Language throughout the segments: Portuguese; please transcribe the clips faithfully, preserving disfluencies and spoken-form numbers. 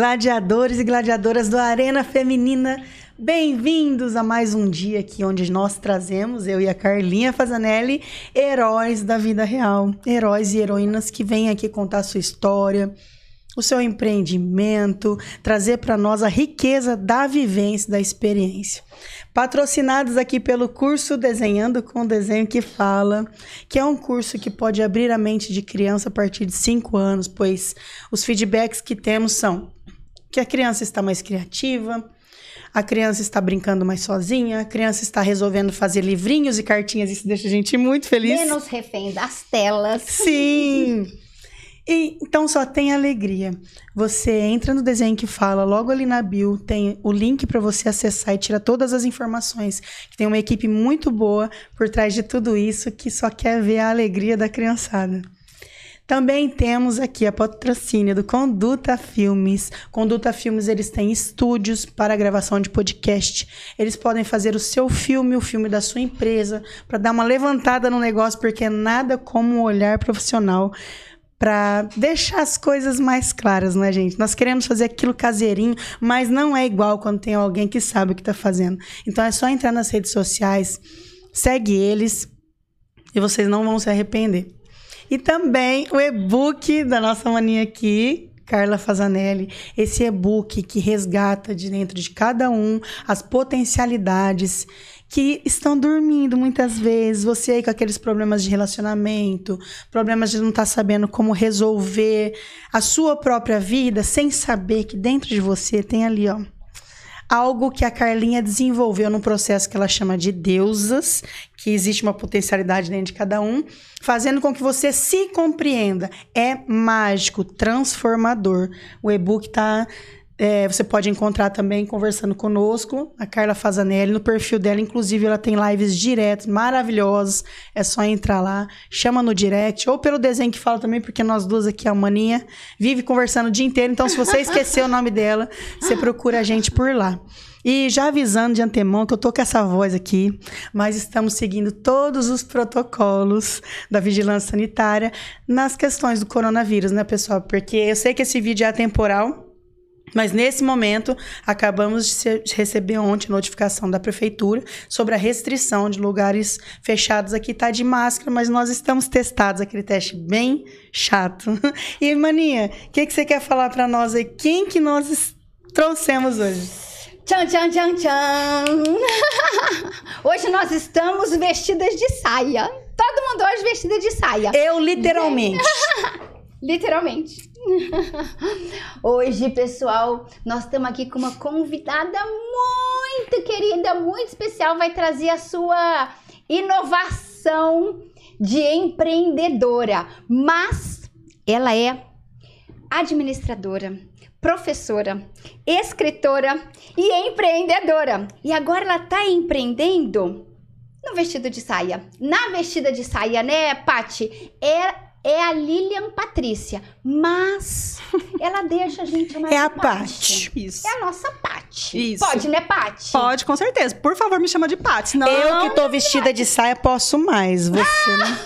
gladiadores e gladiadoras do Arena Feminina. Bem-vindos a mais um dia aqui onde nós trazemos, eu e a Carlinha Fasanelli, heróis da vida real. Heróis e heroínas que vêm aqui contar a sua história, o seu empreendimento, trazer para nós a riqueza da vivência, da experiência. Patrocinados aqui pelo curso Desenhando com Desenho que Fala, que é um curso que pode abrir a mente de criança a partir de cinco anos, pois os feedbacks que temos são que a criança está mais criativa, a criança está brincando mais sozinha, a criança está resolvendo fazer livrinhos e cartinhas, isso deixa a gente muito feliz. Menos refém das telas. Sim! E, então só tem alegria. Você entra no Desenho que Fala, logo ali na bio tem o link para você acessar e tirar todas as informações. Tem uma equipe muito boa por trás de tudo isso que só quer ver a alegria da criançada. Também temos aqui a patrocínio do Conduta Filmes. Conduta Filmes, eles têm estúdios para gravação de podcast. Eles podem fazer o seu filme, o filme da sua empresa, para dar uma levantada no negócio, porque nada como um olhar profissional para deixar as coisas mais claras, né, gente? Nós queremos fazer aquilo caseirinho, mas não é igual quando tem alguém que sabe o que tá fazendo. Então é só entrar nas redes sociais, segue eles e vocês não vão se arrepender. E também o e-book da nossa maninha aqui, Carla Fasanelli, esse e-book que resgata de dentro de cada um as potencialidades que estão dormindo muitas vezes, você aí com aqueles problemas de relacionamento, problemas de não estar sabendo como resolver a sua própria vida, sem saber que dentro de você tem ali, ó, algo que a Carlinha desenvolveu num processo que ela chama de deusas, que existe uma potencialidade dentro de cada um, fazendo com que você se compreenda. É mágico, transformador. O e-book tá... É, você pode encontrar também conversando conosco, a Carla Fasanelli, no perfil dela. Inclusive, ela tem lives diretas, maravilhosas. É só entrar lá, chama no direct, ou pelo Desenho que Fala também, porque nós duas aqui, a maninha, vive conversando o dia inteiro. Então, se você esquecer o nome dela, você procura a gente por lá. E já avisando de antemão que eu tô com essa voz aqui, mas estamos seguindo todos os protocolos da vigilância sanitária nas questões do coronavírus, né, pessoal? Porque eu sei que esse vídeo é atemporal, mas nesse momento, acabamos de, ser, de receber ontem a notificação da prefeitura sobre a restrição de lugares fechados. Aqui tá de máscara, mas nós estamos testados, aquele teste bem chato. E, maninha, o que, que você quer falar para nós aí? Quem que nós trouxemos hoje? Tchan, tchan, tchan, tchan. Hoje nós estamos vestidas de saia. Todo mundo hoje vestida de saia. Eu, literalmente. Literalmente. Hoje, pessoal, nós estamos aqui com uma convidada muito querida, muito especial. Vai trazer a sua inovação de empreendedora. Mas ela é administradora, professora, escritora e empreendedora. E agora ela está empreendendo no vestido de saia. Na vestida de saia, né, Paty? É, é a Lilian Patrícia, mas ela deixa a gente... É a Paty. Isso. É a nossa Paty. Isso. Pode, né, Paty? Pode, com certeza. Por favor, me chama de Paty. Senão... Eu que tô vestida Paty. De saia posso mais. Você, né?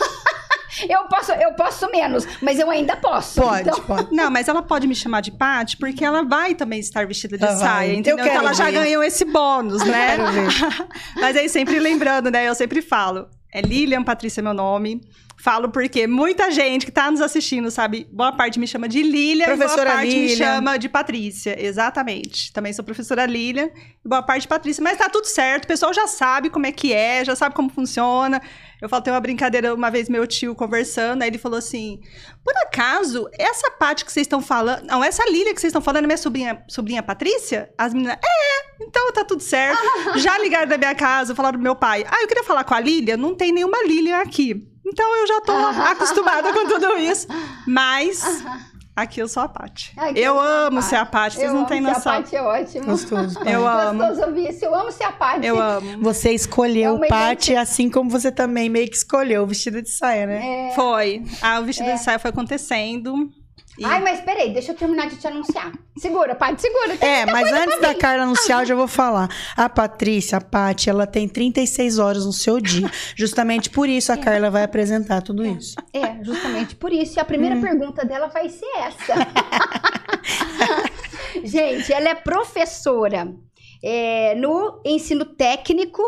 Eu posso, eu posso menos, mas eu ainda posso. Pode, então... pode. Não, mas ela pode me chamar de Paty, porque ela vai também estar vestida de ah, saia, vai. Entendeu? Eu quero então, ela ver. Já ganhou esse bônus, né? Quero ver. Mas aí, sempre lembrando, né? Eu sempre falo, é Lilian Patrícia meu nome. Falo porque muita gente que tá nos assistindo, sabe? Boa parte me chama de Lilian, professora, e boa parte Lilian. Me chama de Patrícia. Exatamente. Também sou professora Lilian, boa parte Patrícia. Mas tá tudo certo, o pessoal já sabe como é que é, já sabe como funciona. Eu falei uma brincadeira, uma vez meu tio conversando, aí ele falou assim, por acaso, essa Paty que vocês estão falando... Não, essa Lilian que vocês estão falando é minha sobrinha, sobrinha Patrícia? As meninas... É, então tá tudo certo. Já ligaram da minha casa, falaram pro meu pai, ah, eu queria falar com a Lilian, não tem nenhuma Lilian aqui. Então, eu já tô acostumada com tudo isso. Mas, aqui eu sou a Paty. Eu amo ser a Paty, vocês não têm noção. Eu amo ser a Paty, é ótimo. Gostoso. Eu amo. Gostoso ouvir isso, eu amo ser a Paty. Eu amo. Você escolheu Paty, assim como você também meio que escolheu o vestido de saia, né? É. Foi. Ah, o vestido é. de saia foi acontecendo... E... Ai, mas peraí, deixa eu terminar de te anunciar. Segura, Paty, segura. Tem é, mas antes da Carla anunciar, eu já vou falar. A Patrícia, a Paty, ela tem trinta e seis horas no seu dia. Justamente por isso a é. Carla vai apresentar tudo é. isso. É, justamente por isso. E a primeira hum. pergunta dela vai ser essa. Gente, ela é professora é, no ensino técnico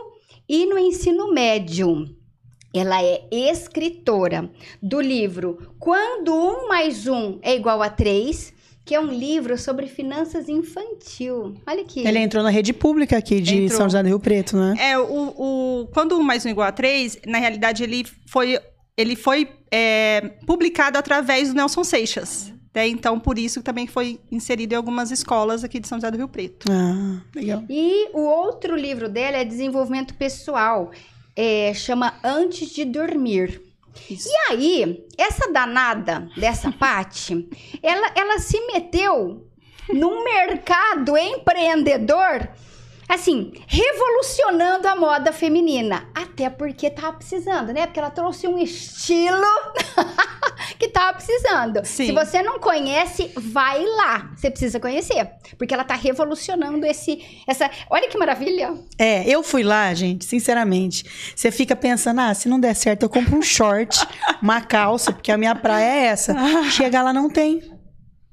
e no ensino médio. Ela é escritora do livro Quando Um Mais Um É Igual a Três, que é um livro sobre finanças infantil. Olha aqui. Ele entrou na rede pública aqui de entrou. São José do Rio Preto, né? É, o, o Quando Um Mais Um Igual a Três, na realidade, ele foi, ele foi é, publicado através do Nelson Seixas. Né? Então, por isso que também foi inserido em algumas escolas aqui de São José do Rio Preto. Ah, legal. E o outro livro dela é Desenvolvimento Pessoal. É, chama Antes de Dormir. Isso. E aí, essa danada dessa Paty, ela, ela se meteu num mercado empreendedor, assim, revolucionando a moda feminina. Até porque tava precisando, né? Porque ela trouxe um estilo que tava precisando. Sim. Se você não conhece, vai lá. Você precisa conhecer. Porque ela tá revolucionando esse... essa. Olha que maravilha. É, eu fui lá, gente, sinceramente. Você fica pensando, ah, se não der certo, eu compro um short, uma calça, porque a minha praia é essa. Chega lá, não tem.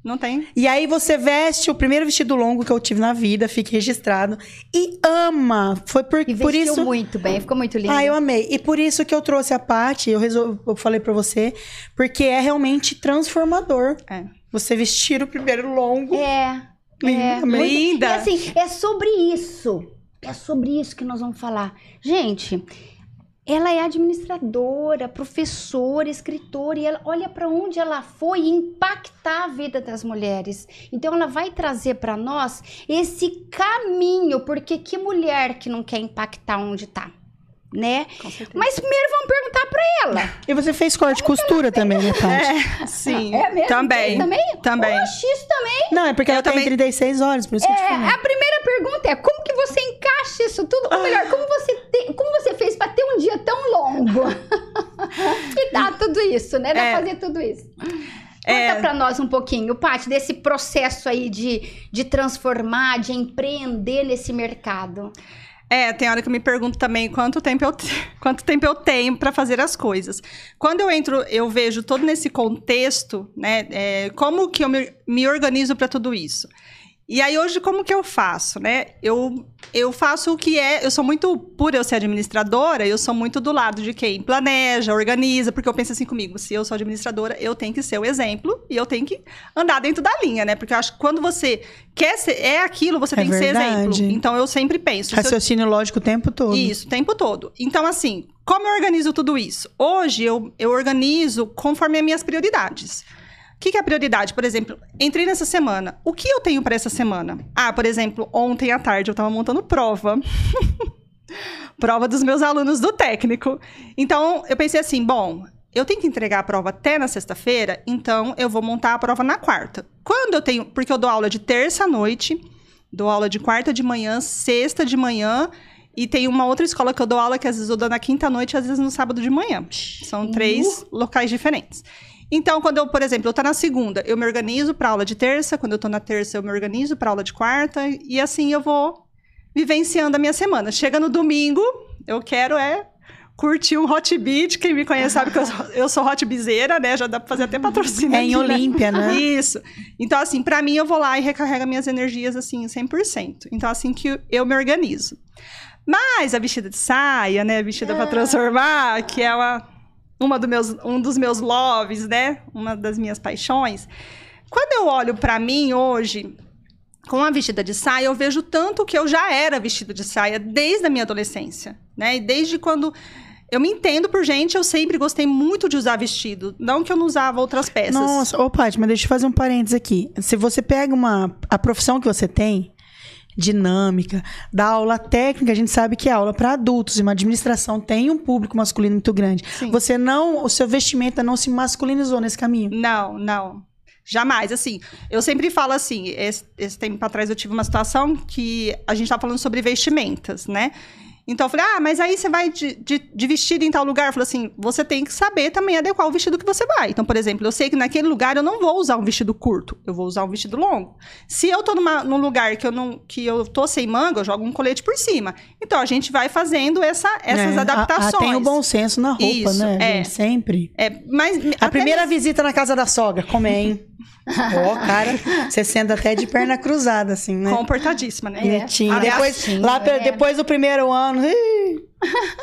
Não tem. E aí você veste o primeiro vestido longo que eu tive na vida, fica registrado. E ama. Foi por, e por isso... muito bem, ficou muito lindo. Ah, eu amei. E por isso que eu trouxe a Paty, eu, resol... eu falei pra você, porque é realmente transformador. É. Você vestir o primeiro longo. É. Linda. É. Linda. E assim, é sobre isso. É sobre isso que nós vamos falar. Gente... ela é administradora, professora, escritora, e ela olha para onde ela foi impactar a vida das mulheres. Então ela vai trazer para nós esse caminho, porque que mulher que não quer impactar onde tá, né? Mas primeiro vamos perguntar para ela. E você fez corte e costura também, né, Paty? É, sim. É mesmo? Também. Também? Também. Oxe, isso também? Não, é porque eu ela também... tem trinta e seis horas, por isso é, que eu te falei. A primeira pergunta é, como que você encaixa isso tudo? Ou melhor, como você, te... como você fez para ter um dia tão longo? E dá tudo isso, né? Dá é. fazer tudo isso. Conta é... pra nós um pouquinho, Paty, desse processo aí de, de transformar, de empreender nesse mercado. É, tem hora que eu me pergunto também quanto tempo eu, te... quanto tempo eu tenho para fazer as coisas. Quando eu entro, eu vejo todo nesse contexto, né? É, como que eu me, me organizo para tudo isso? E aí hoje, como que eu faço, né? Eu, eu faço o que é... Eu sou muito... Por eu ser administradora, eu sou muito do lado de quem planeja, organiza, porque eu penso assim comigo. Se eu sou administradora, eu tenho que ser o exemplo e eu tenho que andar dentro da linha, né? Porque eu acho que quando você quer ser... É aquilo, você é tem verdade. que ser exemplo. Então, eu sempre penso... Raciocínio eu... lógico o tempo todo. Isso, o tempo todo. Então, assim, como eu organizo tudo isso? Hoje, eu, eu organizo conforme as minhas prioridades. O que, que é a prioridade? Por exemplo, entrei nessa semana. O que eu tenho para essa semana? Ah, por exemplo, ontem à tarde eu estava montando prova. Prova dos meus alunos do técnico. Então, eu pensei assim, bom, eu tenho que entregar a prova até na sexta-feira, então eu vou montar a prova na quarta. Quando eu tenho... Porque eu dou aula de terça à noite, dou aula de quarta de manhã, sexta de manhã... E tem uma outra escola que eu dou aula que às vezes eu dou na quinta-noite e às vezes no sábado de manhã. São três uh. locais diferentes. Então, quando eu, por exemplo, eu tô na segunda, eu me organizo para aula de terça. Quando eu tô na terça, eu me organizo para aula de quarta. E assim eu vou vivenciando a minha semana. Chega no domingo, eu quero é curtir um hot beat. Quem me conhece sabe que eu sou, eu sou hot beateira, né? Já dá para fazer até patrocínio. É em Olímpia, né? né? Isso. Então, assim, para mim, eu vou lá e recarrego minhas energias, assim, cem por cento. Então, assim que eu me organizo. Mas a vestida de saia, né? A vestida é. para transformar, que é uma, uma do meus, um dos meus loves, né? Uma das minhas paixões. Quando eu olho para mim hoje, com a vestida de saia, eu vejo tanto que eu já era vestida de saia desde a minha adolescência, né? E desde quando... Eu me entendo por gente, eu sempre gostei muito de usar vestido. Não que eu não usava outras peças. Nossa, ô Paty, mas deixa eu fazer um parênteses aqui. Se você pega uma, a profissão que você tem... dinâmica, da aula técnica, a gente sabe que é aula para adultos, e uma administração tem um público masculino muito grande. Sim. Você não, o seu vestimenta não se masculinizou nesse caminho? Não, não. Jamais, assim, eu sempre falo assim, esse, esse tempo atrás eu tive uma situação que a gente estava falando sobre vestimentas, né? Então eu falei, ah, mas aí você vai de, de, de vestido em tal lugar. Eu falei assim, você tem que saber também adequar o vestido que você vai. Então, por exemplo, eu sei que naquele lugar eu não vou usar um vestido curto, eu vou usar um vestido longo. Se eu tô numa, num lugar que eu, não, que eu tô sem manga, eu jogo um colete por cima. Então a gente vai fazendo essa, essas é, adaptações. A, a tem o bom senso na roupa, isso, né? É, gente, sempre. É, mas, a primeira esse... visita na casa da sogra, como é, hein? Ó, oh, cara, você senta até de perna cruzada, assim, né? Comportadíssima, né? Netinha. É. Depois, lá, é. depois do primeiro ano, ih,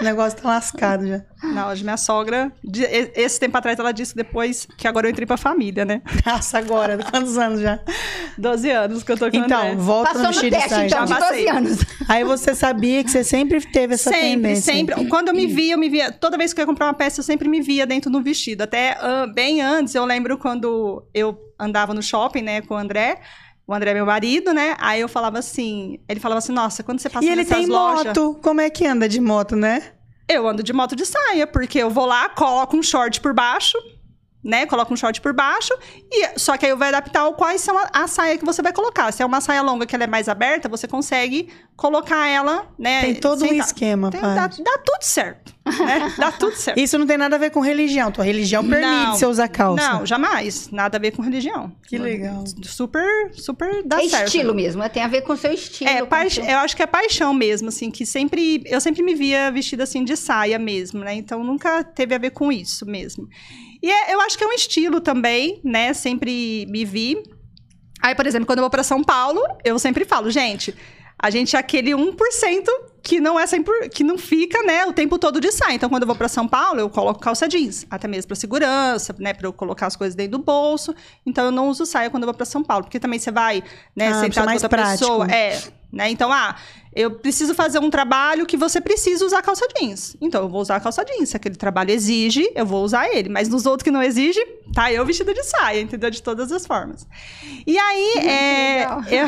o negócio tá lascado já. Na aula de minha sogra, esse tempo atrás ela disse depois que agora eu entrei pra família, né? Nossa, agora, quantos anos já? doze anos que eu tô com o André. Então, volta no Vestida de Saia. Então, de doze anos. Aí você sabia que você sempre teve essa sempre, tendência. Sempre, sempre. Quando eu me via, eu me via... Toda vez que eu ia comprar uma peça, eu sempre me via dentro do vestido. Até uh, bem antes, eu lembro quando eu andava no shopping, né, com o André... O André é meu marido, né? Aí eu falava assim... Ele falava assim, nossa, quando você passa nessas lojas... E ele tem moto. Como é que anda de moto, né? Eu ando de moto de saia, porque eu vou lá, coloco um short por baixo, né? Coloco um short por baixo, e só que aí eu vou adaptar o quais são a, a saia que você vai colocar. Se é uma saia longa que ela é mais aberta, você consegue colocar ela, né? Tem todo um esquema, pai. Dá, dá tudo certo. Né? Dá tudo certo. Isso não tem nada a ver com religião. Tua religião permite não, você usar calça. Não, jamais. Nada a ver com religião. Que legal. Super, super dá é certo. É estilo mesmo. Tem a ver com o seu estilo. É, pa... seu... Eu acho que é paixão mesmo, assim. Que sempre... Eu sempre me via vestida, assim, de saia mesmo, né? Então, nunca teve a ver com isso mesmo. E é, eu acho que é um estilo também, né? Sempre me vi. Aí, por exemplo, quando eu vou pra São Paulo, eu sempre falo, gente... A gente é aquele um por cento que não, é sempre, que não fica, né, o tempo todo de saia. Então, quando eu vou para São Paulo, eu coloco calça jeans. Até mesmo para segurança, né? Para eu colocar as coisas dentro do bolso. Então, eu não uso saia quando eu vou para São Paulo. Porque também você vai, né, ah, sentar com outra prático. pessoa. É, né? Então, ah, eu preciso fazer um trabalho que você precisa usar calça jeans. Então, eu vou usar a calça jeans. Se aquele trabalho exige, eu vou usar ele. Mas nos outros que não exige, tá eu vestida de saia, entendeu? De todas as formas. E aí, hum, é... Eu,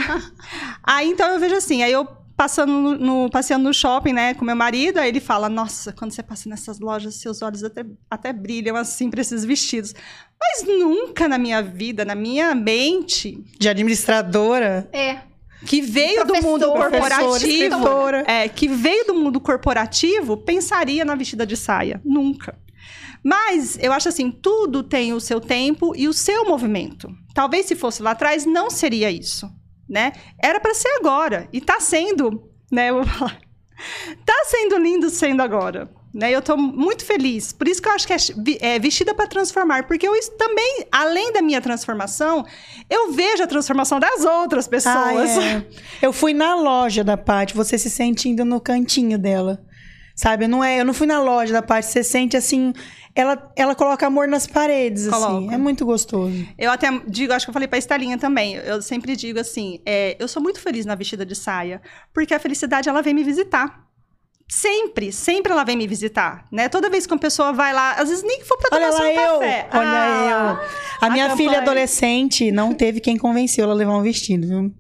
aí, então, eu vejo assim, aí eu passando no, no, passeando no shopping, né, com meu marido, aí ele fala, nossa, quando você passa nessas lojas, seus olhos até, até brilham, assim, pra esses vestidos. Mas nunca na minha vida, na minha mente... De administradora? É. Que veio do mundo corporativo, é, que veio do mundo corporativo, pensaria na vestida de saia. Nunca. Mas eu acho assim, tudo tem o seu tempo e o seu movimento. Talvez se fosse lá atrás, não seria isso, né? Era para ser agora. E tá sendo, né? Eu vou falar. Tá sendo lindo sendo agora, né? Eu tô muito feliz. Por isso que eu acho que é Vestida para Transformar, porque eu também, além da minha transformação, eu vejo a transformação das outras pessoas. Ah, é. Eu fui na loja da Paty, você se sentindo no cantinho dela. Sabe, não é, eu não fui na loja da Paty, você sente assim, ela, ela coloca amor nas paredes, coloca. Assim, é muito gostoso. Eu até digo, acho que eu falei pra Estelinha também, eu sempre digo assim, é, eu sou muito feliz na vestida de saia, porque a felicidade, ela vem me visitar. Sempre, sempre ela vem me visitar, né? Toda vez que uma pessoa vai lá, às vezes nem for pra tomar só um café. Olha ah, eu, a minha a filha adolescente não teve quem convenceu ela a levar um vestido, viu?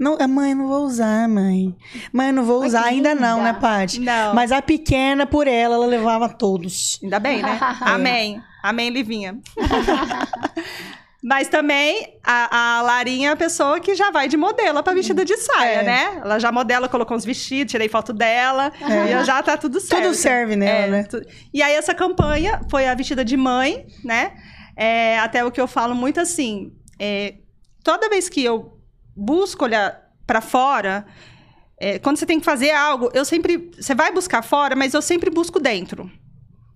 Não, mãe, não vou usar, mãe. Mãe, não vou usar, ainda não, né, Paty? Não. Mas a pequena, por ela, ela levava todos. Ainda bem, né? Amém. Amém, Livinha. Mas também, a, a Larinha é a pessoa que já vai de modelo pra vestida de saia, é. né? Ela já modela, colocou uns vestidos, tirei foto dela. É. E eu já tá tudo certo. Tudo serve nela, é, né? Tu... E aí, essa campanha foi a vestida de mãe, né? É, até o que eu falo muito assim... É, toda vez que eu busco olhar pra fora... É, quando você tem que fazer algo, eu sempre... Você vai buscar fora, mas eu sempre busco dentro.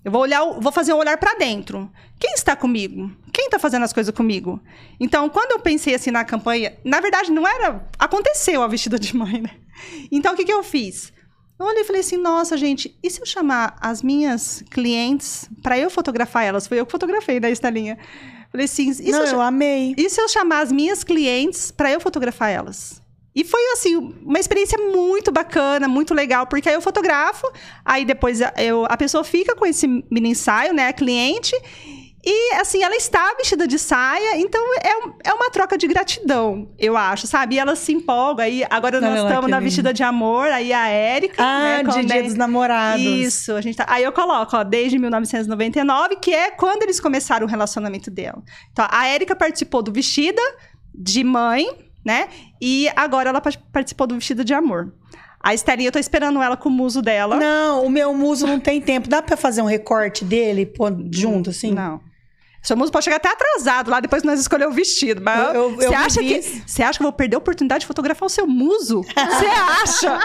Eu vou olhar, vou fazer um olhar para dentro. Quem está comigo? Quem está fazendo as coisas comigo? Então, quando eu pensei assim na campanha... Na verdade, não era... Aconteceu a vestida de mãe, né? Então, o que, que eu fiz? Eu olhei e falei assim... Nossa, gente, e se eu chamar as minhas clientes para eu fotografar elas? Foi eu que fotografei, né, Estelinha? Falei assim... E se não, eu, eu amei. E se eu chamar as minhas clientes para eu fotografar elas? E foi, assim, uma experiência muito bacana, muito legal, porque aí eu fotografo, aí depois eu, a pessoa fica com esse mini ensaio, né, a cliente, e, assim, ela está vestida de saia, então é, é uma troca de gratidão, eu acho, sabe? E ela se empolga, aí agora nós Olha estamos lá, na lindo. Vestida de amor, aí a Érica, ah, né? De Dia dos Namorados. Isso, a gente tá... Aí eu coloco, ó, desde mil novecentos e noventa e nove, que é quando eles começaram o relacionamento dela. Então, a Érica participou do Vestida de Mãe... Né? E agora ela participou do Vestido de Amor. A Estelinha, eu tô esperando ela com o muso dela. Não, o meu muso não tem tempo. Dá pra fazer um recorte dele pô, junto, assim? Não. Seu muso pode chegar até atrasado lá, depois nós escolher o vestido. Mas eu, eu, você, eu acha que, você acha que eu vou perder a oportunidade de fotografar o seu muso? Você acha?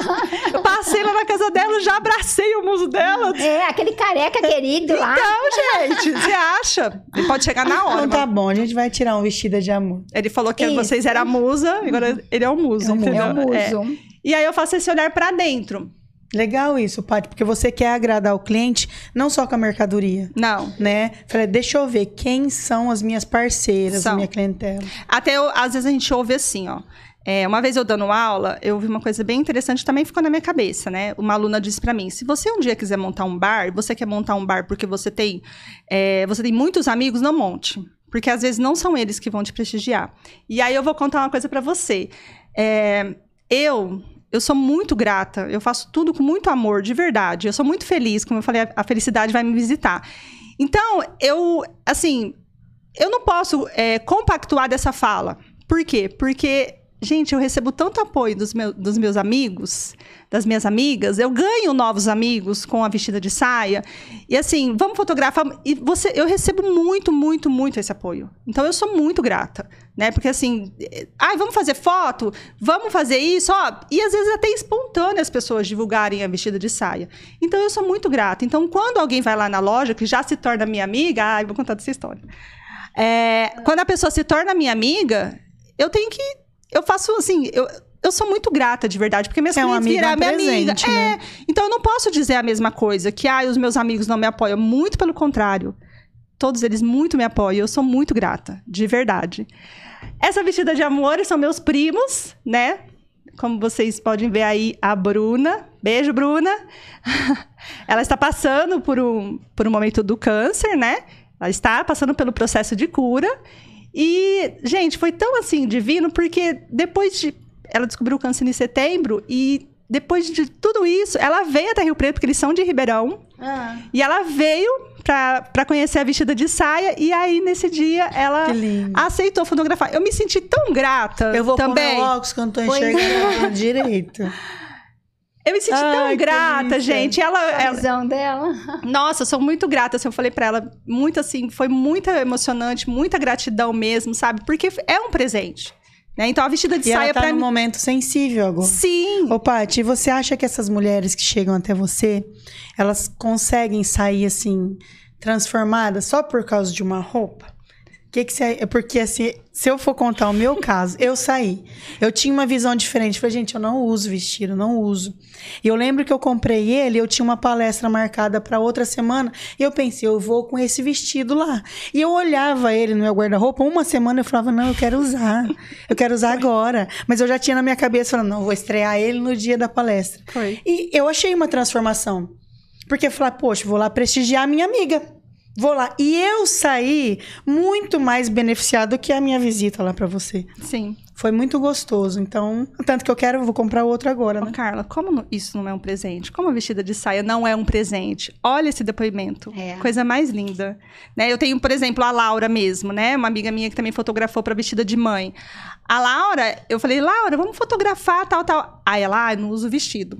Eu passei lá na casa dela, já abracei o muso dela. É, aquele careca querido lá. Então, gente, você acha? Ele pode chegar na hora. Então tá mas... bom, a gente vai tirar um Vestida de Amor. Ele falou que Isso. vocês eram a musa, agora ele é o muso, é um, entendeu? É o muso. É. E aí eu faço esse olhar pra dentro. Legal isso, Paty, porque você quer agradar o cliente não só com a mercadoria. Não. Né? Falei, deixa eu ver quem são as minhas parceiras, são. a minha clientela. Até, eu, às vezes, a gente ouve assim, ó. É, uma vez eu dando aula, eu vi uma coisa bem interessante, também ficou na minha cabeça, né? Uma aluna disse pra mim, se você um dia quiser montar um bar, você quer montar um bar porque você tem, é, você tem muitos amigos, não monte. Porque, às vezes, não são eles que vão te prestigiar. E aí, eu vou contar uma coisa pra você. É, eu... Eu sou muito grata, eu faço tudo com muito amor, de verdade. Eu sou muito feliz, como eu falei, a felicidade vai me visitar. Então, eu, assim, eu não posso é, compactuar dessa fala. Por quê? Porque, gente, eu recebo tanto apoio dos, meu, dos meus amigos, das minhas amigas. Eu ganho novos amigos com a Vestida de Saia. E assim, vamos fotografar. E você, eu recebo muito, muito, muito esse apoio. Então, eu sou muito grata. Né? Porque assim, ai, ah, vamos fazer foto, vamos fazer isso, ó. E às vezes até espontâneo as pessoas divulgarem a Vestida de Saia. Então eu sou muito grata. Então quando alguém vai lá na loja, que já se torna minha amiga, ai, vou contar dessa história. É, quando a pessoa se torna minha amiga, eu tenho que, eu faço assim, eu, eu sou muito grata de verdade, porque minhas é clientes viram minha presente, amiga. Né? É, então eu não posso dizer a mesma coisa, que ai, os meus amigos não me apoiam, muito pelo contrário. Todos eles muito me apoiam, eu sou muito grata, de verdade. Essa Vestida de Amor são meus primos, né? Como vocês podem ver aí, a Bruna. Beijo, Bruna. Ela está passando por um, por um momento do câncer, né? Ela está passando pelo processo de cura. E, gente, foi tão, assim, divino, porque depois de... Ela descobriu o câncer em setembro e... Depois de tudo isso, ela veio até Rio Preto, porque eles são de Ribeirão. Ah. E ela veio pra, pra conhecer a Vestida de Saia. E aí, nesse dia, ela aceitou fotografar. Eu me senti tão grata. Eu vou também. Com meu óculos, que eu não tô enxergando direito. Eu me senti Ai, tão grata, gente. Ela, a visão ela... dela. Nossa, eu sou muito grata. Assim, eu falei pra ela, muito assim, foi muito emocionante, muita gratidão mesmo, sabe? Porque é um presente. Né? Então, a Vestida de e Saia... E ela tá pra num mim... momento sensível agora. Sim! Ô, Paty, você acha que essas mulheres que chegam até você, elas conseguem sair, assim, transformadas só por causa de uma roupa? Que que você... Porque, assim, se eu for contar o meu caso, eu saí. Eu tinha uma visão diferente. Falei, gente, eu não uso vestido, não uso. E eu lembro que eu comprei ele, eu tinha uma palestra marcada pra outra semana, e eu pensei, eu vou com esse vestido lá. E eu olhava ele no meu guarda-roupa, uma semana eu falava, não, eu quero usar. Eu quero usar agora. Mas eu já tinha na minha cabeça, falando, não, eu vou estrear ele no dia da palestra. Foi. E eu achei uma transformação. Porque eu falei, poxa, vou lá prestigiar a minha amiga. Vou lá. E eu saí muito mais beneficiado que a minha visita lá pra você. Sim. Foi muito gostoso. Então, tanto que eu quero, eu vou comprar outro agora, né? Ô, Carla, como isso não é um presente? Como a Vestida de Saia não é um presente? Olha esse depoimento. É. Coisa mais linda. Né? Eu tenho, por exemplo, a Laura mesmo, né? Uma amiga minha que também fotografou pra Vestida de Mãe. A Laura, eu falei, Laura, vamos fotografar, tal, tal. Aí ela, ah, eu não uso vestido.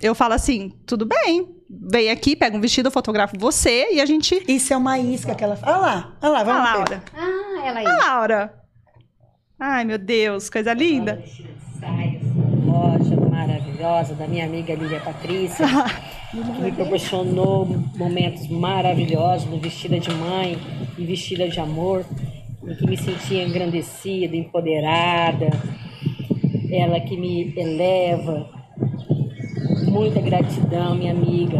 Eu falo assim, tudo bem. Vem aqui, pega um vestido, eu fotografo você e a gente... Isso é uma isca que ela fala. Olha lá, olha lá, vamos ver. A Laura. Ah, ela é. A Laura. Ai, meu Deus, coisa linda. Olha, vestido de saia, loja maravilhosa da minha amiga Lilian Patrícia, que me proporcionou momentos maravilhosos no Vestida de Mãe e Vestida de Amor, em que me sentia engrandecida, empoderada, ela que me eleva. Muita gratidão, minha amiga.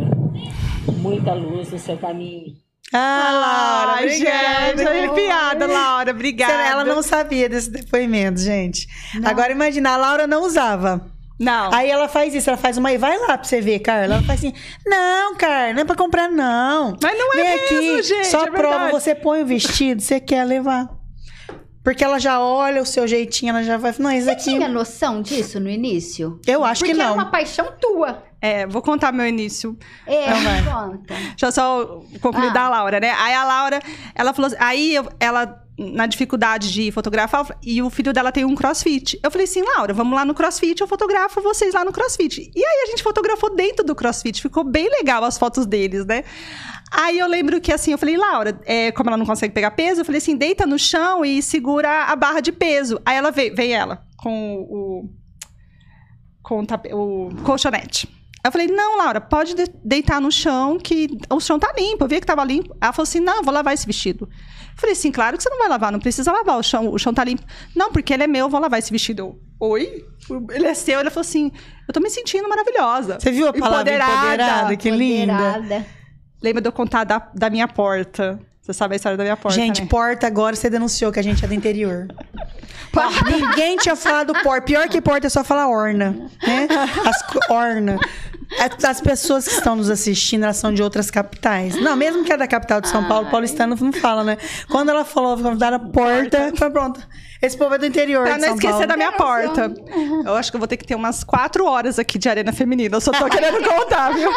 Muita luz no seu caminho. Ah, Laura, obrigada. Gente, arrepiada, Laura, obrigada. Ela não sabia desse depoimento, gente. Não. Agora imagina, a Laura não usava. Não. Aí ela faz isso, ela faz uma... E vai lá pra você ver, Carla. Ela faz assim, não, Carla, não é pra comprar, não. Mas não é mesmo, aqui, gente. Só é prova, verdade. Você põe o vestido, você quer levar. Porque ela já olha o seu jeitinho, ela já vai... Não, isso Você aqui... tinha noção disso no início? Eu acho Porque que não. Porque é uma paixão tua. É, vou contar meu início. É, então, conta. Deixa eu só concluir ah. da Laura, né? Aí a Laura, ela falou... Aí eu, ela, na dificuldade de fotografar, e o filho dela tem um crossfit. Eu falei assim, Laura, vamos lá no crossfit, eu fotografo vocês lá no crossfit. E aí a gente fotografou dentro do crossfit. Ficou bem legal as fotos deles, né? Aí eu lembro que assim, eu falei, Laura, é, como ela não consegue pegar peso, eu falei assim, deita no chão e segura a barra de peso. Aí ela veio, veio ela com o, com o, o colchonete. Aí eu falei, não, Laura, pode deitar no chão, que o chão tá limpo. Eu vi que tava limpo. Ela falou assim, não, vou lavar esse vestido. Eu falei assim, claro que você não vai lavar, não precisa lavar, o chão, o chão tá limpo. Não, porque ele é meu, eu vou lavar esse vestido. Eu, oi? Ele é seu? Ela falou assim, eu tô me sentindo maravilhosa. Você viu a palavra empoderada? Empoderada, que empoderada. Linda. Lembra de eu contar da, da minha porta? Você sabe a história da minha porta, gente, né? Porta agora, você denunciou que a gente é do interior. Ninguém tinha falado porta. Pior que porta é só falar orna, né? As, orna. As pessoas que estão nos assistindo, elas são de outras capitais. Não, mesmo que é da capital de São Paulo, ai, paulistano não fala, né? Quando ela falou, convidaram porta, foi pronto. Esse povo é do interior pra de São Paulo. Pra não esquecer da minha porta. Eu acho que eu vou ter que ter umas quatro horas aqui de Arena Feminina. Eu só tô querendo contar, viu?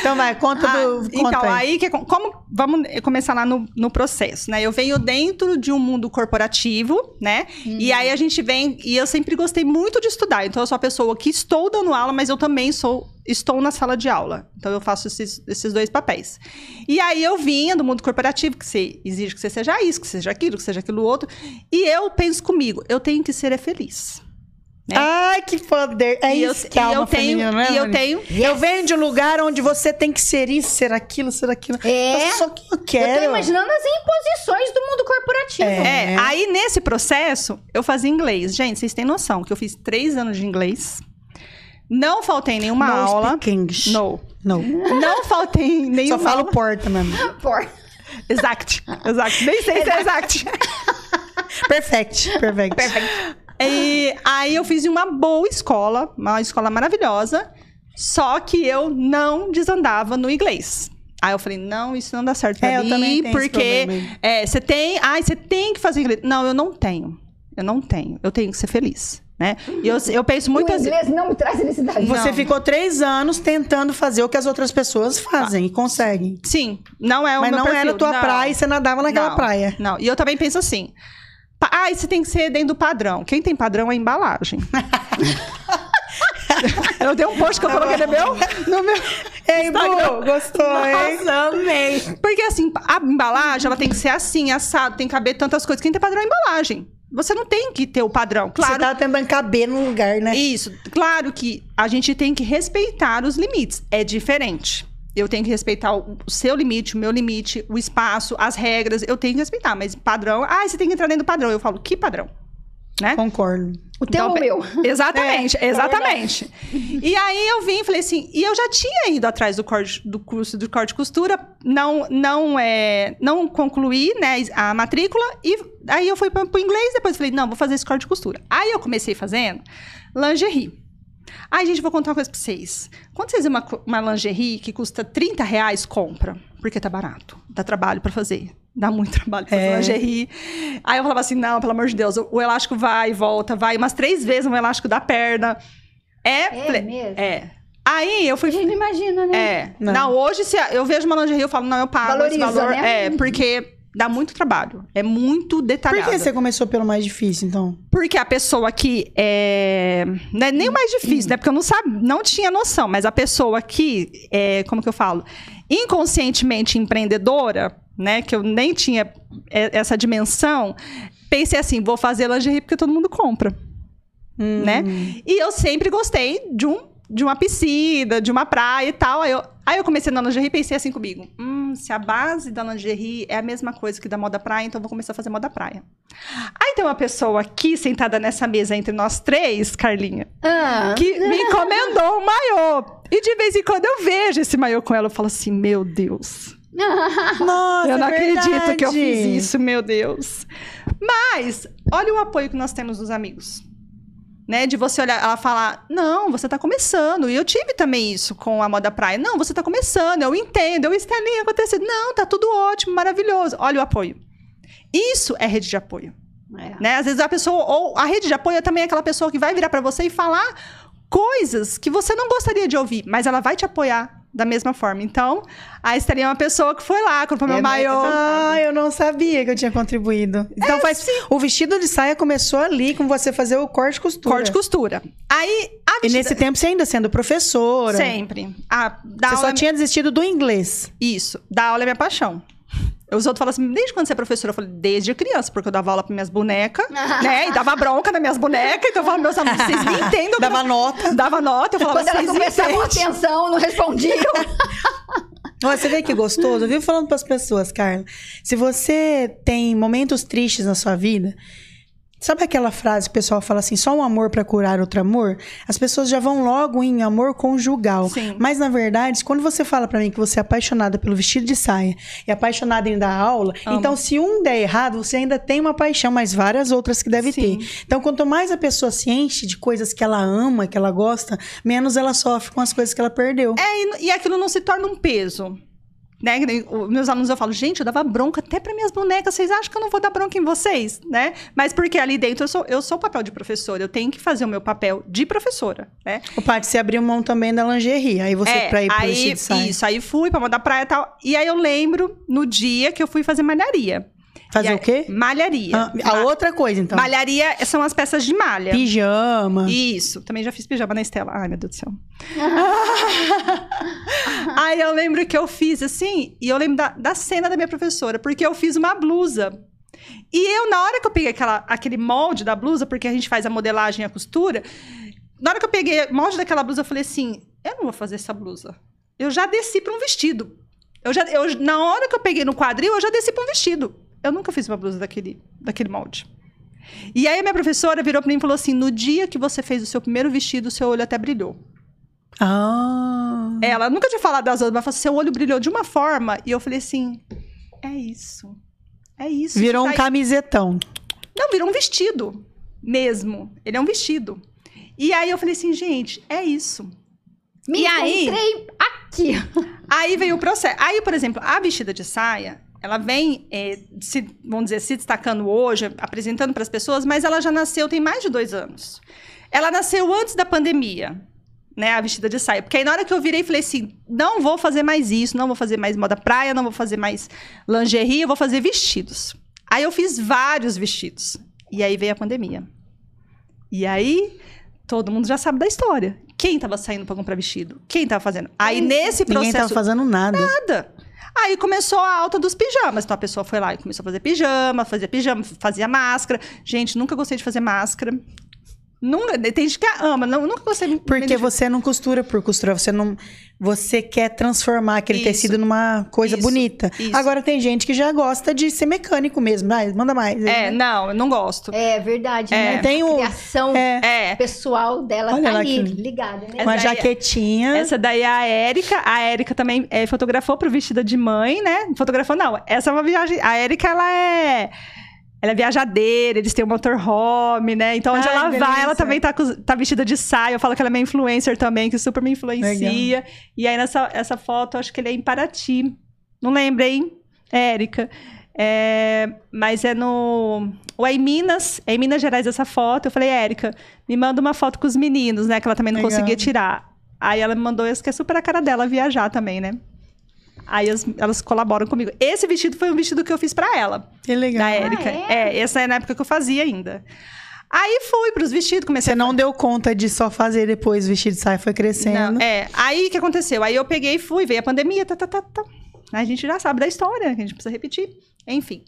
Então vai, conta ah, do... Conta então, aí, aí como... Vamos começar lá no, no processo, né? Eu venho dentro de um mundo corporativo, né? Hum. E aí a gente vem... E eu sempre gostei muito de estudar. Então, eu sou a pessoa que estou dando aula, mas eu também sou... Estou na sala de aula. Então, eu faço esses, esses dois papéis. E aí, eu vinha do mundo corporativo, que você exige que você seja isso, que seja aquilo, que seja aquilo outro. E eu penso comigo, eu tenho que ser feliz. Né? Ai, que poder! É e isso eu, que é uma família, não é, e eu tenho... Eu venho de um lugar onde você tem que ser isso, ser aquilo, ser aquilo. É. Só que eu quero. Eu tô imaginando as imposições do mundo corporativo. É. é. Aí, nesse processo, eu fazia inglês. Gente, vocês têm noção que eu fiz três anos de inglês. Não faltei nenhuma no aula. No. No. Não faltei nenhuma. Só falo aula. Porta mesmo. Porta. Exact. Exact. Nem sei se é exact. Perfect. Perfect. Perfect. E aí eu fiz uma boa escola, uma escola maravilhosa, só que eu não desandava no inglês. Aí eu falei, não, isso não dá certo pra é, mim, eu também tenho porque você é, tem, ai, você tem que fazer inglês. Não, eu não tenho. Eu não tenho. Eu tenho que ser feliz. Né? E eu, eu penso muitas vezes. O inglês não me traz felicidade. Você não. ficou três anos tentando fazer o que as outras pessoas fazem ah. e conseguem. Sim, não é o Mas meu não perfil. Era a tua não. praia e você nadava naquela não. praia. Não, e eu também penso assim. Ah, isso tem que ser dentro do padrão. Quem tem padrão é embalagem. Eu dei um post que eu coloquei no meu, no meu Ei, Instagram. Bu, gostou, hein? Nossa, amei. Porque assim, a embalagem, ela tem que ser assim, assado, tem que caber tantas coisas. Quem tem padrão é embalagem. Você não tem que ter o padrão, claro. Você tá tentando caber no lugar, né? Isso. Claro que a gente tem que respeitar os limites. É diferente. Eu tenho que respeitar o seu limite, o meu limite, o espaço, as regras. Eu tenho que respeitar, mas padrão... Ah, você tem que entrar dentro do padrão. Eu falo, que padrão? Né? Concordo. O teu ou o meu. Exatamente, é, exatamente. É e aí eu vim e falei assim... E eu já tinha ido atrás do, corte, do curso do corte de costura. Não, não, é, não concluí, né, a matrícula. E aí eu fui para o inglês. Depois falei, não, vou fazer esse corte de costura. Aí eu comecei fazendo lingerie. Ai, gente, vou contar uma coisa pra vocês. Quando vocês vêem uma, uma lingerie que custa trinta reais, compra. Porque tá barato. Dá trabalho pra fazer. Dá muito trabalho pra fazer é. lingerie. Aí eu falava assim, não, pelo amor de Deus. O elástico vai e volta, vai. Umas três vezes um elástico da perna. É, é mesmo? É. Aí eu fui... A gente não imagina, né? É. Não, não hoje se eu vejo uma lingerie, eu falo, não, eu pago Valoriza, esse valor. Né? É, porque... Dá muito trabalho. É muito detalhado. Por que você começou pelo mais difícil, então? Porque a pessoa que é... Não é nem o mais difícil, né? Porque eu não, sabe, não tinha noção. Mas a pessoa que é... Como que eu falo? Inconscientemente empreendedora, né? Que eu nem tinha essa dimensão. Pensei assim, vou fazer lingerie porque todo mundo compra. Hum. Né? E eu sempre gostei de um... De uma piscina, de uma praia e tal. Aí eu, aí eu comecei na lingerie e pensei assim comigo. Hum, se a base da lingerie é a mesma coisa que da moda praia, então eu vou começar a fazer moda praia. Aí tem uma pessoa aqui, sentada nessa mesa entre nós três, Carlinha, ah. que me encomendou um maiô. E de vez em quando eu vejo esse maiô com ela, eu falo assim, meu Deus. Nossa, eu não é acredito que eu fiz isso, meu Deus. Mas, olha o apoio que nós temos dos amigos. Né, de você olhar, ela falar, não, você tá começando. E eu tive também isso com a moda praia. Não, você tá começando, eu entendo, eu Estelinha acontecendo. Não, tá tudo ótimo, maravilhoso. Olha o apoio. Isso é rede de apoio. É. Né? Às vezes a pessoa, ou a rede de apoio é também aquela pessoa que vai virar pra você e falar coisas que você não gostaria de ouvir, mas ela vai te apoiar da mesma forma. Então, a Estelinha é uma pessoa que foi lá, comprou meu é, maiô. Ah, eu não sabia que eu tinha contribuído. Então, é, faz... Sim. O vestido de saia começou ali, com você fazer o corte e costura. Corte e costura. Aí, a vestida... E nesse tempo, você ainda sendo professora. Sempre. Ah, da você aula só é... tinha desistido do inglês. Isso. Da aula é minha paixão. Os outros falam assim, desde quando você é professora? Eu falei, desde criança, porque eu dava aula para minhas bonecas, né? E dava bronca nas minhas bonecas. Então eu falava, meus amigos, vocês me entendem. Dava nota. Dava nota. Eu falava, quando elas começavam a atenção, não respondiam. Você vê que gostoso. Eu vivo falando para as pessoas, Carla. Se você tem momentos tristes na sua vida... Sabe aquela frase que o pessoal fala assim, só um amor para curar outro amor? As pessoas já vão logo em amor conjugal. Sim. Mas, na verdade, quando você fala para mim que você é apaixonada pelo vestido de saia e apaixonada em dar aula, amo. Então, se um der errado, você ainda tem uma paixão, mas várias outras que deve Sim. ter. Então, quanto mais a pessoa se enche de coisas que ela ama, que ela gosta, menos ela sofre com as coisas que ela perdeu. É, e, e aquilo não se torna um peso. Né? Meus alunos, eu falo, gente, eu dava bronca até para minhas bonecas, vocês acham que eu não vou dar bronca em vocês, né? Mas porque ali dentro eu sou, eu sou o papel de professora, eu tenho que fazer o meu papel de professora, né? O Paty, você abriu mão também da lingerie, aí você é, para ir para vestido de saia. Isso, aí fui para mandar praia e tal, e aí eu lembro no dia que eu fui fazer malharia. Fazer aí, o quê? Malharia. Ah, a outra coisa, então. Malharia são as peças de malha. Pijama. Isso. Também já fiz pijama na Estela. Ai, meu Deus do céu. Aí eu lembro que eu fiz assim, e eu lembro da, da cena da minha professora, porque eu fiz uma blusa. E eu, na hora que eu peguei aquela, aquele molde da blusa, porque a gente faz a modelagem e a costura, na hora que eu peguei o molde daquela blusa, eu falei assim, eu não vou fazer essa blusa. Eu já desci para um vestido. Eu já, eu, na hora que eu peguei no quadril, eu já desci para um vestido. Eu nunca fiz uma blusa daquele, daquele molde. E aí, minha professora virou pra mim e falou assim, no dia que você fez o seu primeiro vestido, o seu olho até brilhou. Ah. Ela nunca tinha falado das outras, mas falou assim, seu olho brilhou de uma forma. E eu falei assim, é isso. É isso. Virou um camisetão. Não, virou um vestido mesmo. Ele é um vestido. E aí, eu falei assim, gente, é isso. Me encontrei aqui. Aí veio o processo. Aí, por exemplo, a vestida de saia... Ela vem, é, se, vamos dizer, se destacando hoje, apresentando para as pessoas, mas ela já nasceu, tem mais de dois anos. Ela nasceu antes da pandemia, né, a vestida de saia. Porque aí na hora que eu virei, falei assim, não vou fazer mais isso, não vou fazer mais moda praia, não vou fazer mais lingerie, eu vou fazer vestidos. Aí eu fiz vários vestidos. E aí veio a pandemia. E aí, todo mundo já sabe da história. Quem estava saindo para comprar vestido? Quem estava fazendo? Aí nesse processo... Ninguém estava fazendo nada. Nada. Aí começou a alta dos pijamas. Então, a pessoa foi lá e começou a fazer pijama, fazia pijama, fazia máscara. Gente, nunca gostei de fazer máscara. Nunca, tem gente que ama, não, nunca gostei... Porque de... você não costura por costurar, você não... Você quer transformar aquele isso, tecido numa coisa isso, bonita. Isso. Agora, tem gente que já gosta de ser mecânico mesmo. Ah, manda mais. É, é, não, eu não gosto. É verdade, é. Né? Tem a criação é. pessoal dela. Olha, tá ali, que... ligada, né? Uma essa jaquetinha. Daí, essa daí é a Érica. A Érica também é, fotografou pro Vestida de Mãe, né? Fotografou, não. Essa é uma viagem... A Érica, ela é... Ela é viajadeira, eles têm um motorhome, né? Então, onde Ai, ela delícia. vai, ela também tá, tá vestida de saia. Eu falo que ela é minha influencer também, que super me influencia. Legal. E aí, nessa essa foto, acho que ele é em Paraty. Não lembro, hein, Érica? É, mas é no... Ou é em Minas, é em Minas Gerais essa foto. Eu falei, Érica, me manda uma foto com os meninos, né? Que ela também não Legal. conseguia tirar. Aí, ela me mandou essa, que é super a cara dela viajar também, né? Aí as, elas colaboram comigo. Esse vestido foi um vestido que eu fiz pra ela. Que legal. Da Érica. Ah, é? É, essa é na época que eu fazia ainda. Aí fui pros vestidos, comecei Você a... não deu conta de só fazer depois vestido de saia, foi crescendo. Não, é, aí o que aconteceu? Aí eu peguei e fui, veio a pandemia, tá, tá, tá, tá. A gente já sabe da história, que a gente precisa repetir. Enfim.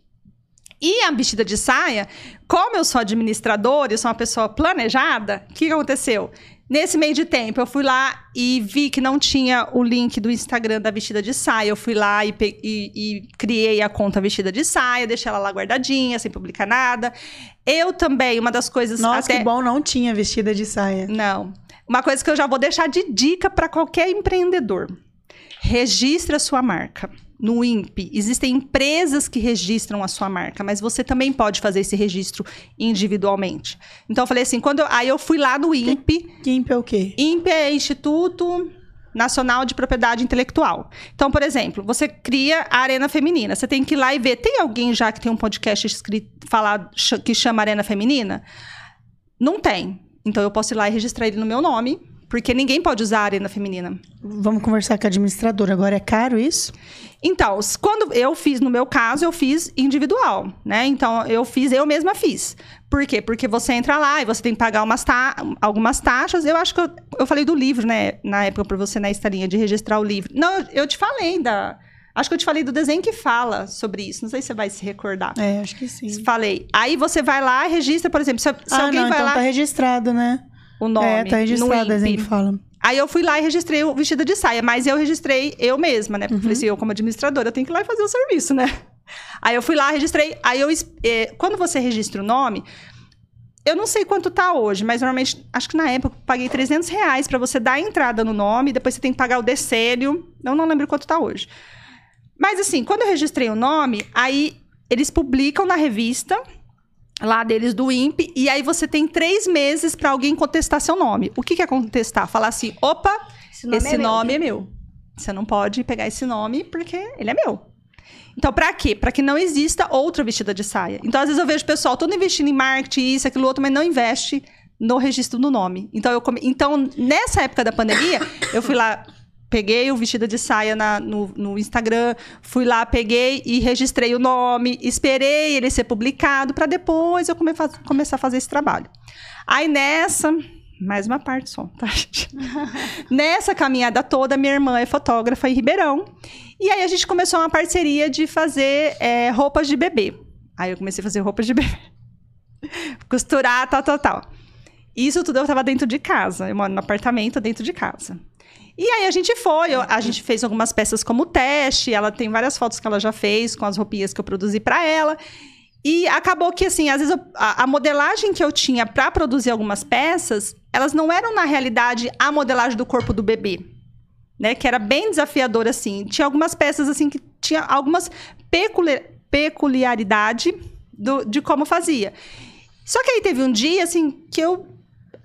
E a vestida de saia, como eu sou administradora, eu sou uma pessoa planejada, o que, que aconteceu? Nesse meio de tempo, eu fui lá e vi que não tinha o link do Instagram da Vestida de Saia. Eu fui lá e, e, e criei a conta Vestida de Saia, deixei ela lá guardadinha, sem publicar nada. Eu também, uma das coisas... Nossa, até... que bom, não tinha Vestida de Saia. Não. Uma coisa que eu já vou deixar de dica para qualquer empreendedor. Registre a sua marca no I N P I. Existem empresas que registram a sua marca, mas você também pode fazer esse registro individualmente. Então, eu falei assim, quando eu, aí eu fui lá no I N P I. Que I N P I é o quê? I N P I é Instituto Nacional de Propriedade Intelectual. Então, por exemplo, você cria a Arena Feminina. Você tem que ir lá e ver. Tem alguém já que tem um podcast escrito, falado, que chama Arena Feminina? Não tem. Então, eu posso ir lá e registrar ele no meu nome. Porque ninguém pode usar a Arena Feminina. Vamos conversar com a administradora. Agora, é caro isso? Então, quando eu fiz, no meu caso, eu fiz individual, né? Então, eu fiz, eu mesma fiz. Por quê? Porque você entra lá e você tem que pagar umas ta- algumas taxas. Eu acho que eu, eu falei do livro, né? Na época, para você, na Estelinha, de registrar o livro. Não, eu, eu te falei da... Acho que eu te falei do desenho que fala sobre isso. Não sei se você vai se recordar. É, acho que sim. Falei. Aí você vai lá, registra, por exemplo. Se, se ah, alguém não, vai então lá... tá registrado, né? O nome. É, tá registrado o desenho que fala. Aí eu fui lá e registrei o Vestida de Saia. Mas eu registrei eu mesma, né? Porque uhum. eu falei assim, eu como administradora, eu tenho que ir lá e fazer o serviço, né? Aí eu fui lá, registrei. Aí eu... Eh, quando você registra o nome... Eu não sei quanto tá hoje, mas normalmente... Acho que na época eu paguei trezentos reais pra você dar a entrada no nome. Depois você tem que pagar o decélio. Eu não lembro quanto tá hoje. Mas assim, quando eu registrei o nome, aí eles publicam na revista... lá deles do I N P I, e aí você tem três meses para alguém contestar seu nome. O que, que é contestar? Falar assim, opa, esse nome, esse é, nome meu. é meu. Você não pode pegar esse nome porque ele é meu. Então, para quê? Para que não exista outra vestida de saia. Então, às vezes eu vejo o pessoal todo investindo em marketing, isso, aquilo, outro, mas não investe no registro do nome. Então, eu come... então nessa época da pandemia, eu fui lá... Peguei o Vestida de Saia na, no, no Instagram, fui lá, peguei e registrei o nome, esperei ele ser publicado para depois eu come, faz, começar a fazer esse trabalho. Aí nessa, mais uma parte só, tá, gente? Nessa caminhada toda, minha irmã é fotógrafa em Ribeirão. E aí a gente começou uma parceria de fazer é, roupas de bebê. Aí eu comecei a fazer roupas de bebê. Costurar, tal, tal, tal. Isso tudo eu estava dentro de casa. Eu moro no apartamento dentro de casa. E aí a gente foi, a gente fez algumas peças como teste, ela tem várias fotos que ela já fez com as roupinhas que eu produzi para ela. E acabou que, assim, às vezes eu, a, a modelagem que eu tinha para produzir algumas peças, elas não eram, na realidade, a modelagem do corpo do bebê, né? Que era bem desafiadora, assim. Tinha algumas peças, assim, que tinha algumas peculi- peculiaridade do, de como fazia. Só que aí teve um dia, assim, que eu...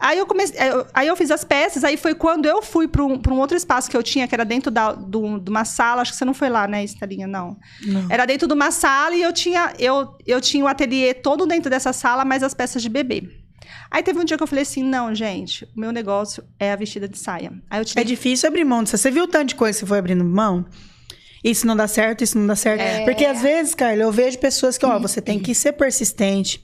Aí eu, comecei, aí eu fiz as peças, aí foi quando eu fui para um, para um outro espaço que eu tinha, que era dentro da, do, de uma sala, acho que você não foi lá, né, Estelinha? Não. não. Era dentro de uma sala e eu tinha, eu, eu tinha o ateliê todo dentro dessa sala, mas as peças de bebê. Aí teve um dia que eu falei assim, não, gente, o meu negócio é a vestida de saia. Aí eu tive... É difícil abrir mão disso. Você viu o tanto de coisa que você foi abrindo mão? Isso não dá certo, isso não dá certo. É... Porque às vezes, Carla, eu vejo pessoas que, ó, você tem que ser persistente.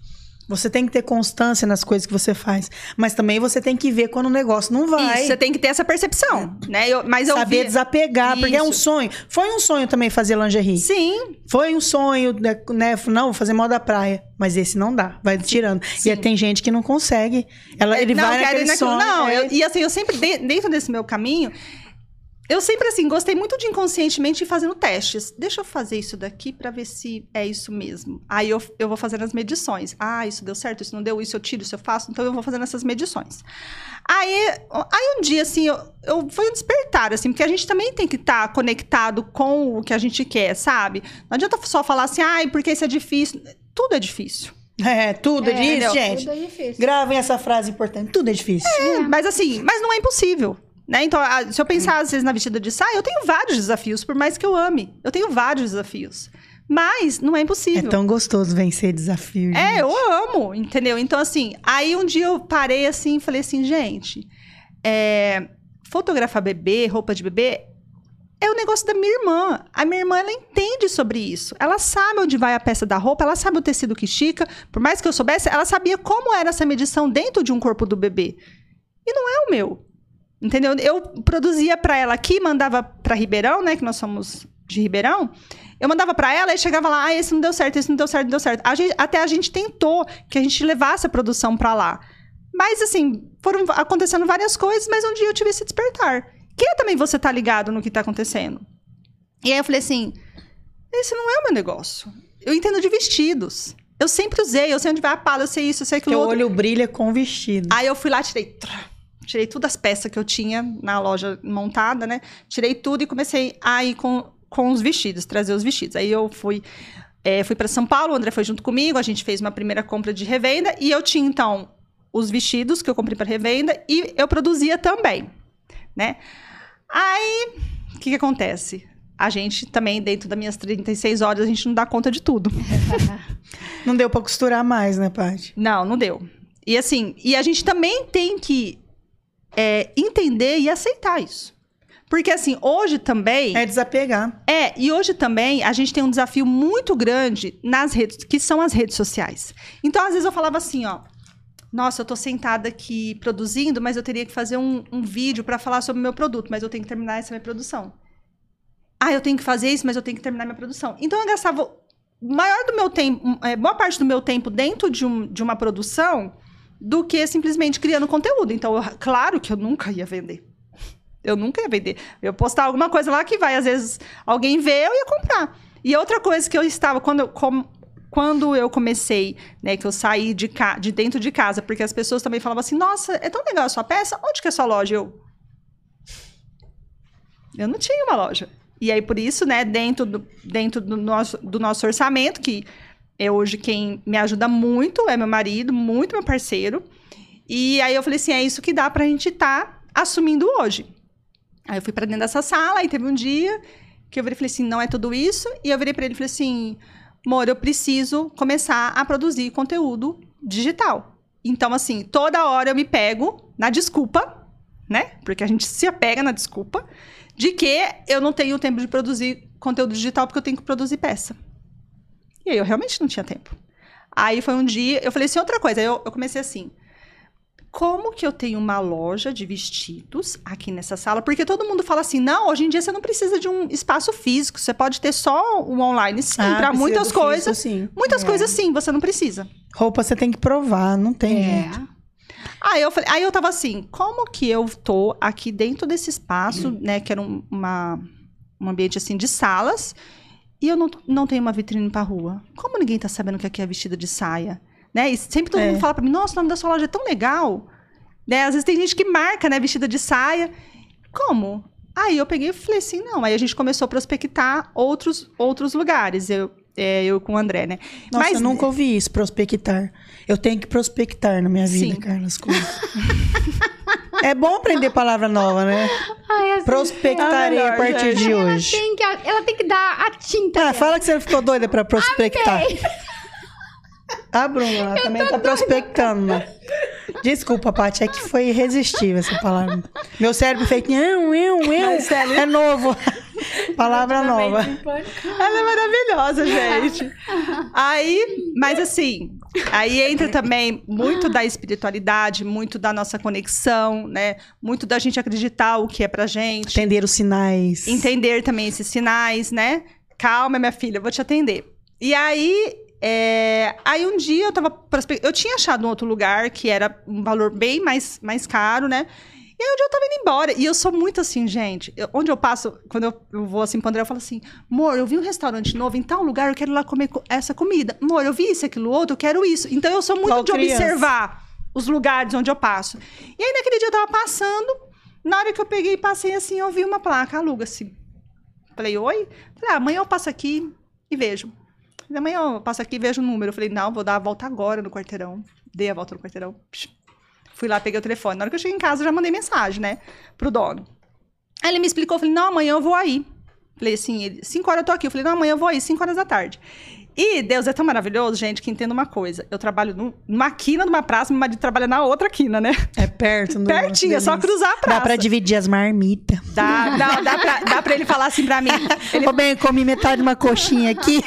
Você tem que ter constância nas coisas que você faz. Mas também você tem que ver quando o negócio não vai. Isso, você tem que ter essa percepção, é. né? Eu, mas eu Saber vi... desapegar, Isso. porque é um sonho. Foi um sonho também fazer lingerie. Sim. Foi um sonho, né? Não, fazer moda praia. Mas esse não dá, vai tirando. Sim. E aí tem gente que não consegue. Ela, ele não, vai naquele naquilo, sonho. Não, é... eu, e assim, eu sempre, dentro desse meu caminho... Eu sempre, assim, gostei muito de inconscientemente ir fazendo testes. Deixa eu fazer isso daqui pra ver se é isso mesmo. Aí eu, eu vou fazendo as medições. Ah, isso deu certo, isso não deu, isso eu tiro, isso eu faço. Então, eu vou fazendo essas medições. Aí, aí um dia, assim, eu, eu, foi um despertar, assim. Porque a gente também tem que estar tá conectado com o que a gente quer, sabe? Não adianta só falar assim, ai, porque isso é difícil. Tudo é difícil. É, tudo é, é difícil, gente. Tudo é difícil. Gravem essa frase importante. Tudo é difícil. É, é. Mas assim, mas não é impossível. Né? Então, se eu pensar, às vezes, na vestida de saia, eu tenho vários desafios, por mais que eu ame. Eu tenho vários desafios. Mas não é impossível. É tão gostoso vencer desafio. Gente. É, eu amo, entendeu? Então, assim, aí um dia eu parei assim e falei assim, gente, é, fotografar bebê, roupa de bebê, é o negócio da minha irmã. A minha irmã, ela entende sobre isso. Ela sabe onde vai a peça da roupa, ela sabe o tecido que estica. Por mais que eu soubesse, ela sabia como era essa medição dentro de um corpo do bebê. E não é o meu. Entendeu? Eu produzia para ela aqui, mandava para Ribeirão, né? Que nós somos de Ribeirão. Eu mandava para ela e chegava lá, ah, esse não deu certo, esse não deu certo, não deu certo. A gente, até a gente tentou que a gente levasse a produção para lá. Mas, assim, foram acontecendo várias coisas, mas um dia eu tive esse despertar. Que também você tá ligado no que tá acontecendo. E aí eu falei assim, esse não é o meu negócio. Eu entendo de vestidos. Eu sempre usei, eu sei onde vai a pala, eu sei isso, eu sei aquilo outro. Porque o olho brilha com o vestido. Aí eu fui lá, tirei... Tirei todas as peças que eu tinha na loja montada, né? Tirei tudo e comecei a ir com, com os vestidos, trazer os vestidos. Aí eu fui, é, fui para São Paulo, o André foi junto comigo, a gente fez uma primeira compra de revenda. E eu tinha, então, os vestidos que eu comprei para revenda e eu produzia também, né? Aí, o que que acontece? A gente também, dentro das minhas trinta e seis horas, a gente não dá conta de tudo. Não deu para costurar mais, né, Paty? Não, não deu. E assim, e a gente também tem que... É, entender e aceitar isso. Porque, assim, hoje também... É desapegar. É, e hoje também a gente tem um desafio muito grande nas redes, que são as redes sociais. Então, às vezes eu falava assim, ó... Nossa, eu tô sentada aqui produzindo, mas eu teria que fazer um, um vídeo para falar sobre o meu produto, mas eu tenho que terminar essa minha produção. ah, eu tenho que fazer isso, mas eu tenho que terminar minha produção. Então eu gastava maior do meu tempo, boa parte do meu tempo dentro de, um, de uma produção do que simplesmente criando conteúdo. Então, eu, claro que eu nunca ia vender. Eu nunca ia vender. Eu postar alguma coisa lá que vai, às vezes, alguém vê, eu ia comprar. E outra coisa que eu estava, quando eu, com, quando eu comecei, né, que eu saí de, ca, de dentro de casa, porque as pessoas também falavam assim, nossa, é tão legal a sua peça, onde que é a sua loja? Eu, eu não tinha uma loja. E aí, por isso, né, dentro, do, dentro do, nosso, do nosso orçamento, que é hoje quem me ajuda muito, é meu marido, muito meu parceiro. E aí eu falei assim, é isso que dá pra gente tá assumindo hoje. Aí eu fui pra dentro dessa sala, e teve um dia que eu virei e falei assim, não é tudo isso. E eu virei pra ele e falei assim, amor, eu preciso começar a produzir conteúdo digital. Então, assim, toda hora eu me pego na desculpa, né? Porque a gente se apega na desculpa. De que eu não tenho tempo de produzir conteúdo digital porque eu tenho que produzir peça. E aí eu realmente não tinha tempo. Aí foi um dia, eu falei assim, outra coisa, eu, eu comecei assim, como que eu tenho uma loja de vestidos aqui nessa sala? Porque todo mundo fala assim, não, hoje em dia você não precisa de um espaço físico, você pode ter só o online, sim, ah, para muitas coisas, físico, sim. Muitas é. coisas sim, você não precisa. Roupa você tem que provar, não tem jeito. É. Aí eu, falei, aí eu tava assim, como que eu tô aqui dentro desse espaço, né, que era um, uma, um ambiente assim de salas, e eu não, não tenho uma vitrine pra rua? Como ninguém tá sabendo que aqui é Vestida de Saia? Né? E sempre todo é. mundo fala pra mim, nossa, o nome da sua loja é tão legal. Né? Às vezes tem gente que marca, né, Vestida de Saia. Como? Aí eu peguei e falei assim, não. Aí a gente começou a prospectar outros, outros lugares. Eu... É, eu com o André, né? Nossa, mas eu nunca ouvi isso, prospectar. Eu tenho que prospectar na minha vida, sim. Carla, as coisas. É bom aprender palavra nova, né? Ai, assim, prospectarei é melhor, a partir de ela hoje. Tem que, ela tem que dar a tinta. Ah, dela. Fala que você ficou doida pra prospectar. Amei. A Bruna ela também tá doida. Prospectando. Desculpa, Paty, é que foi irresistível essa palavra. Meu cérebro fez... Eu, eu, eu. É novo. Palavra nova. Ela é maravilhosa, gente. Aí, mas assim, aí entra também muito da espiritualidade, muito da nossa conexão, né? Muito da gente acreditar o que é pra gente. Entender os sinais. Entender também esses sinais, né? Calma, minha filha, eu vou te atender. E aí... É, aí um dia eu tava eu tinha achado um outro lugar que era um valor bem mais, mais caro, né? E aí um dia eu tava indo embora. E eu sou muito assim, gente. Eu, onde eu passo, quando eu, eu vou assim pro André, eu falo assim: amor, eu vi um restaurante novo em tal lugar, eu quero ir lá comer essa comida. Amor, eu vi isso, aquilo, outro, eu quero isso. Então eu sou muito Qual de criança? Observar os lugares onde eu passo. E aí naquele dia eu tava passando, na hora que eu peguei e passei assim, eu vi uma placa, aluga-se. Falei, oi? Falei, ah, amanhã eu passo aqui e vejo. Da manhã eu passo aqui e vejo o número. Eu falei, não, vou dar a volta agora no quarteirão. Dei a volta no quarteirão. Psh. Fui lá, peguei o telefone. Na hora que eu cheguei em casa, eu já mandei mensagem, né? Pro dono. Aí ele me explicou. Eu falei, não, amanhã eu vou aí. Falei assim, cinco horas eu tô aqui. Eu falei, não, amanhã eu vou aí, cinco horas da tarde. E Deus é tão maravilhoso, gente, que entendo uma coisa. Eu trabalho numa quina de uma praça, meu marido trabalha na outra quina, né? É perto. Pertinho, é só cruzar a praça. Dá pra dividir as marmitas. Dá, dá, dá, pra, dá pra ele falar assim pra mim. Ele... Ô, bem, eu comi metade de uma coxinha aqui.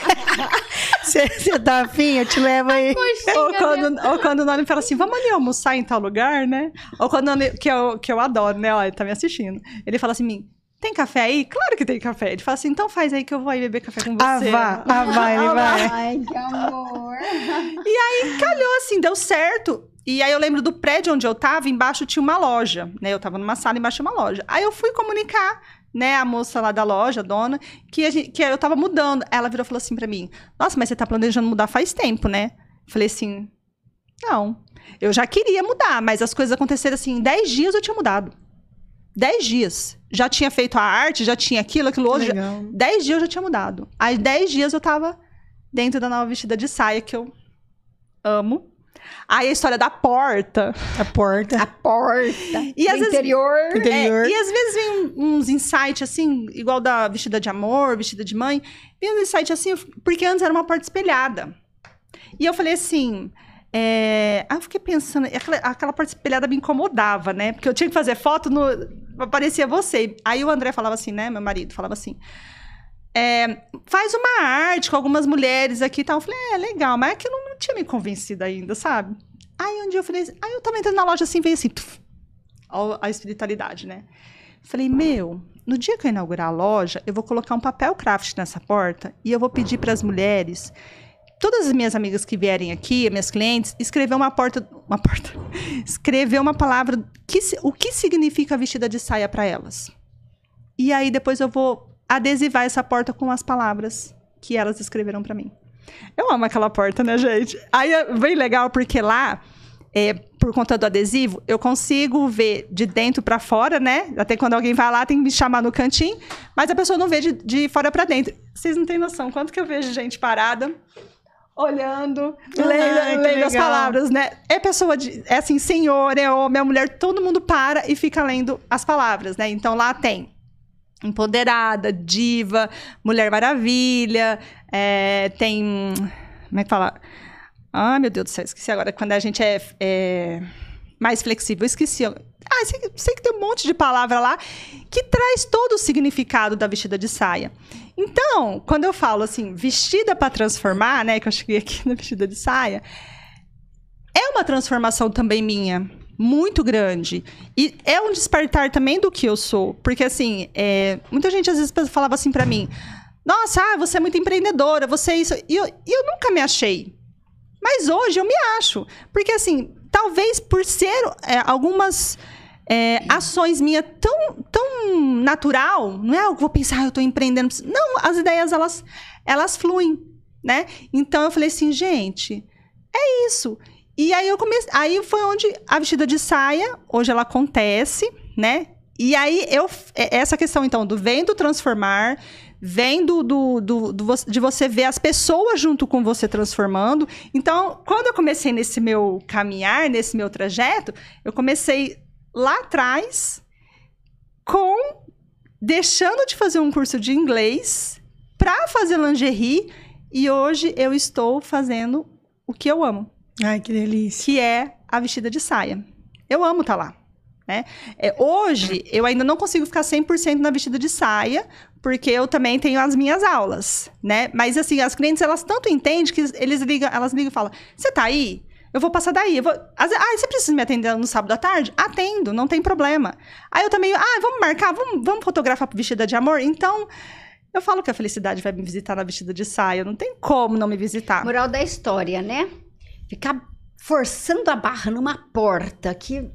Você tá afim? Eu te levo aí. Coxinha, ou, quando, ou quando o Nani fala assim, vamos ali almoçar em tal lugar, né? Ou quando o Nani, que eu, que eu adoro, né? Ó, ele tá me assistindo. Ele fala assim, tem café aí? Claro que tem café. Ele fala assim, então faz aí que eu vou aí beber café com você. Ah, vá, ah, vai, ah, vai. Ai, que amor. E aí, calhou assim, deu certo. E aí eu lembro do prédio onde eu tava, embaixo tinha uma loja, né? Eu tava numa sala, embaixo tinha uma loja. Aí eu fui comunicar, né, a moça lá da loja, a dona, que, a gente, que eu tava mudando. Ela virou e falou assim pra mim, nossa, mas você tá planejando mudar faz tempo, né? Eu falei assim, não. Eu já queria mudar, mas as coisas aconteceram assim, em dez dias eu tinha mudado. dez dias. Já tinha feito a arte, já tinha aquilo, aquilo outro. dez dias eu já tinha mudado. Aí, dez dias eu tava dentro da nova Vestida de Saia, que eu amo. Aí, a história da porta. A porta. A porta. E às vezes, interior. É, interior. E às vezes vem uns insights, assim, igual da Vestida de Amor, Vestida de Mãe. Vem uns insights, assim, porque antes era uma porta espelhada. E eu falei assim... É... Aí ah, eu fiquei pensando, aquela, aquela parte espelhada me incomodava, né? Porque eu tinha que fazer foto, no... aparecia você. Aí o André falava assim, né? Meu marido falava assim, é... faz uma arte com algumas mulheres aqui e tal. Eu falei, é, legal, mas aquilo não tinha me convencido ainda, sabe? Aí um dia eu falei, assim, aí eu tava entrando na loja assim, veio assim, tuf, a espiritualidade, né? Falei, meu, no dia que eu inaugurar a loja, eu vou colocar um papel craft nessa porta e eu vou pedir para as mulheres, todas as minhas amigas que vierem aqui, minhas clientes, escrever uma porta, uma porta, escrever uma palavra, que, o que significa vestida de saia para elas. E aí depois eu vou adesivar essa porta com as palavras que elas escreveram para mim. Eu amo aquela porta, né, gente? Aí é bem legal porque lá, é, por conta do adesivo, eu consigo ver de dentro para fora, né? Até quando alguém vai lá, tem que me chamar no cantinho. Mas a pessoa não vê de, de fora para dentro. Vocês não têm noção quanto que eu vejo gente parada, olhando, uhum, lendo, lendo as palavras, né? É pessoa de... É assim, senhor, é homem, é mulher. Todo mundo para e fica lendo as palavras, né? Então, lá tem... Empoderada, diva, Mulher Maravilha, é, tem... Como é que fala? Ah, meu Deus do céu, esqueci agora. Quando a gente é, é mais flexível, esqueci. Ah, sei, sei que tem um monte de palavra lá que traz todo o significado da vestida de saia. Então, quando eu falo assim, vestida para transformar, né? Que eu cheguei aqui na vestida de saia. É uma transformação também minha. Muito grande. E é um despertar também do que eu sou. Porque, assim, é, muita gente às vezes falava assim pra mim, nossa, ah, você é muito empreendedora, você é isso. E eu, eu nunca me achei. Mas hoje eu me acho. Porque, assim, talvez por ser é, algumas é, ações minhas tão, tão natural, não é algo que eu vou pensar, ah, eu tô empreendendo. Não, as ideias, elas, elas fluem, né? Então, eu falei assim, gente, é isso. E aí, eu comecei, aí foi onde a vestida de saia, hoje ela acontece, né? E aí, eu, essa questão, então, do vem do transformar, vem do, do, do, do, de você ver as pessoas junto com você transformando. Então, quando eu comecei nesse meu caminhar, nesse meu trajeto, eu comecei lá atrás com... Deixando de fazer um curso de inglês para fazer lingerie. E hoje, eu estou fazendo o que eu amo. Ai, que delícia. Que é a vestida de saia. Eu amo estar lá, né? É, hoje, eu ainda não consigo ficar cem por cento na vestida de saia, porque eu também tenho as minhas aulas, né? Mas, assim, as clientes, elas tanto entendem que eles ligam, elas ligam e falam, você tá aí? Eu vou passar daí. Eu vou... Ah, você precisa me atender no sábado à tarde? Atendo, não tem problema. Aí eu também, ah, vamos marcar? Vamos, vamos fotografar vestida de amor? Então... Eu falo que a felicidade vai me visitar na vestida de saia. Não tem como não me visitar. Moral da história, né? Ficar forçando a barra numa porta que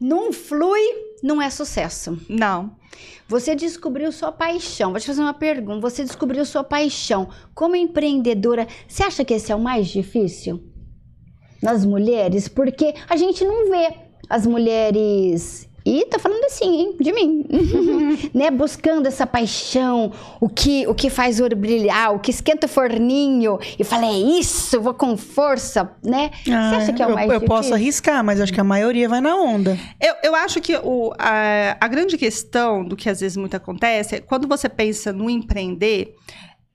não flui, não é sucesso. Não. Você descobriu sua paixão. Vou te fazer uma pergunta. Você descobriu sua paixão como empreendedora. Você acha que esse é o mais difícil? Nas mulheres? Porque a gente não vê as mulheres... E tá falando assim, hein? De mim. Né? Buscando essa paixão, o que, o que faz o ouro brilhar, o que esquenta o forninho. E fala, é isso, vou com força, né? Ah, você acha que é o mais eu, eu posso arriscar, mas acho que a maioria vai na onda. Eu, eu acho que o, a, a grande questão do que às vezes muito acontece é quando você pensa no empreender,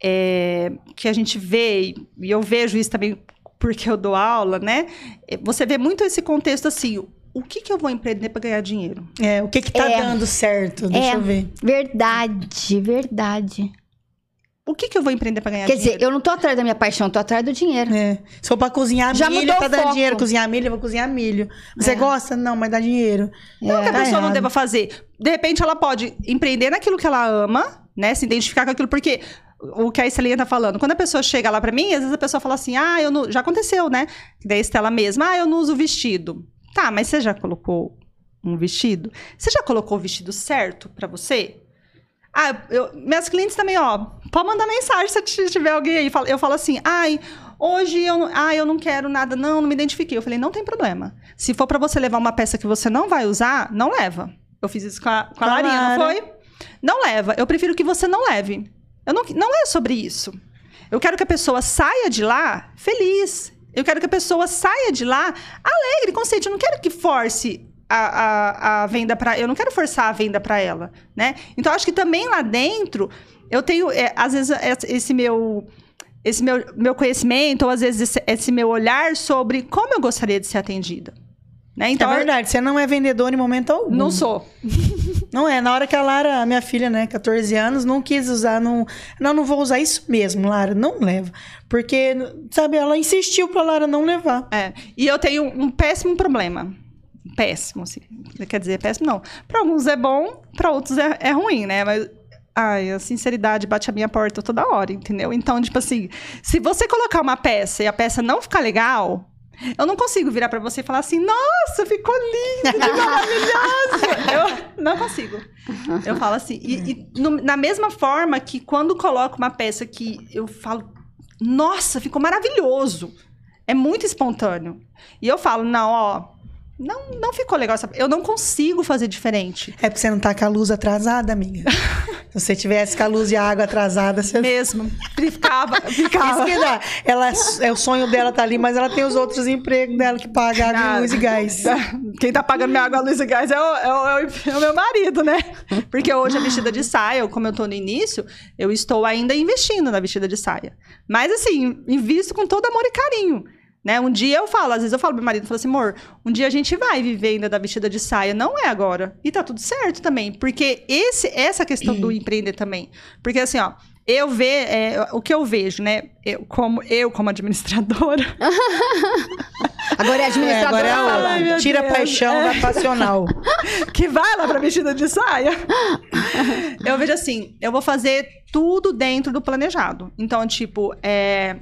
é, que a gente vê, e eu vejo isso também porque eu dou aula, né? Você vê muito esse contexto assim... O que que eu vou empreender para ganhar dinheiro? É, o que que tá é, dando certo? Deixa é, eu ver. Verdade, verdade. O que que eu vou empreender para ganhar Quer dinheiro? Quer dizer, eu não tô atrás da minha paixão, tô atrás do dinheiro. É. Se for para cozinhar Já milho, para dar dinheiro, cozinhar milho, eu vou cozinhar milho. Você é. gosta? Não, mas dá dinheiro. É. Não que a pessoa é não deva fazer. De repente, ela pode empreender naquilo que ela ama, né? Se identificar com aquilo, porque... O que a Estelinha tá falando. Quando a pessoa chega lá para mim, às vezes a pessoa fala assim, ah, eu não... Já aconteceu, né? Daí a Estela mesma, ah, eu não uso vestido. Tá, mas você já colocou um vestido? Você já colocou o vestido certo pra você? Ah, eu, minhas clientes também, ó, pode mandar mensagem se tiver alguém aí. Eu falo assim, ai, hoje eu, ah, eu não quero nada, não, não me identifiquei. Eu falei, não tem problema. Se for pra você levar uma peça que você não vai usar, não leva. Eu fiz isso com a, com a Larinha, não foi? Não leva, eu prefiro que você não leve. Eu não, não é sobre isso. Eu quero que a pessoa saia de lá feliz. Eu quero que a pessoa saia de lá alegre, consciente. Eu não quero que force a, a, a venda para... Eu não quero forçar a venda para ela, né? Então, acho que também lá dentro, eu tenho, é, às vezes, esse meu, esse meu, meu conhecimento, ou às vezes, esse, esse meu olhar sobre como eu gostaria de ser atendida. Né? Então, é verdade, eu... você não é vendedor em momento algum. Não sou. Não é, na hora que a Lara, minha filha, né, quatorze anos, não quis usar, não, não, não vou usar isso mesmo, Lara, não leva. Porque, sabe, ela insistiu pra Lara não levar. É, e eu tenho um péssimo problema. péssimo. Assim. Quer dizer, péssimo não. Para alguns é bom, para outros é, é ruim, né? Mas ai, a sinceridade bate a minha porta toda hora, entendeu? Então, tipo assim, se você colocar uma peça e a peça não ficar legal... Eu não consigo virar pra você e falar assim, nossa, ficou lindo, que maravilhoso. Eu não consigo. Eu falo assim. E, e no, na mesma forma que quando coloco uma peça que eu falo, nossa, ficou maravilhoso. É muito espontâneo. E eu falo, não, ó, não, não ficou legal. Essa... Eu não consigo fazer diferente. É porque você não tá com a luz atrasada, amiga. Se você tivesse com a luz e a água atrasada, você... Mesmo. Ficava. Ficava. Isso que dá. Ela, é, o sonho dela tá ali, mas ela tem os outros empregos dela que paga água, nada, luz e gás. Quem tá pagando minha água, luz e gás é o, é o, é o meu marido, né? Porque hoje a vestida de saia, como eu tô no início, eu estou ainda investindo na vestida de saia. Mas assim, invisto com todo amor e carinho. Né? Um dia eu falo, às vezes eu falo pro meu marido, eu falo assim, amor, um dia a gente vai viver ainda da vestida de saia, não é agora. E tá tudo certo também, porque esse, essa questão do empreender também. Porque assim, ó, eu ver, é, o que eu vejo, né? Eu como, eu, como administradora... Agora é administradora. É, agora é, ai, tira Deus, paixão é. da passional. Que vai lá pra vestida de saia. Eu vejo assim, eu vou fazer tudo dentro do planejado. Então, tipo, é...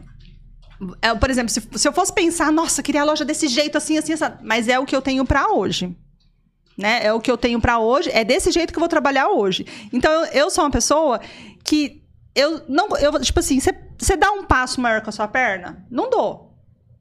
Eu, por exemplo, se, se eu fosse pensar, nossa, queria a loja desse jeito, assim, assim, assim, mas é o que eu tenho pra hoje, né? É o que eu tenho pra hoje, é desse jeito que eu vou trabalhar hoje. Então, eu, eu sou uma pessoa que eu não... Eu, tipo assim, você dá um passo maior com a sua perna? Não dou.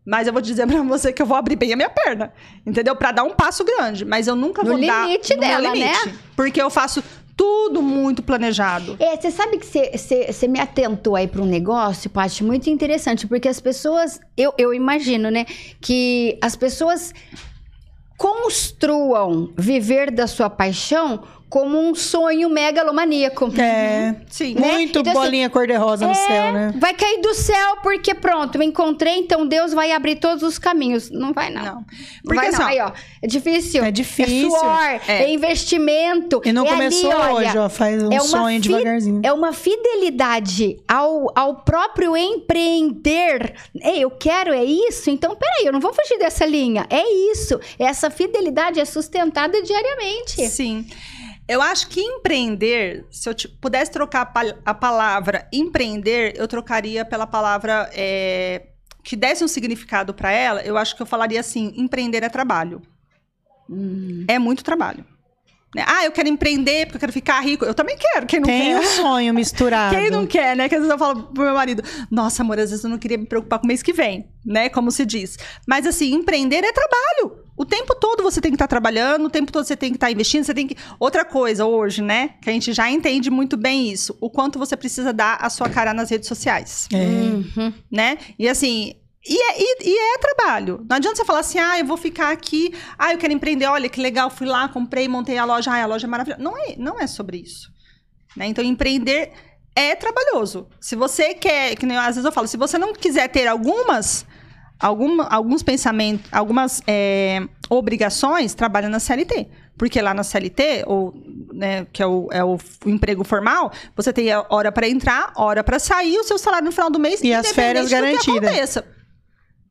Mas eu vou dizer pra você que eu vou abrir bem a minha perna, entendeu? Pra dar um passo grande, mas eu nunca vou dar... No limite dela, né? Porque eu faço... Tudo muito planejado. É, você sabe que você me atentou aí para um negócio, Paty, muito interessante. Porque as pessoas, eu, eu imagino, né? Que as pessoas construam viver da sua paixão como um sonho megalomaníaco. É, sim. Né? Muito então, bolinha assim, cor-de-rosa no é, céu, né? Vai cair do céu porque pronto, me encontrei, então Deus vai abrir todos os caminhos. Não vai não. não. Porque vai, assim, não. Aí, ó, é difícil. É difícil. É suor, é, é investimento. E não é começou ali, olha, hoje, ó, faz um é sonho devagarzinho. É uma fidelidade ao, ao próprio empreender. Ei, eu quero, é isso? Então, peraí, eu não vou fugir dessa linha. É isso. Essa fidelidade é sustentada diariamente. Sim. Eu acho que empreender, se eu pudesse trocar a palavra empreender, eu trocaria pela palavra é, que desse um significado para ela, eu acho que eu falaria assim, empreender é trabalho. Hum. É muito trabalho. Ah, eu quero empreender porque eu quero ficar rico. Eu também quero, quem não Tem quer. Tem um sonho misturado. Quem não quer, né? Que às vezes eu falo pro meu marido, nossa, amor, às vezes eu não queria me preocupar com o mês que vem, né? Como se diz. Mas assim, empreender é trabalho. O tempo todo você tem que estar tá trabalhando, o tempo todo você tem que estar tá investindo, você tem que... Outra coisa hoje, né? Que a gente já entende muito bem isso. O quanto você precisa dar a sua cara nas redes sociais. É. Uhum. Né? E assim... E é, e, e é trabalho. Não adianta você falar assim, ah, eu vou ficar aqui, ah, eu quero empreender, olha que legal, fui lá, comprei, montei a loja, ah, a loja é maravilhosa. Não é, não é sobre isso. Né? Então, empreender é trabalhoso. Se você quer, que nem eu, às vezes eu falo, se você não quiser ter algumas, algum, alguns pensamentos, algumas é, obrigações, trabalha na C L T. Porque lá na C L T, ou, né, que é o, é o emprego formal, você tem hora para entrar, hora para sair, o seu salário no final do mês, e as férias garantidas.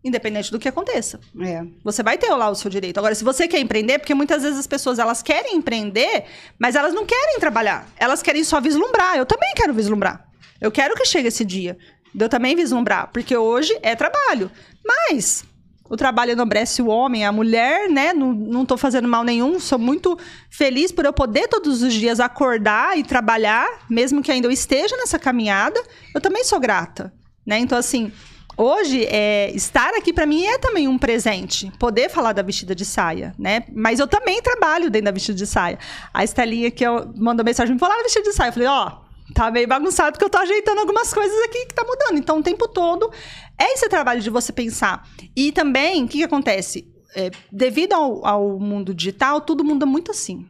Independente do que aconteça. É. Você vai ter lá o seu direito. Agora, se você quer empreender, porque muitas vezes as pessoas, elas querem empreender, mas elas não querem trabalhar. Elas querem só vislumbrar. Eu também quero vislumbrar. Eu quero que chegue esse dia. Eu também vislumbrar, porque hoje é trabalho. Mas o trabalho enobrece o homem, a mulher, né? Não, não tô fazendo mal nenhum. Sou muito feliz por eu poder todos os dias acordar e trabalhar, mesmo que ainda eu esteja nessa caminhada. Eu também sou grata, né? Então, assim... Hoje, é, estar aqui para mim é também um presente. Poder falar da vestida de saia, né? Mas eu também trabalho dentro da vestida de saia. A Estelinha que eu, mandou mensagem, me falou, ah, vestida de saia. Eu falei, ó, oh, tá meio bagunçado porque eu tô ajeitando algumas coisas aqui que tá mudando. Então, o tempo todo é esse trabalho de você pensar. E também, o que, que acontece? É, devido ao, ao mundo digital, tudo muda muito assim.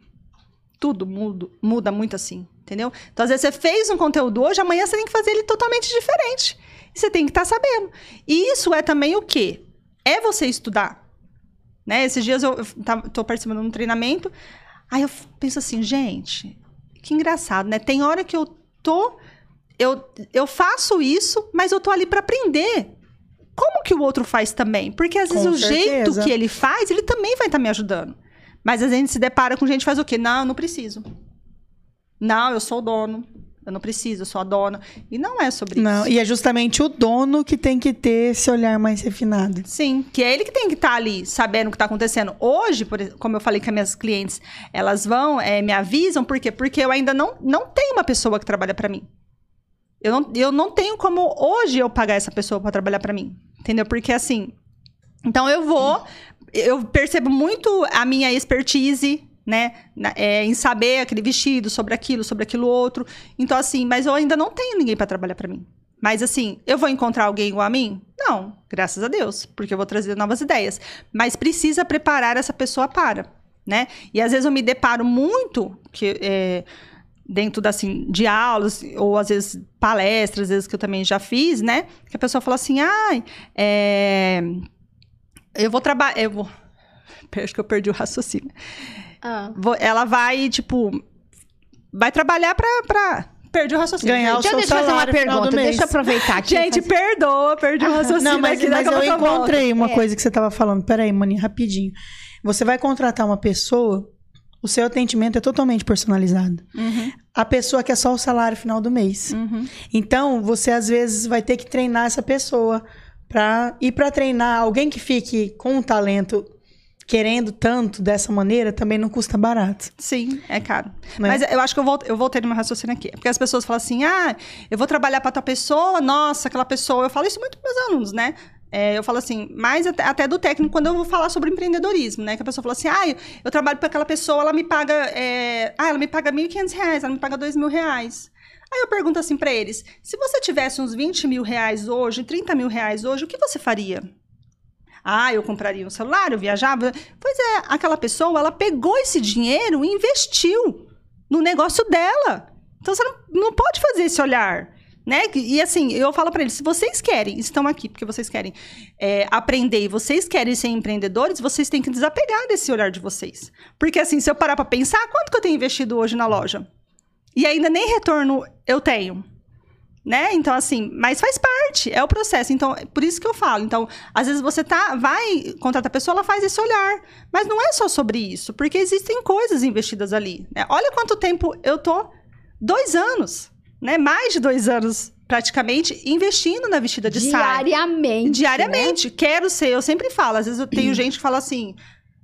Tudo muda, muda muito assim, entendeu? Então, às vezes, você fez um conteúdo hoje, amanhã você tem que fazer ele totalmente diferente. Você tem que estar sabendo. E isso é também o quê? É você estudar. Né? Esses dias eu estou participando de um treinamento, aí eu penso assim, gente, que engraçado, né? Tem hora que eu tô, eu, eu faço isso, mas eu tô ali para aprender. Como que o outro faz também? Porque às vezes o jeito que ele faz, ele também vai estar me ajudando. Mas a gente se depara com gente que faz o quê? Não, eu não preciso. Não, eu sou o dono. Eu não preciso, eu sou a dona. E não é sobre não, isso. E é justamente o dono que tem que ter esse olhar mais refinado. Sim, que é ele que tem que estar ali, sabendo o que está acontecendo. Hoje, por, como eu falei com as minhas clientes, elas vão, é, me avisam. Por quê? Porque eu ainda não, não tenho uma pessoa que trabalha para mim. Eu não, eu não tenho como hoje eu pagar essa pessoa para trabalhar para mim. Entendeu? Porque assim... Então, eu vou... Sim. Eu percebo muito a minha expertise... Né? É, em saber aquele vestido, sobre aquilo, sobre aquilo outro. Então, assim, mas eu ainda não tenho ninguém para trabalhar para mim. Mas, assim, eu vou encontrar alguém igual a mim? Não, graças a Deus, porque eu vou trazer novas ideias. Mas precisa preparar essa pessoa para, né? E, às vezes, eu me deparo muito que, é, dentro, da, assim, de aulas, ou, às vezes, palestras, às vezes, que eu também já fiz, né? Que a pessoa fala assim, ai, é, eu vou trabalhar... Eu vou... Acho que eu perdi o raciocínio. Ah. Ela vai, tipo... Vai trabalhar pra... pra... Perdi o raciocínio. Ganhar o seu deixa salário. Deixa eu fazer uma pergunta. Do deixa eu aproveitar aqui. Gente, fazer... perdoa. Perdi o raciocínio. Não, mas, aqui, mas eu, eu encontrei uma é. coisa que você tava falando. Peraí, Mani, rapidinho. Você vai contratar uma pessoa... O seu atendimento é totalmente personalizado. Uhum. A pessoa quer só o salário final do mês. Uhum. Então, você às vezes vai ter que treinar essa pessoa. Pra... E pra treinar alguém que fique com um talento... Querendo tanto dessa maneira, também não custa barato. Sim, é caro. Né? Mas eu acho que eu voltei, eu voltei no meu raciocínio aqui. Porque as pessoas falam assim, ah, eu vou trabalhar para tal pessoa, nossa, aquela pessoa. Eu falo isso muito para os meus alunos, né? É, eu falo assim, mas até, até do técnico, quando eu vou falar sobre empreendedorismo, né? Que a pessoa fala assim, ah, eu, eu trabalho para aquela pessoa, ela me paga... É... Ah, ela me paga mil e quinhentos reais, ela me paga dois mil reais. Aí eu pergunto assim para eles, se você tivesse uns vinte mil reais hoje, trinta mil reais hoje, o que você faria? Ah, eu compraria um celular, eu viajava. Pois é, aquela pessoa, ela pegou esse dinheiro e investiu no negócio dela. Então, você não, não pode fazer esse olhar, né? E assim, eu falo pra eles, se vocês querem, estão aqui porque vocês querem é, aprender e vocês querem ser empreendedores, vocês têm que desapegar desse olhar de vocês. Porque assim, se eu parar pra pensar, quanto que eu tenho investido hoje na loja? E ainda nem retorno eu tenho. Né? Então, assim, mas faz parte, é o processo. Então, por isso que eu falo. Então, às vezes você tá, vai contratar a pessoa, ela faz esse olhar. Mas não é só sobre isso, porque existem coisas investidas ali. Né? Olha quanto tempo eu tô, dois anos, né? Mais de dois anos, praticamente, investindo na vestida de saia. Diariamente. Diariamente. Né? Quero ser, eu sempre falo. Às vezes eu tenho gente que fala assim...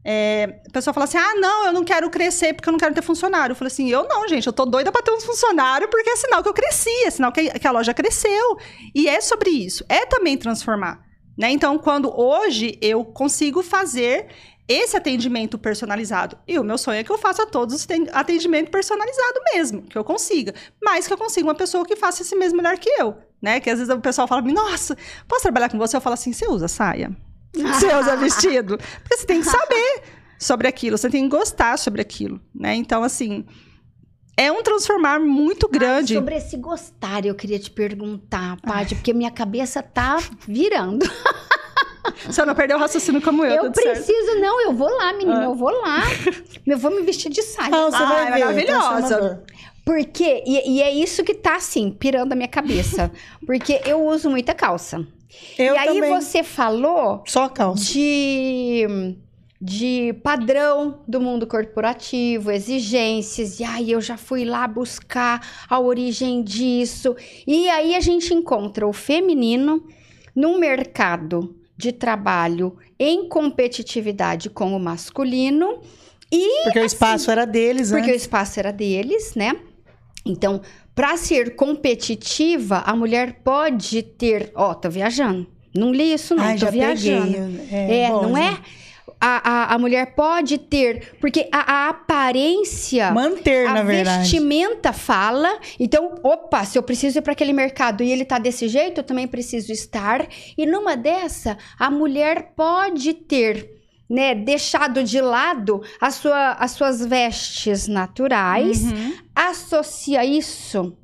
É, a pessoa fala assim, ah, não, eu não quero crescer porque eu não quero ter funcionário. Eu falo assim, eu não, gente, eu tô doida pra ter um funcionário porque é sinal que eu cresci, é sinal que a, que a loja cresceu. E é sobre isso, é também transformar, né? Então, quando hoje eu consigo fazer esse atendimento personalizado, e o meu sonho é que eu faça todos os atendimento personalizado mesmo, que eu consiga, mas que eu consiga uma pessoa que faça esse mesmo melhor que eu, né? Que às vezes o pessoal fala, nossa, posso trabalhar com você? Eu falo assim, você usa saia? Você usa vestido? Porque você tem que saber sobre aquilo, você tem que gostar sobre aquilo, né? Então, assim, é um transformar muito grande. Ai, sobre esse gostar, eu queria te perguntar, Paty, porque minha cabeça tá virando. Você não perdeu o raciocínio como eu, Eu preciso, certo. Não, eu vou lá, menina, ah. eu vou lá. Eu vou me vestir de saia. Ah, você ah, vai é ver, maravilhosa. Porque, e, e é isso que tá, assim, pirando a minha cabeça. Porque eu uso muita calça. Eu e aí também. Você falou só calça. De, de padrão do mundo corporativo, exigências, e aí eu já fui lá buscar a origem disso. E aí a gente encontra o feminino num mercado de trabalho em competitividade com o masculino. E, porque assim, o espaço era deles, né? Porque o espaço era deles, né? Então... Para ser competitiva, a mulher pode ter... Ó, oh, tô viajando. Não li isso, não. Ai, tô já viajando. Peguei. É, é bom, não né? é? A, a, a mulher pode ter... Porque a, a aparência... Manter, na verdade. A vestimenta fala. Então, opa, se eu preciso ir para aquele mercado e ele tá desse jeito, eu também preciso estar. E numa dessa, a mulher pode ter... Né, deixado de lado a sua, as suas vestes naturais, uhum. Associa isso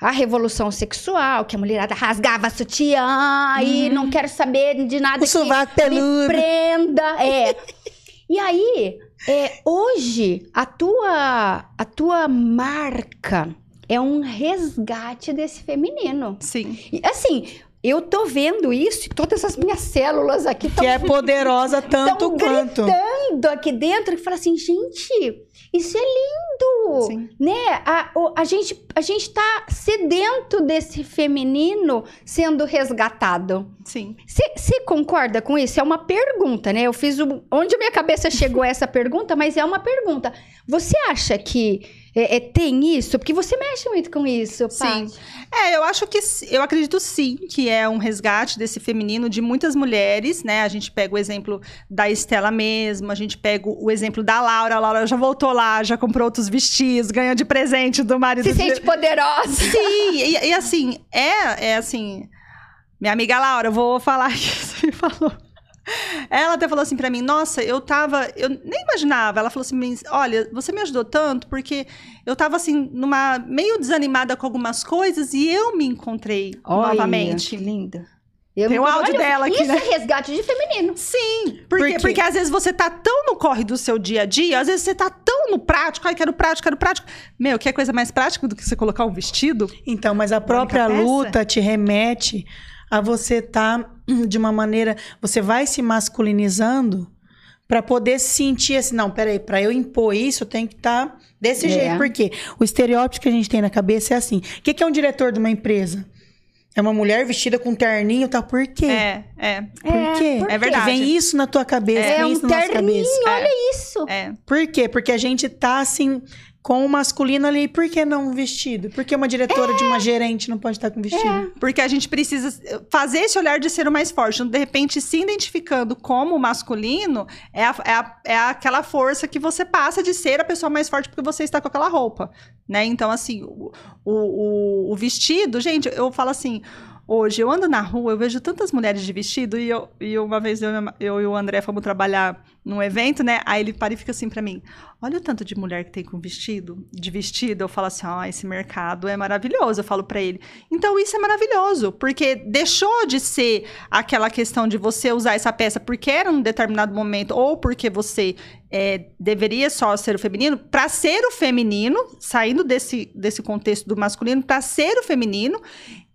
à revolução sexual, que a mulherada rasgava sutiã, uhum. E não quero saber de nada o que peludo. Me prenda. É. E aí, é, hoje, a tua, a tua marca é um resgate desse feminino. Sim. E, assim... Eu tô vendo isso e todas as minhas células aqui... Tão, que é poderosa tanto quanto... gritando aqui dentro, que fala assim, gente, isso é lindo, sim, né? A, a, gente, a gente tá sedento desse feminino sendo resgatado. Sim. Você concorda com isso? É uma pergunta, né? Eu fiz... O, onde minha cabeça chegou essa pergunta, mas é uma pergunta. Você acha que... É, é, tem isso? Porque você mexe muito com isso, Paty. Sim. É, eu acho que... Eu acredito, sim, que é um resgate desse feminino de muitas mulheres, né? A gente pega o exemplo da Estela mesmo, a gente pega o exemplo da Laura. A Laura já voltou lá, já comprou outros vestidos, ganhou de presente do marido. Se sente poderosa. Sim, e, e assim, é, é assim... Minha amiga Laura, eu vou falar que você me falou. Ela até falou assim pra mim, nossa, eu tava... Eu nem imaginava. Ela falou assim, olha, você me ajudou tanto, porque eu tava assim, numa meio desanimada com algumas coisas e eu me encontrei, olha, novamente. Que linda. Eu Tem o áudio olha, dela aqui, isso, né? Isso é resgate de feminino. Sim. Porque, Por porque às vezes você tá tão no corre do seu dia a dia, às vezes você tá tão no prático, ai, quero prático, quero prático. Meu, que é coisa mais prática do que você colocar um vestido? Então, mas a própria luta te remete... a você tá de uma maneira... Você vai se masculinizando para poder sentir assim... Não, peraí, para eu impor isso, eu tenho que estar tá desse é. jeito. Por quê? O estereótipo que a gente tem na cabeça é assim. O que, que é um diretor de uma empresa? É uma mulher vestida com um terninho e tá, tal. Por quê? É, é. Por é, quê? Por é verdade. Vem isso na tua cabeça, é, vem um isso na nossa cabeça. É um terninho, olha isso. É. Por quê? Porque a gente tá assim... com o masculino ali, por que não um vestido? Por que uma diretora é. de uma gerente não pode estar com vestido? É. Porque a gente precisa fazer esse olhar de ser o mais forte. De repente, se identificando como masculino, é, a, é, a, é aquela força que você passa de ser a pessoa mais forte porque você está com aquela roupa, né? Então, assim, o, o, o vestido... Gente, eu falo assim... Hoje, eu ando na rua, eu vejo tantas mulheres de vestido, e, eu, e uma vez eu, eu e o André fomos trabalhar num evento, né? Aí ele para e fica assim pra mim, olha o tanto de mulher que tem com vestido, de vestido. Eu falo assim, ó, oh, esse mercado é maravilhoso, eu falo pra ele. Então, isso é maravilhoso, porque deixou de ser aquela questão de você usar essa peça porque era um determinado momento, ou porque você... É, deveria só ser o feminino, para ser o feminino, saindo desse, desse contexto do masculino, para ser o feminino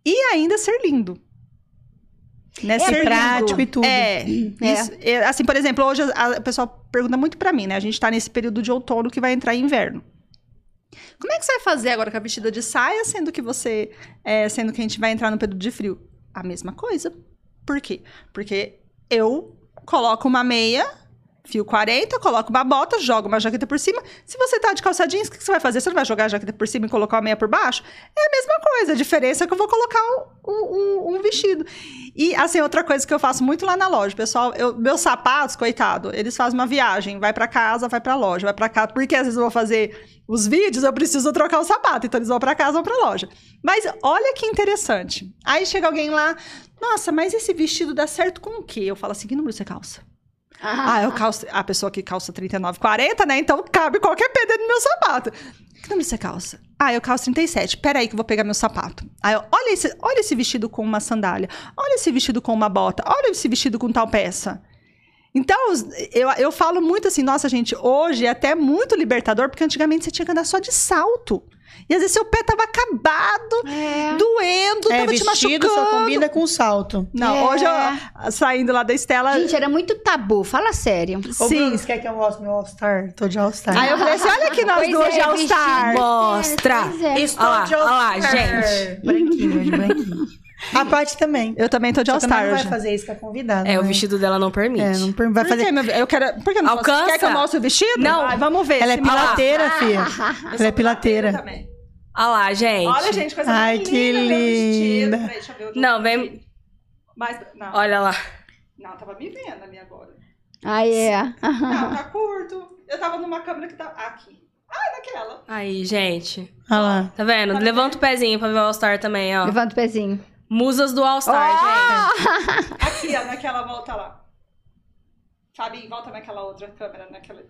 e ainda ser lindo. Né? É ser prático e tudo. É, é. Isso, é, assim, por exemplo, hoje a, a pessoa pergunta muito para mim, né? A gente tá nesse período de outono que vai entrar em inverno. Como é que você vai fazer agora com a vestida de saia, sendo que você, é, sendo que a gente vai entrar no período de frio? A mesma coisa. Por quê? Porque eu coloco uma meia... Fio quarenta, coloca uma bota, joga uma jaqueta por cima. Se você tá de calça jeans, o que você vai fazer? Você não vai jogar a jaqueta por cima e colocar a meia por baixo? É a mesma coisa. A diferença é que eu vou colocar um, um, um vestido. E, assim, outra coisa que eu faço muito lá na loja, pessoal... Eu, meus sapatos, coitado, eles fazem uma viagem. Vai pra casa, vai pra loja, vai pra casa. Porque, às vezes, eu vou fazer os vídeos, eu preciso trocar o sapato. Então, eles vão pra casa, vão pra loja. Mas, olha que interessante. Aí, chega alguém lá... Nossa, mas esse vestido dá certo com o quê? Eu falo assim, que número você calça? Ah, ah, eu calço... A pessoa que calça trinta e nove, quarenta, né? Então, cabe qualquer pedra no meu sapato. Que número você calça? Ah, eu calço trinta e sete. Peraí que eu vou pegar meu sapato. Aí, eu, olha, esse, olha esse vestido com uma sandália. Olha esse vestido com uma bota. Olha esse vestido com tal peça. Então, eu, eu falo muito assim... Nossa, gente, hoje é até muito libertador... Porque antigamente você tinha que andar só de salto. E às vezes seu pé tava acabado, é. doendo, é, tava te machucando. É, vestido só combina com salto. Não, é. hoje eu, saindo lá da Estela... Gente, era muito tabu, fala sério. Ô, sim. Bruno, você quer que eu mostre meu all-star? Tô de all-star. Aí eu falei assim, olha aqui nós dois é, de all-star. Mostra. É, é. Estou olá, de all-star. Olha lá, gente. Branquinho, hoje branquinho. A Paty também. Eu também tô de all-star hoje. Não vai fazer isso com a convidada. É, né? O vestido dela não permite. É, não permite. Vai fazer... Por que, eu quero... Por que não alcança? Posso... Quer que eu mostre o vestido? Não. Vai, vamos ver. Ela é pilateira, filha. Ela é pilateira também. Olha lá, gente. Olha, gente, coisa ai, mais que linda. linda. Peraí, deixa eu ver o não, vem... Mas, não. Olha lá. Não, tava me vendo ali agora. Ah, é. Não, tá curto. Eu tava numa câmera que tava... Aqui. Ah, naquela. Aí, gente. Olha lá. Tá vendo? Tá Levanta vendo? o pezinho pra ver o all-star também, ó. Levanta o pezinho. Musas do all-star, oh! gente. Aqui, ó, naquela volta lá. Fabi, volta naquela outra câmera. Naquela...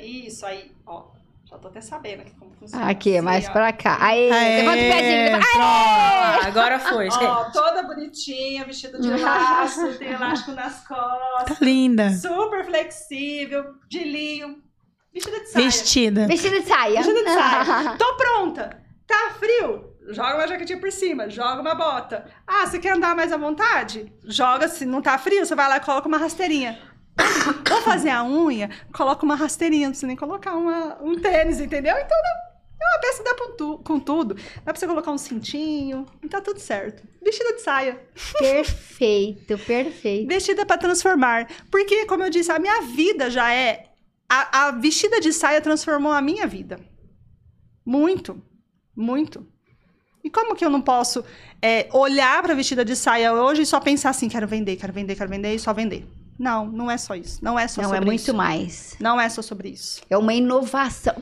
Isso, aí, ó. Já tô até sabendo aqui como funciona. Aqui, assim, mais ó. pra cá. Aê, aê, levanta o pezinho. Aê! Aê! Agora foi, gente. Ó, toda bonitinha, vestida de laço, tem elástico nas costas. Tá linda. Super flexível, de linho. Vestida de saia. Vestida. Vestida de saia. Vestida de saia. Tô pronta. Tá frio? Joga uma jaquetinha por cima, joga uma bota. Ah, você quer andar mais à vontade? Joga, se não tá frio, você vai lá e coloca uma rasteirinha. Vou fazer a unha, coloca uma rasteirinha, não precisa nem colocar uma, um tênis, entendeu? Então é uma peça que dá tu, com tudo. Dá pra você colocar um cintinho, e tá tudo certo. Vestida de saia. Perfeito, perfeito. Vestida pra transformar. Porque, como eu disse, a minha vida já é... A, a vestida de saia transformou a minha vida. Muito, muito. E como que eu não posso é, olhar para a vestida de saia hoje e só pensar assim, quero vender, quero vender, quero vender e só vender? Não, não é só isso. Não é só não, sobre isso. Não, é muito isso. mais. Não é só sobre isso. É uma inovação.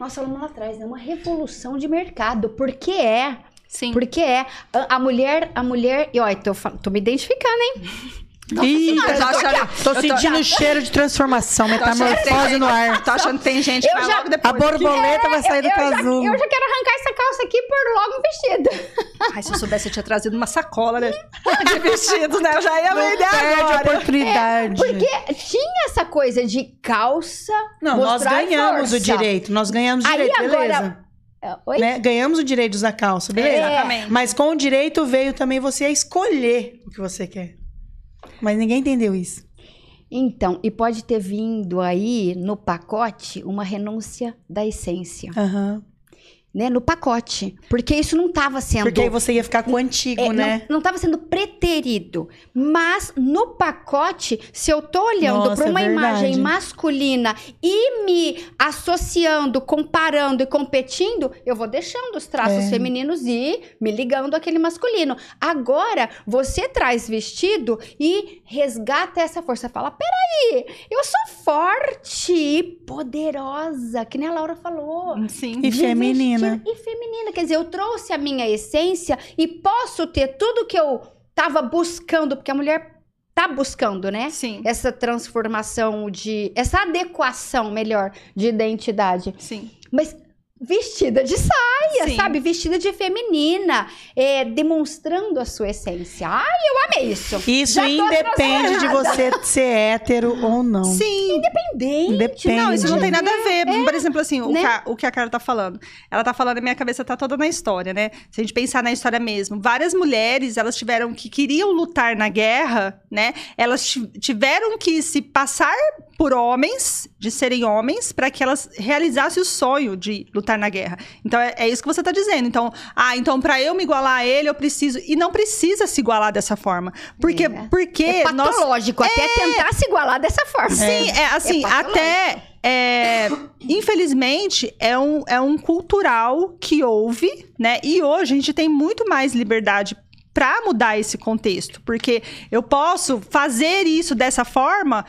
Nós falamos lá atrás, é né? uma revolução de mercado. Porque é. Sim. Porque é. A, a mulher, a mulher... E olha, tô, tô me identificando, hein? Nossa, Ih, senhora, tô, achando, tô, tô sentindo o cheiro de transformação, metamorfose no ar. Tô achando que tem gente que vai já, logo depois. A borboleta é, vai sair eu, do casulo. Eu já quero arrancar essa calça aqui e pôr logo um vestido. Ai, se eu soubesse, eu tinha trazido uma sacola, né? De vestido, né? Eu já ia vender agora. De oportunidade. É, porque tinha essa coisa de calça. Não, nós ganhamos o direito. Nós ganhamos o direito, Aí, beleza. Agora... Né? Ganhamos o direito de usar calça, beleza? É. Exatamente. Mas com o direito veio também você a escolher o que você quer. Mas ninguém entendeu isso. Então, e pode ter vindo aí no pacote uma renúncia da essência. Uhum. Né? No pacote. Porque isso não estava sendo... Porque aí você ia ficar com o antigo, é, né? Não estava sendo preterido. Mas no pacote, se eu tô olhando para uma é imagem masculina e me associando, comparando e competindo, eu vou deixando os traços é. femininos e me ligando àquele masculino. Agora, você traz vestido e resgata essa força. Fala, peraí, eu sou forte e poderosa, que nem a Laura falou. Sim. E feminina. E feminina, quer dizer, eu trouxe a minha essência e posso ter tudo que eu tava buscando, porque a mulher tá buscando, né? Sim. Essa transformação de... Essa adequação, melhor, de identidade. Sim. Mas vestida de saia, Sim. sabe? Vestida de feminina, é, demonstrando a sua essência. Ai, eu amei isso. Isso Já independe de você ser hétero ou não. Sim. Independente. Independe. Não, isso não tem nada a ver. É, Por exemplo, assim, né? o, ca, o que a Carla tá falando. Ela tá falando, a minha cabeça tá toda na história, né? Se a gente pensar na história mesmo, várias mulheres, elas tiveram que, queriam lutar na guerra, né? Elas tiveram que se passar por homens, de serem homens, para que elas realizassem o sonho de lutar na guerra. Então, é, é isso que você está dizendo. Então, ah, então para eu me igualar a ele, eu preciso... E não precisa se igualar dessa forma. Porque... É, porque é patológico nós... até é... tentar se igualar dessa forma. Sim, é, é assim, é até... É, infelizmente, é um, é um cultural que houve, né? E hoje a gente tem muito mais liberdade para mudar esse contexto. Porque eu posso fazer isso dessa forma...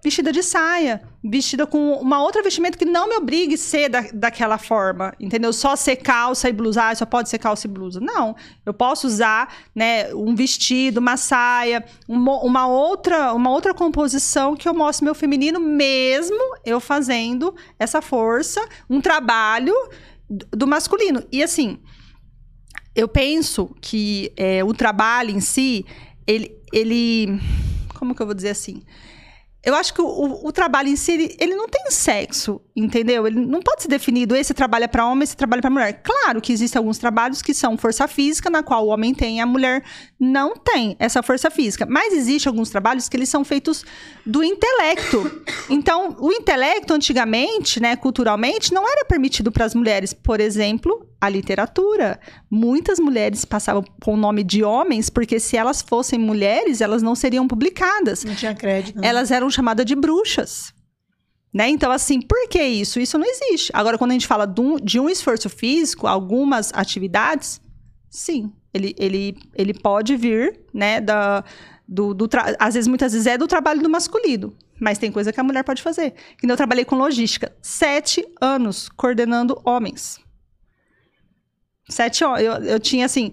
Vestida de saia, vestida com uma outra vestimenta que não me obrigue a ser da, daquela forma, entendeu? Só ser calça e blusa, ah, só pode ser calça e blusa. Não, eu posso usar, né, um vestido, uma saia, uma, uma, outra, uma outra composição que eu mostre meu feminino, mesmo eu fazendo essa força, um trabalho do masculino. E assim, eu penso que é, o trabalho em si, ele, ele... Como que eu vou dizer assim? Eu acho que o, o trabalho em si, ele, ele não tem sexo, entendeu? Ele não pode ser definido, esse trabalho é para homem, esse trabalho é para mulher. Claro que existem alguns trabalhos que são força física, na qual o homem tem e a mulher não tem essa força física. Mas existem alguns trabalhos que eles são feitos do intelecto. Então, o intelecto, antigamente, né, culturalmente, não era permitido para as mulheres. Por exemplo, a literatura. Muitas mulheres passavam com o nome de homens, porque se elas fossem mulheres, elas não seriam publicadas. Não tinha crédito. Né? Elas eram chamadas de bruxas. Né? Então, assim, por que isso? Isso não existe. Agora, quando a gente fala de um, de um esforço físico, algumas atividades, sim, ele, ele, ele pode vir, né? Da, do, do tra... Às vezes, muitas vezes, é do trabalho do masculino. Mas tem coisa que a mulher pode fazer. Eu trabalhei com logística sete anos coordenando homens. Sete horas. Eu, eu tinha, assim...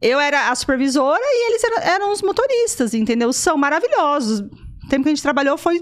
Eu era a supervisora e eles eram, eram os motoristas, entendeu? São maravilhosos. O tempo que a gente trabalhou foi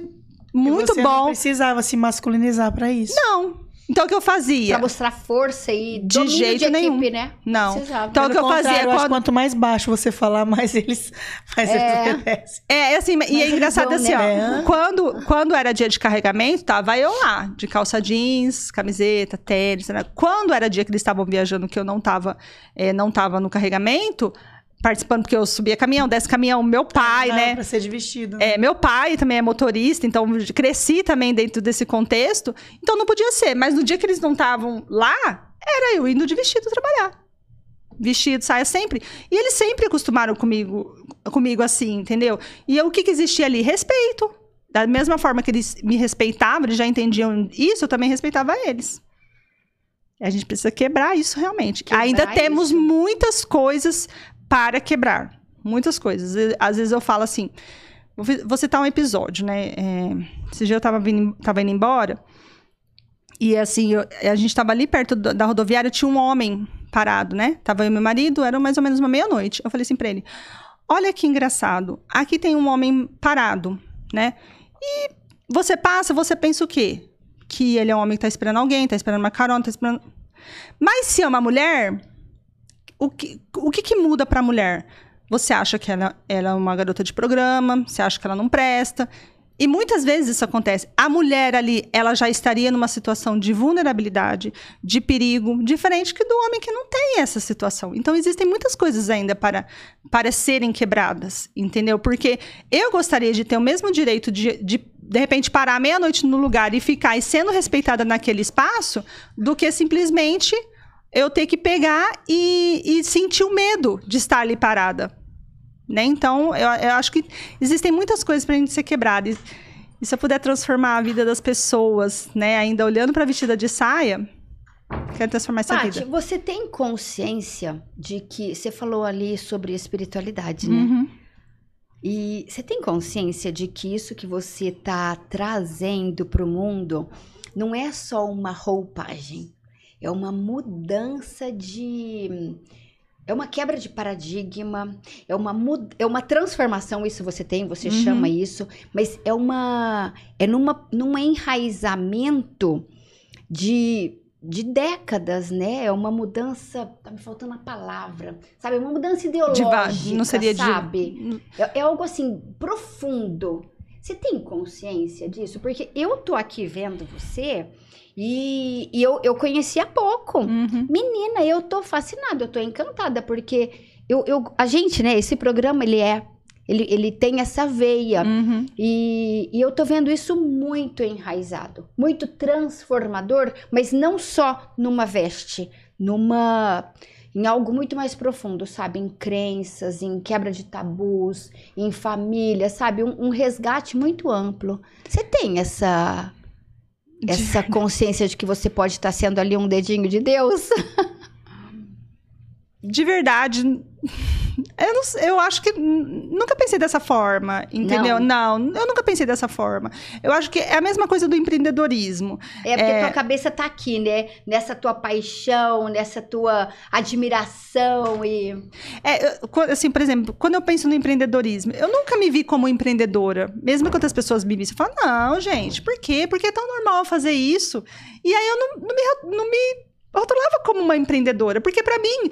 muito bom. Você não precisava se masculinizar para isso. Não. Então o que eu fazia? Pra mostrar força e de jeito de nenhum, equipe, né? Não. Precisava. Então o que eu fazia? Eu quando... Quanto mais baixo você falar, mais eles, mais é... eles obedecem. É, assim, mas e é engraçado bom, assim, né? ó. Quando, quando era dia de carregamento, tava eu lá, de calça jeans, camiseta, tênis, né? Quando era dia que eles estavam viajando, que eu não tava, é, não tava no carregamento, participando, porque eu subia caminhão, desce caminhão, meu pai, ah, né? Pra ser de vestido. Né? É, meu pai também é motorista, então cresci também dentro desse contexto. Então não podia ser, mas no dia que eles não estavam lá, era eu indo de vestido trabalhar. Vestido, saia sempre. E eles sempre acostumaram comigo, comigo assim, entendeu? E eu, o que que existia ali? Respeito. Da mesma forma que eles me respeitavam, eles já entendiam isso, eu também respeitava eles. A gente precisa quebrar isso realmente. Quebrar Ainda isso. temos muitas coisas... para quebrar. Muitas coisas. Às vezes eu falo assim... Vou citar um episódio, né? É, esse dia eu tava, vindo, tava indo embora. E assim, eu, a gente tava ali perto do, da rodoviária. Tinha um homem parado, né? Tava eu e meu marido. Era mais ou menos uma meia-noite. Eu falei assim pra ele... Olha que engraçado. Aqui tem um homem parado, né? E você passa, você pensa o quê? Que ele é um homem que tá esperando alguém. Tá esperando uma carona, tá esperando... Mas se é uma mulher... O que, o que que muda para a mulher? Você acha que ela, ela é uma garota de programa, você acha que ela não presta. E muitas vezes isso acontece. A mulher ali, ela já estaria numa situação de vulnerabilidade, de perigo, diferente que do homem que não tem essa situação. Então, existem muitas coisas ainda para, para serem quebradas, entendeu? Porque eu gostaria de ter o mesmo direito de, de, de repente, parar meia-noite no lugar e ficar e sendo respeitada naquele espaço, do que simplesmente... eu ter que pegar e, e sentir o medo de estar ali parada, né? Então, eu, eu acho que existem muitas coisas pra gente ser quebrada. E, e se eu puder transformar a vida das pessoas, né? Ainda olhando pra Vestida de Saia, quero transformar essa Paty, vida. Você tem consciência de que... Você falou ali sobre espiritualidade, né? Uhum. E você tem consciência de que isso que você tá trazendo pro mundo não é só uma roupagem? É uma mudança de... É uma quebra de paradigma, é uma, mud... é uma transformação, isso você tem, você uhum. chama isso, mas é uma... É numa, num enraizamento de, de décadas, né? É uma mudança... Tá me faltando a palavra, sabe? É uma mudança ideológica, de... Não seria de... sabe? É, é algo, assim, profundo. Você tem consciência disso? Porque eu tô aqui vendo você... E, e eu, eu conheci há pouco. Uhum. Menina, eu tô fascinada, eu tô encantada, porque eu, eu, a gente, né, esse programa, ele é, ele, ele tem essa veia. Uhum. E, e eu tô vendo isso muito enraizado, muito transformador, mas não só numa veste, numa... em algo muito mais profundo, sabe? Em crenças, em quebra de tabus, em família, sabe? Um, um resgate muito amplo. Você tem essa... Essa consciência de que você pode estar sendo ali um dedinho de Deus? De verdade, eu, não, eu acho que nunca pensei dessa forma, entendeu? Não. não, eu nunca pensei dessa forma. Eu acho que é a mesma coisa do empreendedorismo. É porque é... tua cabeça tá aqui, né? Nessa tua paixão, nessa tua admiração e... É, assim, por exemplo, quando eu penso no empreendedorismo, eu nunca me vi como empreendedora. Mesmo que outras pessoas me vissem, eu falo, não, gente, por quê? Porque é tão normal fazer isso. E aí eu não, não me... Não me rotulava como uma empreendedora, porque pra mim...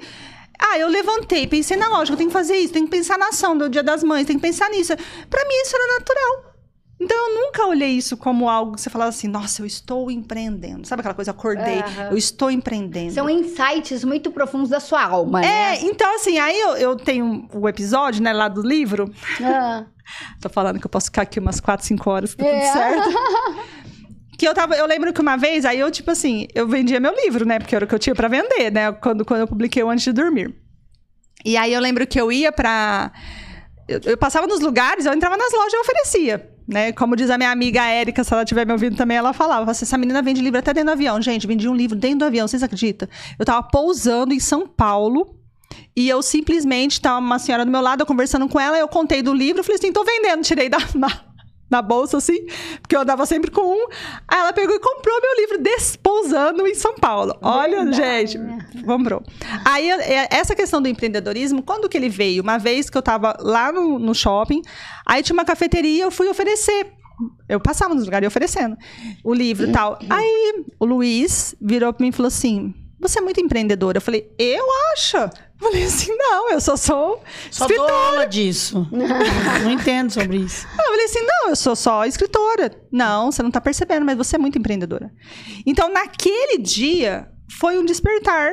Ah, eu levantei, pensei na lógica, eu tenho que fazer isso, tenho que pensar na ação do Dia das Mães, tenho que pensar nisso. Pra mim, isso era natural. Então, eu nunca olhei isso como algo que você falava assim, nossa, eu estou empreendendo. Sabe aquela coisa, acordei, uhum. eu estou empreendendo. São insights muito profundos da sua alma, né? É, então assim, aí eu, eu tenho o episódio, né, lá do livro. Uhum. Tô falando que eu posso ficar aqui umas quatro, cinco horas, tá é. tudo certo. Que eu tava, eu lembro que uma vez, aí eu, tipo assim, eu vendia meu livro, né? Porque era o que eu tinha pra vender, né? Quando, quando eu publiquei o Antes de Dormir. E aí eu lembro que eu ia pra... Eu, eu passava nos lugares, eu entrava nas lojas e oferecia, né? Como diz a minha amiga Érica, se ela estiver me ouvindo também, ela falava assim, essa menina vende livro até dentro do avião. Gente, vendi um livro dentro do avião, vocês acreditam? Eu tava pousando em São Paulo e eu simplesmente, tava uma senhora do meu lado, eu conversando com ela, eu contei do livro, falei assim, tô vendendo, tirei da... na bolsa, assim, porque eu andava sempre com um. Aí ela pegou e comprou meu livro despousando em São Paulo. Olha, verdade, gente, né? Comprou. Aí, essa questão do empreendedorismo, quando que ele veio? Uma vez que eu tava lá no, no shopping, aí tinha uma cafeteria, eu fui oferecer eu passava nos lugares oferecendo o livro e tal. Aí o Luiz virou pra mim e falou assim: você é muito empreendedora. Eu falei, eu acho. Eu falei assim, não, eu só sou só escritora. Só dou aula disso. Não entendo sobre isso. Eu falei assim, não, eu sou só escritora. Não, você não tá percebendo, mas você é muito empreendedora. Então, naquele dia, foi um despertar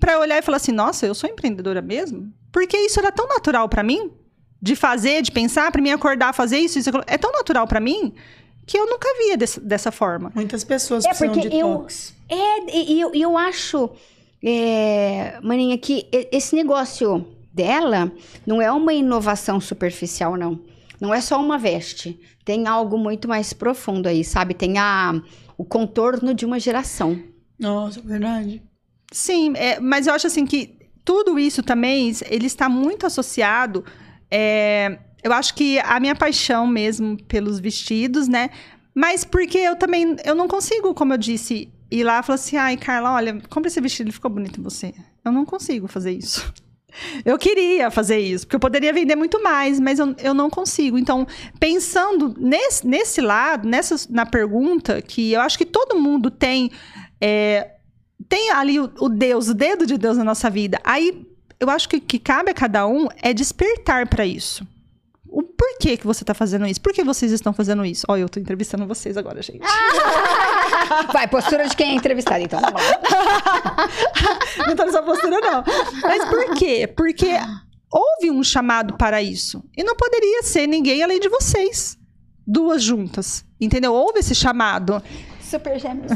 pra eu olhar e falar assim, nossa, eu sou empreendedora mesmo? Porque isso era tão natural pra mim, de fazer, de pensar, pra mim acordar, fazer isso, isso, aquilo. É tão natural pra mim, que eu nunca via desse, dessa forma. Muitas pessoas é precisam de toques. É, e eu, eu acho, é, Maninha, que esse negócio dela não é uma inovação superficial, não. Não é só uma veste. Tem algo muito mais profundo aí, sabe? Tem a, o contorno de uma geração. Nossa, verdade. Sim, é, mas eu acho assim que tudo isso também, ele está muito associado... É, eu acho que a minha paixão mesmo pelos vestidos, né? Mas porque eu também, eu não consigo, como eu disse... E lá falou assim, ai, Carla, olha, compra esse vestido, ele ficou bonito em você. Eu não consigo fazer isso. Eu queria fazer isso, porque eu poderia vender muito mais, mas eu, eu não consigo. Então, pensando nesse, nesse lado, nessa, na pergunta, que eu acho que todo mundo tem, é, tem ali o, o Deus, o dedo de Deus na nossa vida. Aí, eu acho que o que cabe a cada um é despertar para isso. O porquê que você tá fazendo isso? Por que vocês estão fazendo isso? Olha, eu tô entrevistando vocês agora, gente. Vai, postura de quem é entrevistado, então. Vamos lá. Não tá nessa postura, não. Mas por quê? Porque houve um chamado para isso. E não poderia ser ninguém além de vocês. Duas juntas. Entendeu? Houve esse chamado. Super gêmeos.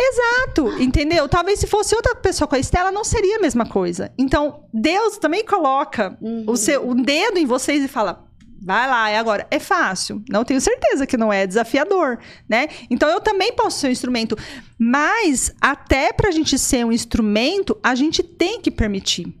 Exato, entendeu? Talvez se fosse outra pessoa com a Estela, não seria a mesma coisa. Então, Deus também coloca uhum. o seu o dedo em vocês e fala, vai lá, é agora. É fácil. Não tenho certeza que não é, é desafiador, né? Então, eu também posso ser um instrumento. Mas, até pra gente ser um instrumento, a gente tem que permitir.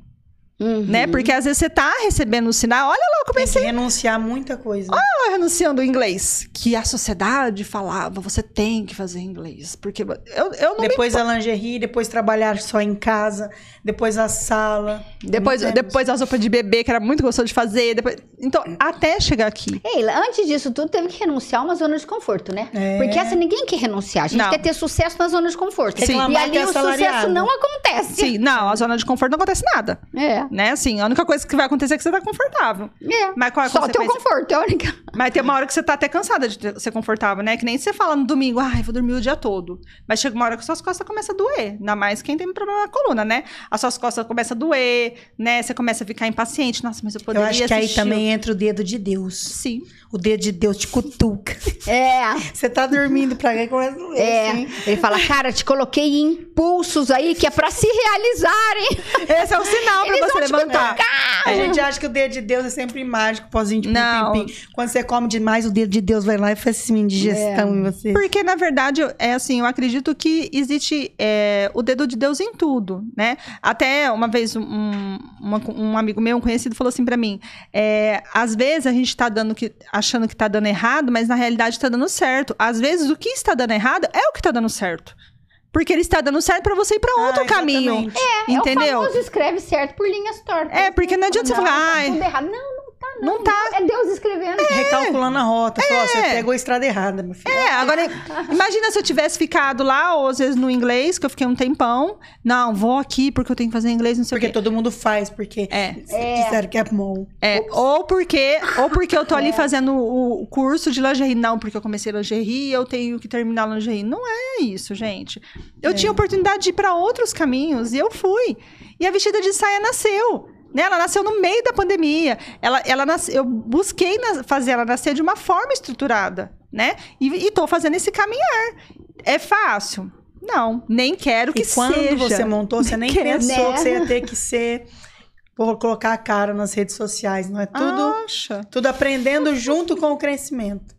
Uhum. Né? Porque às vezes você tá recebendo um sinal, olha lá, eu comecei... Tem que renunciar muita coisa. Olha lá, eu renunciando o inglês. Que a sociedade falava, você tem que fazer inglês. Porque eu, eu não Depois me... a lingerie, depois trabalhar só em casa, depois a sala. Depois, depois a sopa de bebê, que era muito gostoso de fazer. Depois... Então, até chegar aqui. Eila, antes disso tudo, teve que renunciar a uma zona de conforto, né? É. Porque essa ninguém quer renunciar. A gente não. quer ter sucesso na zona de conforto. Sim. E ali o sucesso não acontece. Sim, não, a zona de conforto não acontece nada. É. Né? Assim, a única coisa que vai acontecer é que você tá confortável. É. Mas qual é a Só o teu conforto, é a única. Mas tem uma hora que você tá até cansada de ter, ser confortável, né? Que nem você fala no domingo, ai, vou dormir o dia todo. Mas chega uma hora que suas costas começam a doer. Ainda mais quem tem problema na coluna, né? As suas costas começam a doer, né? Você começa a ficar impaciente. Nossa, mas eu poderia assistir. Eu acho que assistir. Aí também entra o dedo de Deus. Sim. O dedo de Deus te cutuca. É. Você tá dormindo pra quem começa a doer, é. Assim. Ele fala, cara, te coloquei em impulsos aí que é pra se realizarem. Esse é um sinal pra você levantar. É. A gente acha que o dedo de Deus é sempre mágico, pozinho de pim, pim, pim. Quando você come demais, o dedo de Deus vai lá e faz assim, indigestão é. em você. Porque, na verdade, é assim, eu acredito que existe é, o dedo de Deus em tudo, né? Até uma vez um, uma, um amigo meu, um conhecido, falou assim pra mim, é, às vezes a gente tá dando que, achando que tá dando errado, mas na realidade tá dando certo. Às vezes o que está dando errado é o que tá dando certo. Porque ele está dando certo para você ir para outro ah, caminho. É, entendeu? É o famoso escreve certo por linhas tortas. É, porque não adianta não, você falar... Ai, tá tudo errado. Não, não tá, não. Não tá. É Deus escrevendo. É. Recalculando a rota. É. Falou, você pegou a estrada errada, meu filho. É, agora... Imagina se eu tivesse ficado lá, ou às vezes no inglês, que eu fiquei um tempão. Não, vou aqui porque eu tenho que fazer inglês, não sei o quê. Porque todo mundo faz, porque... É. é. Disseram que é bom. É, ou porque, ou porque eu tô ali é. fazendo o curso de lingerie. Não, porque eu comecei lingerie, eu tenho que terminar lingerie. Não é isso, gente. Eu é. tinha oportunidade de ir para outros caminhos e eu fui. E a Vestida de Saia nasceu, né? Ela nasceu no meio da pandemia. Ela, ela nasce, eu busquei na, fazer ela nascer de uma forma estruturada, né? E estou fazendo esse caminhar. É fácil? Não, nem quero que e quando seja. Quando você montou, você nem quero, pensou né? que você ia ter que ser... Vou colocar a cara nas redes sociais, não é? Tudo, tudo aprendendo junto com o crescimento.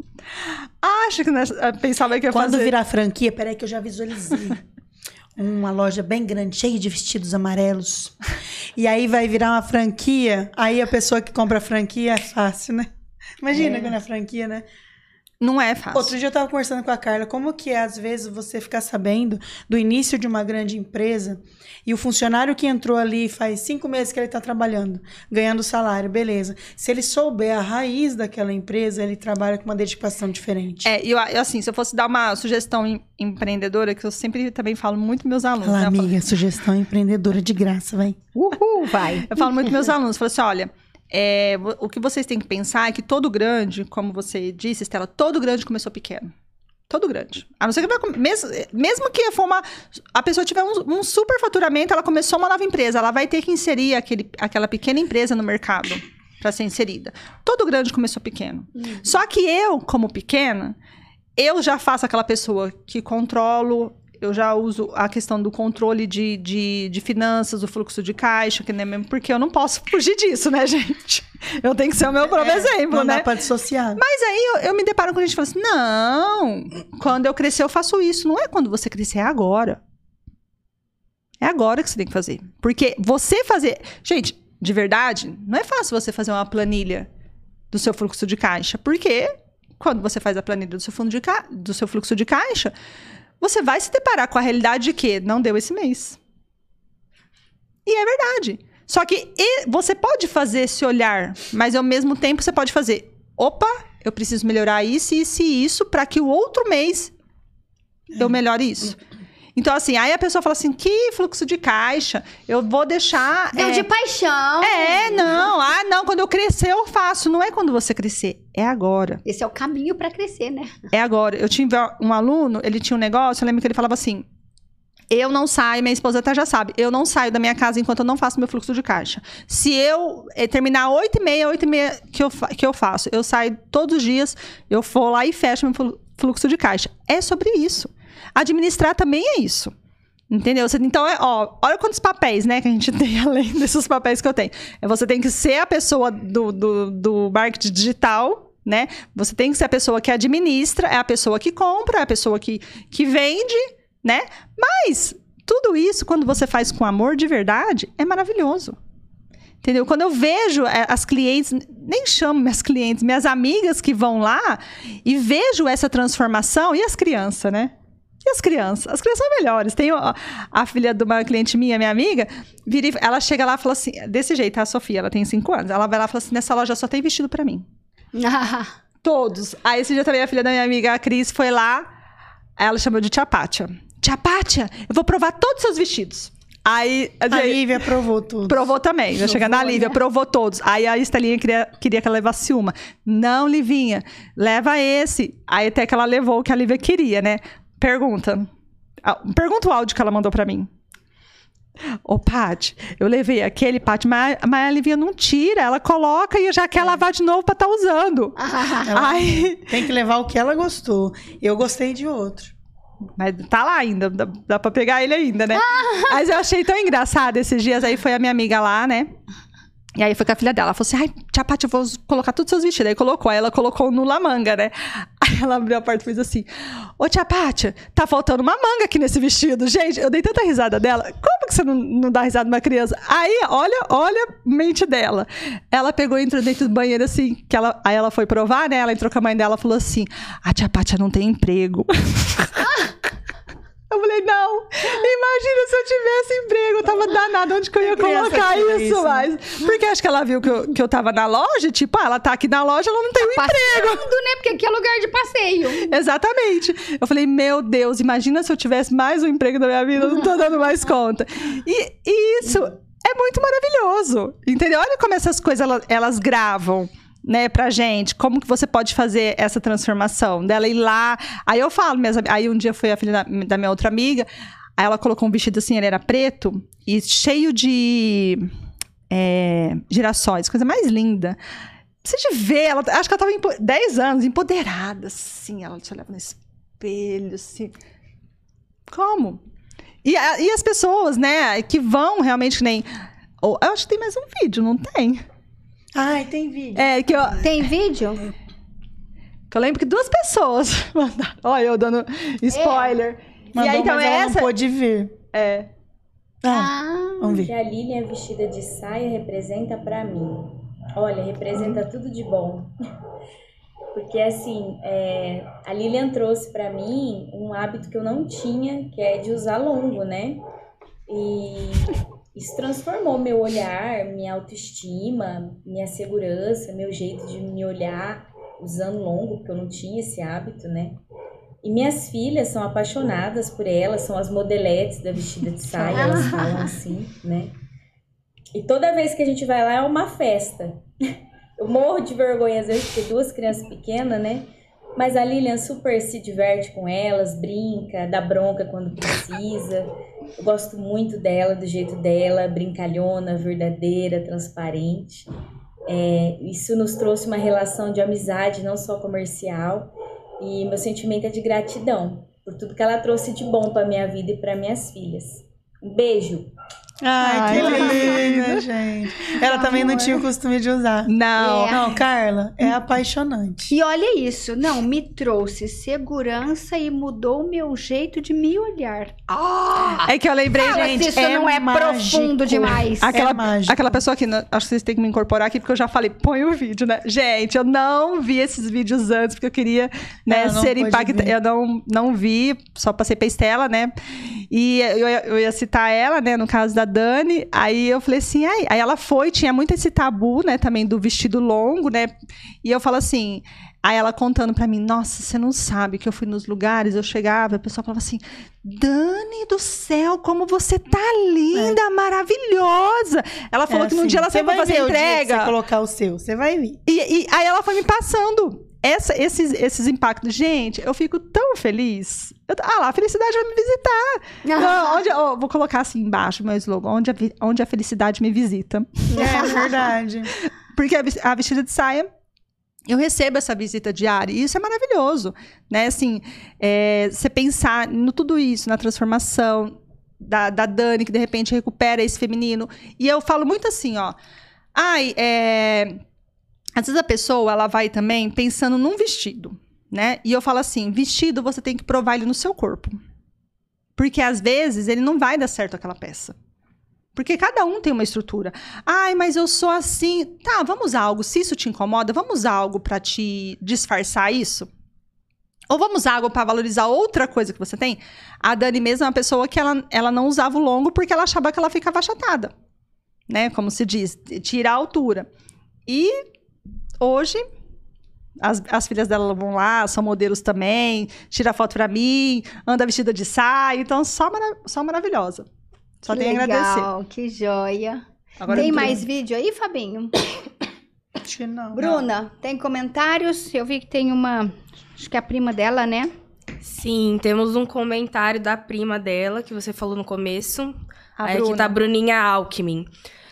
Acho que nessa, pensava que ia Quando fazer. Quando virar franquia, peraí que eu já visualizei. Uma loja bem grande, cheia de vestidos amarelos. E aí vai virar uma franquia. Aí a pessoa que compra a franquia é fácil, né? Imagina é. quando é franquia, né? Não é fácil. Outro dia eu estava conversando com a Carla, como que é, às vezes, você ficar sabendo do início de uma grande empresa e o funcionário que entrou ali faz cinco meses que ele está trabalhando, ganhando salário, beleza. Se ele souber a raiz daquela empresa, ele trabalha com uma dedicação diferente. É, eu, eu assim, se eu fosse dar uma sugestão em, empreendedora, que eu sempre também falo muito meus alunos. Fala, né? Amiga, falo... sugestão empreendedora de graça, vai. Uhul, vai. Eu falo muito meus alunos, eu falo assim, olha... É, o que vocês têm que pensar é que todo grande, como você disse, Estela, todo grande começou pequeno. Todo grande. A não ser que vai, mesmo, mesmo que for uma, a pessoa tiver um, um super faturamento, ela começou uma nova empresa, ela vai ter que inserir aquele, aquela pequena empresa no mercado para ser inserida. Todo grande começou pequeno. Uhum. Só que eu, como pequena, eu já faço aquela pessoa que controlo... Eu já uso a questão do controle de, de, de finanças, do fluxo de caixa, que nem mesmo, porque eu não posso fugir disso, né, gente? Eu tenho que ser o meu próprio é, exemplo, não né? Não dá pra dissociar. Mas aí eu, eu me deparo com a gente falando assim, não, quando eu crescer eu faço isso. Não é quando você crescer, é agora. É agora que você tem que fazer. Porque você fazer... Gente, de verdade, não é fácil você fazer uma planilha do seu fluxo de caixa. Porque quando você faz a planilha do seu, fundo de ca... do seu fluxo de caixa... Você vai se deparar com a realidade de que não deu esse mês. E é verdade. Só que você pode fazer esse olhar, mas ao mesmo tempo você pode fazer... Opa, eu preciso melhorar isso, isso e isso para que o outro mês eu melhore isso. Então, assim, aí a pessoa fala assim... Que fluxo de caixa? Eu vou deixar... Deu é... de paixão. É, não. Ah, não. Quando eu crescer, eu faço. Não é quando você crescer. É agora. Esse é o caminho para crescer, né? É agora. Eu tive um aluno, ele tinha um negócio, eu lembro que ele falava assim, eu não saio, minha esposa até já sabe, eu não saio da minha casa enquanto eu não faço meu fluxo de caixa. Se eu eh, terminar oito e meia, oito e meia que eu, que eu faço, eu saio todos os dias, eu vou lá e fecho meu fluxo de caixa. É sobre isso. Administrar também é isso. Entendeu? Você, então, é, ó, olha quantos papéis, né, que a gente tem, além desses papéis que eu tenho. Você tem que ser a pessoa do, do, do marketing digital, né? Você tem que ser a pessoa que administra, é a pessoa que compra, é a pessoa que, que vende, né? Mas tudo isso, quando você faz com amor de verdade, é maravilhoso. Entendeu? Quando eu vejo as clientes, nem chamo minhas clientes, minhas amigas que vão lá e vejo essa transformação, e as crianças, né? E as crianças? As crianças são melhores. Tem a, a filha de uma cliente minha, minha amiga, vira e, ela chega lá e fala assim, desse jeito, a Sofia, ela tem cinco anos, ela vai lá e fala assim, nessa loja só tem vestido pra mim. Todos. Aí esse dia também a filha da minha amiga, a Cris, foi lá, ela chamou de Tia Pátia. Tia Pátia, eu vou provar todos os seus vestidos. Aí a, a Lívia provou tudo. Provou também. Já chegando na Lívia, provou todos. Aí a Estelinha queria, queria que ela levasse uma. Não, Livinha, leva esse. Aí até que ela levou o que a Lívia queria, né? Pergunta. Pergunta o áudio que ela mandou pra mim. Ô, Paty, eu levei aquele, Paty, mas, mas a Livinha não tira, ela coloca e já quer lavar de novo pra tá usando. Ah, aí... Tem que levar o que ela gostou. Eu gostei de outro. Mas tá lá ainda, dá, dá pra pegar ele ainda, né? Ah, mas eu achei tão engraçado esses dias, aí foi a minha amiga lá, né? E aí foi com a filha dela, ela falou assim, ai, Tia Paty, eu vou colocar todos os seus vestidos. Aí colocou, aí ela colocou no la manga, né? Aí ela abriu a porta e fez assim, ô Tia Paty, tá faltando uma manga aqui nesse vestido. Gente, eu dei tanta risada dela, como que você não, não dá risada numa criança? Aí, olha, olha a mente dela. Ela pegou e entrou dentro do banheiro assim, que ela, aí ela foi provar, né? Ela entrou com a mãe dela e falou assim, a Tia Paty não tem emprego. Eu falei, não, imagina se eu tivesse emprego, eu tava danada, onde que eu ia colocar isso, mas... Porque acho que ela viu que eu, que eu tava na loja, tipo, ah, ela tá aqui na loja, ela não tem um emprego. Né? Porque aqui é lugar de passeio. Exatamente. Eu falei, meu Deus, imagina se eu tivesse mais um emprego na minha vida, eu não tô dando mais conta. E, e isso é muito maravilhoso, entendeu? Olha como essas coisas, elas, elas gravam. Né, pra gente, como que você pode fazer essa transformação dela ir lá. Aí eu falo, minhas, aí um dia foi a filha da, da minha outra amiga, aí ela colocou um vestido assim, ele era preto e cheio de é, girassóis, coisa mais linda. Precisa de ver, ela, acho que ela tava em dez anos, empoderada, assim, ela se olhava no espelho, assim. Como? E, a, e as pessoas, né, que vão realmente que nem... Eu acho que tem mais um vídeo, não tem? Ai, tem vídeo. É, que eu... Tem vídeo? Que eu lembro que duas pessoas mandaram. Olha, eu dando spoiler. É. Mandou, e aí, então, mas essa... ela não pôde vir. É. Ah, ah, vamos ver. Que a Lilian vestida de saia representa pra mim. Olha, representa tudo de bom. Porque, assim, é, a Lilian trouxe para mim um hábito que eu não tinha, que é de usar longo, né? E isso transformou meu olhar, minha autoestima, minha segurança, meu jeito de me olhar usando longo, porque eu não tinha esse hábito, né? E minhas filhas são apaixonadas por ela, são as modeletes da Vestida de Saia, elas falam assim, né? E toda vez que a gente vai lá é uma festa. Eu morro de vergonha às vezes, porque duas crianças pequenas, né? Mas a Lilian super se diverte com elas, brinca, dá bronca quando precisa. Eu gosto muito dela, do jeito dela, brincalhona, verdadeira, transparente. É, isso nos trouxe uma relação de amizade, não só comercial. E meu sentimento é de gratidão por tudo que ela trouxe de bom para minha vida e para minhas filhas. Um beijo! Ai, que linda, gente. Ela Amor. Também não tinha o costume de usar. Não. É. Não, Carla, é apaixonante. E olha isso. Não, me trouxe segurança e mudou o meu jeito de me olhar. Ah, é que eu lembrei, fala, gente. Isso é não é mágico. Profundo demais. Aquela, é aquela pessoa que... Acho que vocês têm que me incorporar aqui, porque eu já falei, põe o vídeo, né? Gente, eu não vi esses vídeos antes, porque eu queria né, não, ser impactada. Eu não, não vi, só passei pra Estela, né? E eu, eu ia citar ela, né? No caso da Dani, aí eu falei assim, aí, aí ela foi, tinha muito esse tabu, né, também do vestido longo, né, e eu falo assim, aí ela contando pra mim, nossa, você não sabe que eu fui nos lugares, eu chegava, a pessoa falava assim, Dani do céu, como você tá linda, é. maravilhosa. Ela falou é assim, que num dia ela saiu pra fazer entrega. Você colocar o seu, você vai vir. E, e aí ela foi me passando Essa, esses, esses impactos. Gente, eu fico tão feliz. Eu, ah lá, a felicidade vai me visitar. onde, oh, vou colocar assim embaixo o meu slogan. Onde a, onde a felicidade me visita. É verdade. Porque a, a Vestida de Saia, eu recebo essa visita diária. E isso é maravilhoso. Né? Assim, é, você pensar no tudo isso, na transformação da, da Dani, que de repente recupera esse feminino. E eu falo muito assim, ó. Ai, é... Às vezes a pessoa, ela vai também pensando num vestido, né? E eu falo assim, vestido você tem que provar ele no seu corpo. Porque às vezes ele não vai dar certo aquela peça. Porque cada um tem uma estrutura. Ai, mas eu sou assim. Tá, vamos usar algo. Se isso te incomoda, vamos usar algo pra te disfarçar isso? Ou vamos usar algo pra valorizar outra coisa que você tem? A Dani mesmo é uma pessoa que ela, ela não usava o longo porque ela achava que ela ficava achatada. Né? Como se diz, tira a altura. E... Hoje, as, as filhas dela vão lá, são modelos também, tira foto pra mim, anda vestida de saia, então só, mara, só maravilhosa. Só tenho a agradecer. Que joia. Agora tem mais vídeo aí, Fabinho? Não. Bruna, tem comentários? Eu vi que tem uma, acho que é a prima dela, né? Sim, temos um comentário da prima dela, que você falou no começo. A aí Bruna. Aqui tá a Bruninha Alckmin.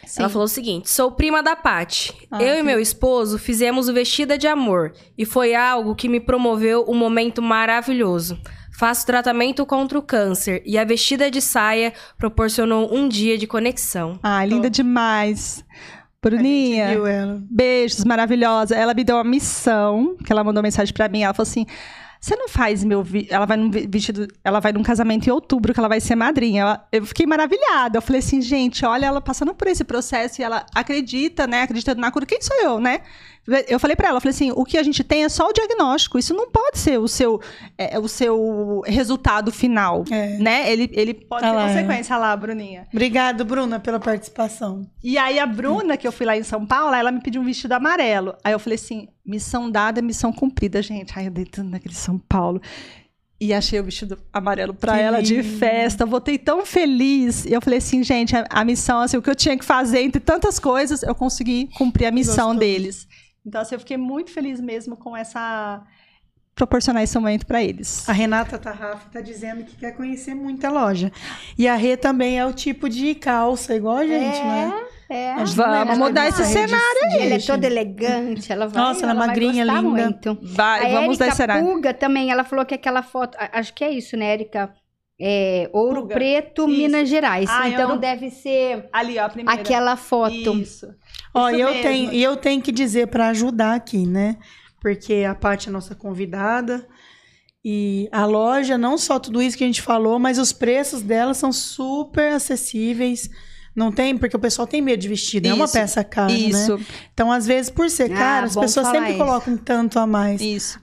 Sim. Ela falou o seguinte, sou prima da Paty. Ah, eu sim. e meu esposo fizemos o Vestida de Amor. E foi algo que me promoveu um momento maravilhoso. Faço tratamento contra o câncer. E a Vestida de Saia proporcionou um dia de conexão. Ah, linda oh. demais. Bruninha, beijos, maravilhosa. Ela me deu uma missão, que ela mandou mensagem pra mim. Ela falou assim... Você não faz meu... Vi... Ela vai num vestido... Ela vai num casamento em outubro, que ela vai ser madrinha. Ela... Eu fiquei maravilhada. Eu falei assim, gente, olha, ela passando por esse processo e ela acredita, né? Acreditando na cura. Quem sou eu, né? Eu falei pra ela, eu falei assim, o que a gente tem é só o diagnóstico. Isso não pode ser o seu, é, o seu resultado final, é. né? Ele, ele pode ah, ter consequência. Olha lá, Bruninha. Obrigada, Bruna, pela participação. E aí, a Bruna, que eu fui lá em São Paulo, ela me pediu um vestido amarelo. Aí eu falei assim, missão dada, missão cumprida, gente. Ai, eu dei tudo naquele São Paulo. E achei o vestido amarelo pra que ela lindo. De festa. Voltei tão feliz. E eu falei assim, gente, a, a missão, assim, o que eu tinha que fazer, entre tantas coisas, eu consegui cumprir a missão Gostou. Deles. Então, assim, eu fiquei muito feliz mesmo com essa... Proporcionar esse momento para eles. A Renata Tarrafa está dizendo que quer conhecer muita loja. E a Rê também é o tipo de calça, igual a gente, é, né? É, Vamos é. mudar esse cenário aí. Ela é toda elegante, ela vai... Nossa, ela é magrinha, linda. Muito. Vai, a vamos Érica dar Puga também, ela falou que aquela foto... Acho que é isso, né, Érica? É, Ouro Puga. Preto, isso. Minas Gerais. Ah, então, não... deve ser ali, ó, a primeira. Aquela foto. Isso. Ó, e eu tenho, eu tenho que dizer para ajudar aqui, né? Porque a Paty é nossa convidada. E a loja, não só tudo isso que a gente falou, mas os preços dela são super acessíveis. Não tem? Porque o pessoal tem medo de vestido. Isso, é uma peça cara, isso. né? Então, às vezes, por ser cara, ah, as pessoas sempre isso. colocam um tanto a mais. Isso.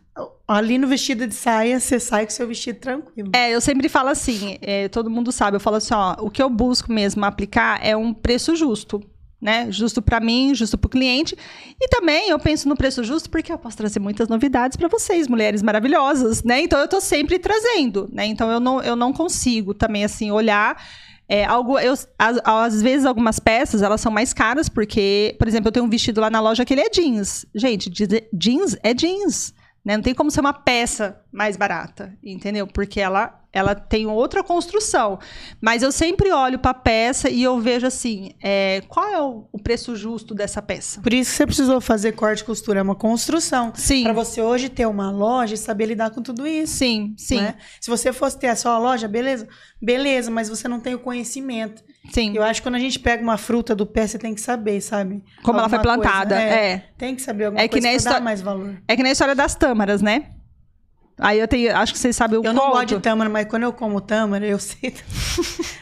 Ali no Vestida de Saia, você sai com seu vestido tranquilo. É, eu sempre falo assim, é, todo mundo sabe, eu falo assim, ó, o que eu busco mesmo aplicar é um preço justo, né? Justo para mim, justo para o cliente. E também eu penso no preço justo porque eu posso trazer muitas novidades para vocês, mulheres maravilhosas, né? Então, eu tô sempre trazendo, né? Então, eu não, eu não consigo também, assim, olhar... É, algo, eu, as, às vezes algumas peças elas são mais caras porque, por exemplo, eu tenho um vestido lá na loja que ele é jeans. Gente, jeans é jeans, né? Não tem como ser uma peça mais barata, entendeu? Porque ela, ela tem outra construção. Mas eu sempre olho para a peça e eu vejo assim, é, qual é o, o preço justo dessa peça. Por isso que você precisou fazer corte e costura, é uma construção. Sim. Para você hoje ter uma loja e saber lidar com tudo isso. Sim, sim. Né? Se você fosse ter só a loja, beleza? Beleza, mas você não tem o conhecimento. Sim. Eu acho que quando a gente pega uma fruta do pé, você tem que saber, sabe? Como alguma ela foi plantada, coisa, né? é. Tem que saber alguma é que coisa pra dar mais valor. É que nem a história das tâmaras, né? Aí eu tenho, acho que vocês sabem o ponto. Eu não gosto de tâmara, mas quando eu como tâmara, eu sei.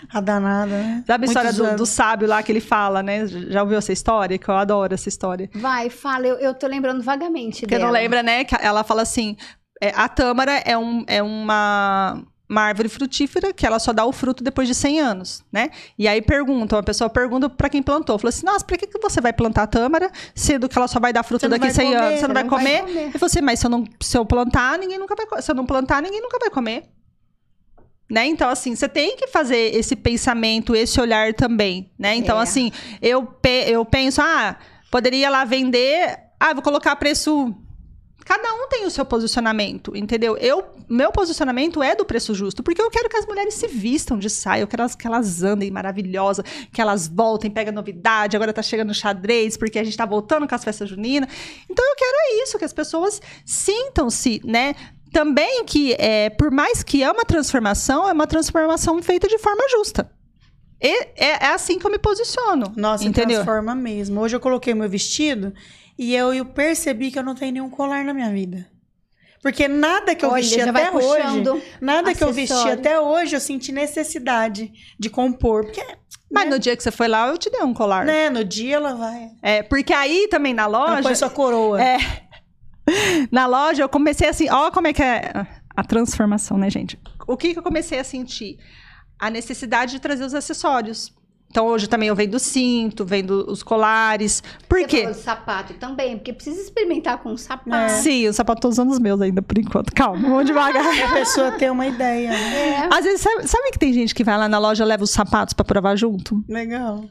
A danada, né? Sabe a história do, do sábio lá que ele fala, né? Já ouviu essa história? Que eu adoro essa história. Vai, fala. Eu, eu tô lembrando vagamente Porque dela. Porque não lembra, né? Que ela fala assim, é, a tâmara é, um, é uma... uma árvore frutífera que ela só dá o fruto depois de cem anos, né? E aí perguntam, a pessoa pergunta para quem plantou, falou assim, nossa, para que, que você vai plantar a tâmara, sendo que ela só vai dar fruto daqui cem anos, você não vai comer? E você, mas se eu não se eu plantar, ninguém nunca vai, se eu não plantar, ninguém nunca vai comer. Né? Então, assim, você tem que fazer esse pensamento, esse olhar também, né? Então, é. assim, eu, pe eu penso, ah, poderia lá vender, ah, vou colocar preço... Cada um tem o seu posicionamento, entendeu? Eu, meu posicionamento é do preço justo, porque eu quero que as mulheres se vistam de saia, eu quero elas, que elas andem maravilhosas, que elas voltem, pega novidade, agora tá chegando o xadrez, porque a gente tá voltando com as festas juninas. Então eu quero é isso, que as pessoas sintam-se, né? Também que, é, por mais que é uma transformação, é uma transformação feita de forma justa. E, é, é assim que eu me posiciono. Nossa, entendeu? Transforma mesmo. Hoje eu coloquei meu vestido... E eu, eu percebi que eu não tenho nenhum colar na minha vida. Porque nada que eu Olha, vesti até hoje... Nada acessório. que eu vesti até hoje, eu senti necessidade de compor. Porque, Mas né? no dia que você foi lá, eu te dei um colar. Né? No dia ela vai... É, porque aí também na loja... Ela foi sua coroa. É. Na loja eu comecei assim... Ó como é que é a transformação, né, gente? O que, que eu comecei a sentir? A necessidade de trazer os acessórios. Então, hoje também eu vendo cinto, vendo os colares. Por Você quê? Falou de sapato também, porque precisa experimentar com o sapato. É. Sim, o sapato tô usando os meus ainda, por enquanto. Calma, vou devagar. A pessoa tem uma ideia. Né? É. Às vezes, sabe, sabe que tem gente que vai lá na loja e leva os sapatos para provar junto? Legal.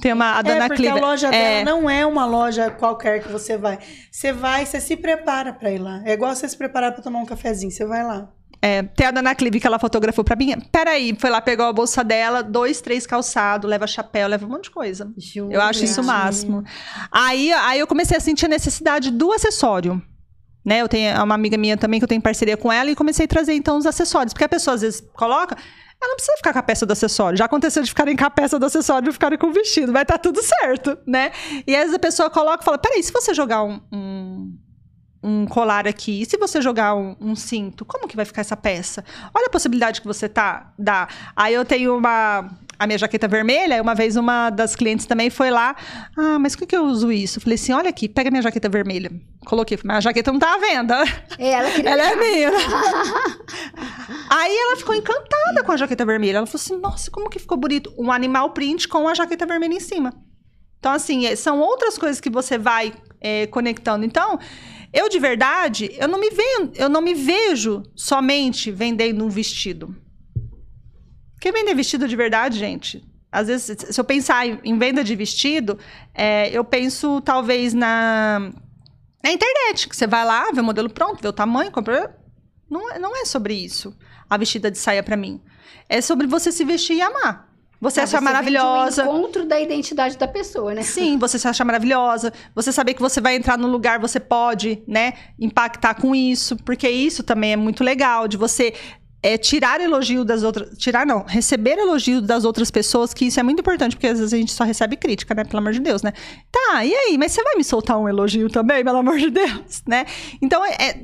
Tem uma, a dona é, porque Clida, a loja é... dela não é uma loja qualquer que você vai. Você vai, você se prepara para ir lá. É igual você se preparar para tomar um cafezinho, você vai lá. É, tem a Dana Clive que ela fotografou pra mim. Peraí, foi lá, pegou a bolsa dela, dois, três calçados, leva chapéu, leva um monte de coisa. Júlia. Eu acho isso o máximo. Aí, aí eu comecei a sentir a necessidade do acessório. Né? Eu tenho uma amiga minha também que eu tenho parceria com ela e comecei a trazer então os acessórios. Porque a pessoa às vezes coloca, ela não precisa ficar com a peça do acessório. Já aconteceu de ficarem com a peça do acessório e ficarem com o vestido, vai estar tudo certo, né? E às vezes a pessoa coloca e fala: peraí, se você jogar um. um... um colar aqui, e se você jogar um, um cinto, como que vai ficar essa peça? Olha a possibilidade que você tá, dá. Aí eu tenho uma, a minha jaqueta vermelha, uma vez uma das clientes também foi lá, ah, mas por que eu uso isso? Eu falei assim, olha aqui, pega minha jaqueta vermelha. Coloquei, mas a jaqueta não tá à venda. É, ela, ela é minha. Aí ela ficou encantada com a jaqueta vermelha, ela falou assim, nossa, como que ficou bonito, um animal print com a jaqueta vermelha em cima. Então, assim, são outras coisas que você vai é, conectando. Então, eu, de verdade, eu não me vendo, eu não me vejo somente vendendo um vestido. Porque vender vestido de verdade, gente, às vezes, se eu pensar em venda de vestido, é, eu penso talvez na, na internet, que você vai lá, vê o modelo pronto, vê o tamanho, compra. Não, não é sobre isso, a vestida de saia pra mim. É sobre você se vestir e amar. Você ah, acha você maravilhosa. Vende um encontro da identidade da pessoa, né? Sim, você se acha maravilhosa. Você saber que você vai entrar num lugar, você pode, né, impactar com isso. Porque isso também é muito legal, de você é, tirar elogio das outras... Tirar, não. Receber elogio das outras pessoas, que isso é muito importante. Porque às vezes a gente só recebe crítica, né? Pelo amor de Deus, né? Tá, e aí? Mas você vai me soltar um elogio também, pelo amor de Deus, né? Então, é...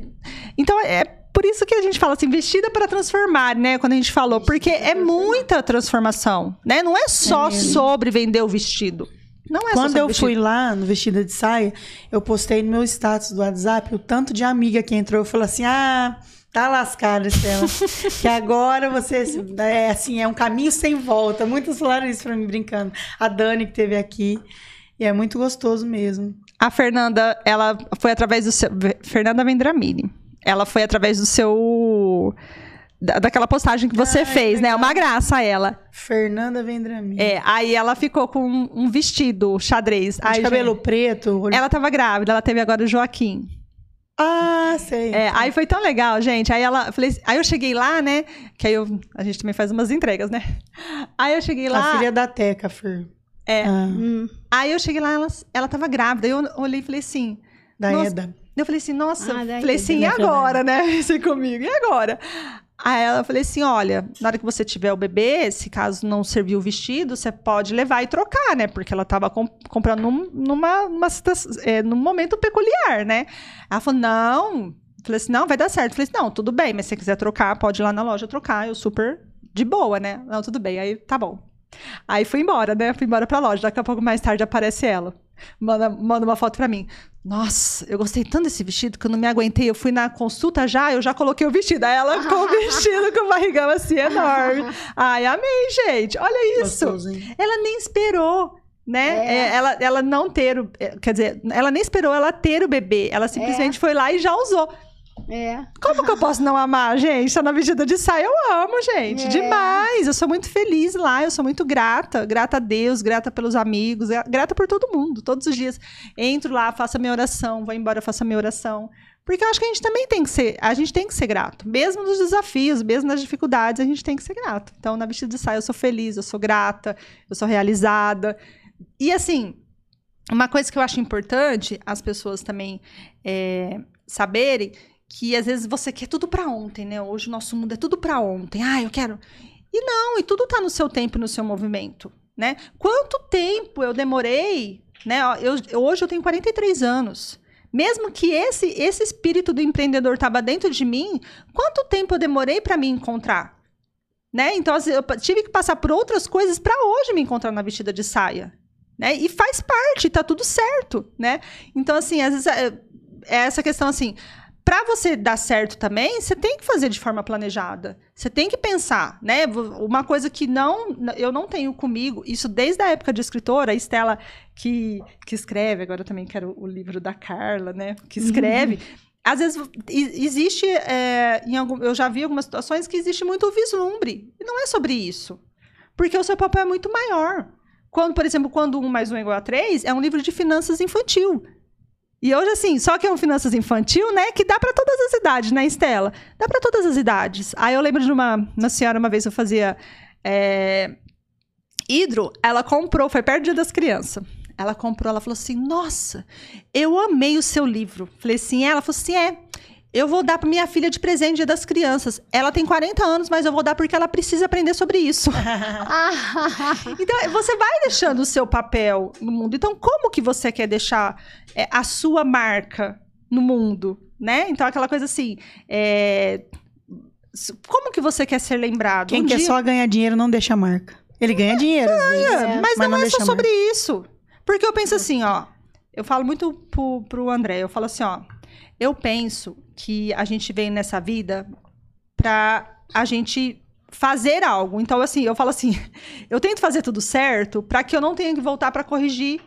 Então, é... Por isso que a gente fala assim, vestida para transformar, né? Quando a gente falou, porque é muita transformação, né? Não é só é sobre vender o vestido. Não é Quando só eu vestido. Fui lá no Vestida de Saia, eu postei no meu status do WhatsApp o tanto de amiga que entrou. Eu falei assim, ah, tá lascada, Estela. Que agora você, é, assim, é um caminho sem volta. Muitas falaram isso pra mim, brincando. A Dani que esteve aqui. E é muito gostoso mesmo. A Fernanda, ela foi através do seu... Fernanda Vendramini. Ela foi através do seu... Daquela postagem que você ah, fez, né? É uma graça ela. Fernanda Vendramini. É, aí ela ficou com um, um vestido xadrez. De aí, cabelo gente, preto. Olho... Ela tava grávida, ela teve agora o Joaquim. Ah, sei. É, aí foi tão legal, gente. Aí ela falei, aí eu cheguei lá, né? Que aí eu, a gente também faz umas entregas, né? Aí eu cheguei lá... A filha da Teca, Fer. É. Ah. Hum. Aí eu cheguei lá, ela, ela tava grávida. Aí eu olhei e falei assim... Da Eda. Eu falei assim, nossa... Ah, daí, falei assim, e agora, né? Isso comigo, e agora? Aí ela falei assim, olha, na hora que você tiver o bebê, se caso não servir o vestido, você pode levar e trocar, né? Porque ela tava comp comprando num, numa, numa, é, num momento peculiar, né? Ela falou, não... Falei assim, não, vai dar certo. Falei assim, não, tudo bem, mas se você quiser trocar, pode ir lá na loja trocar. Eu super de boa, né? Não, tudo bem, aí tá bom. Aí fui embora, né? Fui embora pra loja. Daqui a pouco, mais tarde, aparece ela. Manda, manda uma foto pra mim. Nossa, eu gostei tanto desse vestido que eu não me aguentei. Eu fui na consulta já, eu já coloquei o vestido. Aí ela ficou o vestido com o barrigão assim enorme. Ai, amei, gente. Olha isso. Gostosinho. Ela nem esperou, né? É. É, ela, ela não ter... O, quer dizer, ela nem esperou ela ter o bebê. Ela simplesmente é. foi lá e já usou. É. Como que eu posso não amar, gente? Só na Vestida de Saia eu amo, gente. É. Demais. Eu sou muito feliz lá, eu sou muito grata. Grata a Deus, grata pelos amigos, grata por todo mundo. Todos os dias entro lá, faço a minha oração, vou embora, faço a minha oração. Porque eu acho que a gente também tem que ser, a gente tem que ser grato. Mesmo nos desafios, mesmo nas dificuldades, a gente tem que ser grato. Então, na Vestida de Saia eu sou feliz, eu sou grata, eu sou realizada. E assim, uma coisa que eu acho importante as pessoas também é, saberem... Que às vezes você quer tudo pra ontem, né? Hoje o nosso mundo é tudo pra ontem. Ah, eu quero... E não, e tudo tá no seu tempo e no seu movimento, né? Quanto tempo eu demorei, né? Eu, hoje eu tenho quarenta e três anos. Mesmo que esse, esse espírito do empreendedor tava dentro de mim, quanto tempo eu demorei pra me encontrar? Né? Então, eu tive que passar por outras coisas pra hoje me encontrar na Vestida de Saia, né? E faz parte, tá tudo certo, né? Então, assim, às vezes é essa questão assim... Para você dar certo também, você tem que fazer de forma planejada. Você tem que pensar, né? Uma coisa que não, eu não tenho comigo, isso desde a época de escritora, a Estela que, que escreve, agora eu também quero o livro da Carla, né? Que escreve. Uhum. Às vezes, existe, é, em algum, eu já vi algumas situações que existe muito vislumbre. E não é sobre isso. Porque o seu papel é muito maior. Quando, por exemplo, Quando Um Mais Um É Igual a Três, é um livro de finanças infantil. E hoje, assim, só que é um finanças infantil, né? Que dá para todas as idades, né, Estela? Dá para todas as idades. Aí eu lembro de uma, uma senhora, uma vez eu fazia é, hidro, ela comprou, foi perto do Dia das Crianças. Ela comprou, ela falou assim, nossa, eu amei o seu livro. Falei assim, ela falou assim, é, eu vou dar para minha filha de presente no Dia das Crianças. Ela tem quarenta anos, mas eu vou dar porque ela precisa aprender sobre isso. Então, você vai deixando o seu papel no mundo. Então, como que você quer deixar... É, a sua marca no mundo, né? Então, aquela coisa assim, é... como que você quer ser lembrado? Quem um quer dia... só ganhar dinheiro não deixa marca. Ele ganha é, dinheiro, ganha, às vezes, é. mas, mas não, não é só marca. Sobre isso. Porque eu penso assim, ó, eu falo muito pro, pro André, eu falo assim, ó, eu penso que a gente vem nessa vida pra a gente fazer algo. Então, assim, eu falo assim, eu tento fazer tudo certo pra que eu não tenha que voltar pra corrigir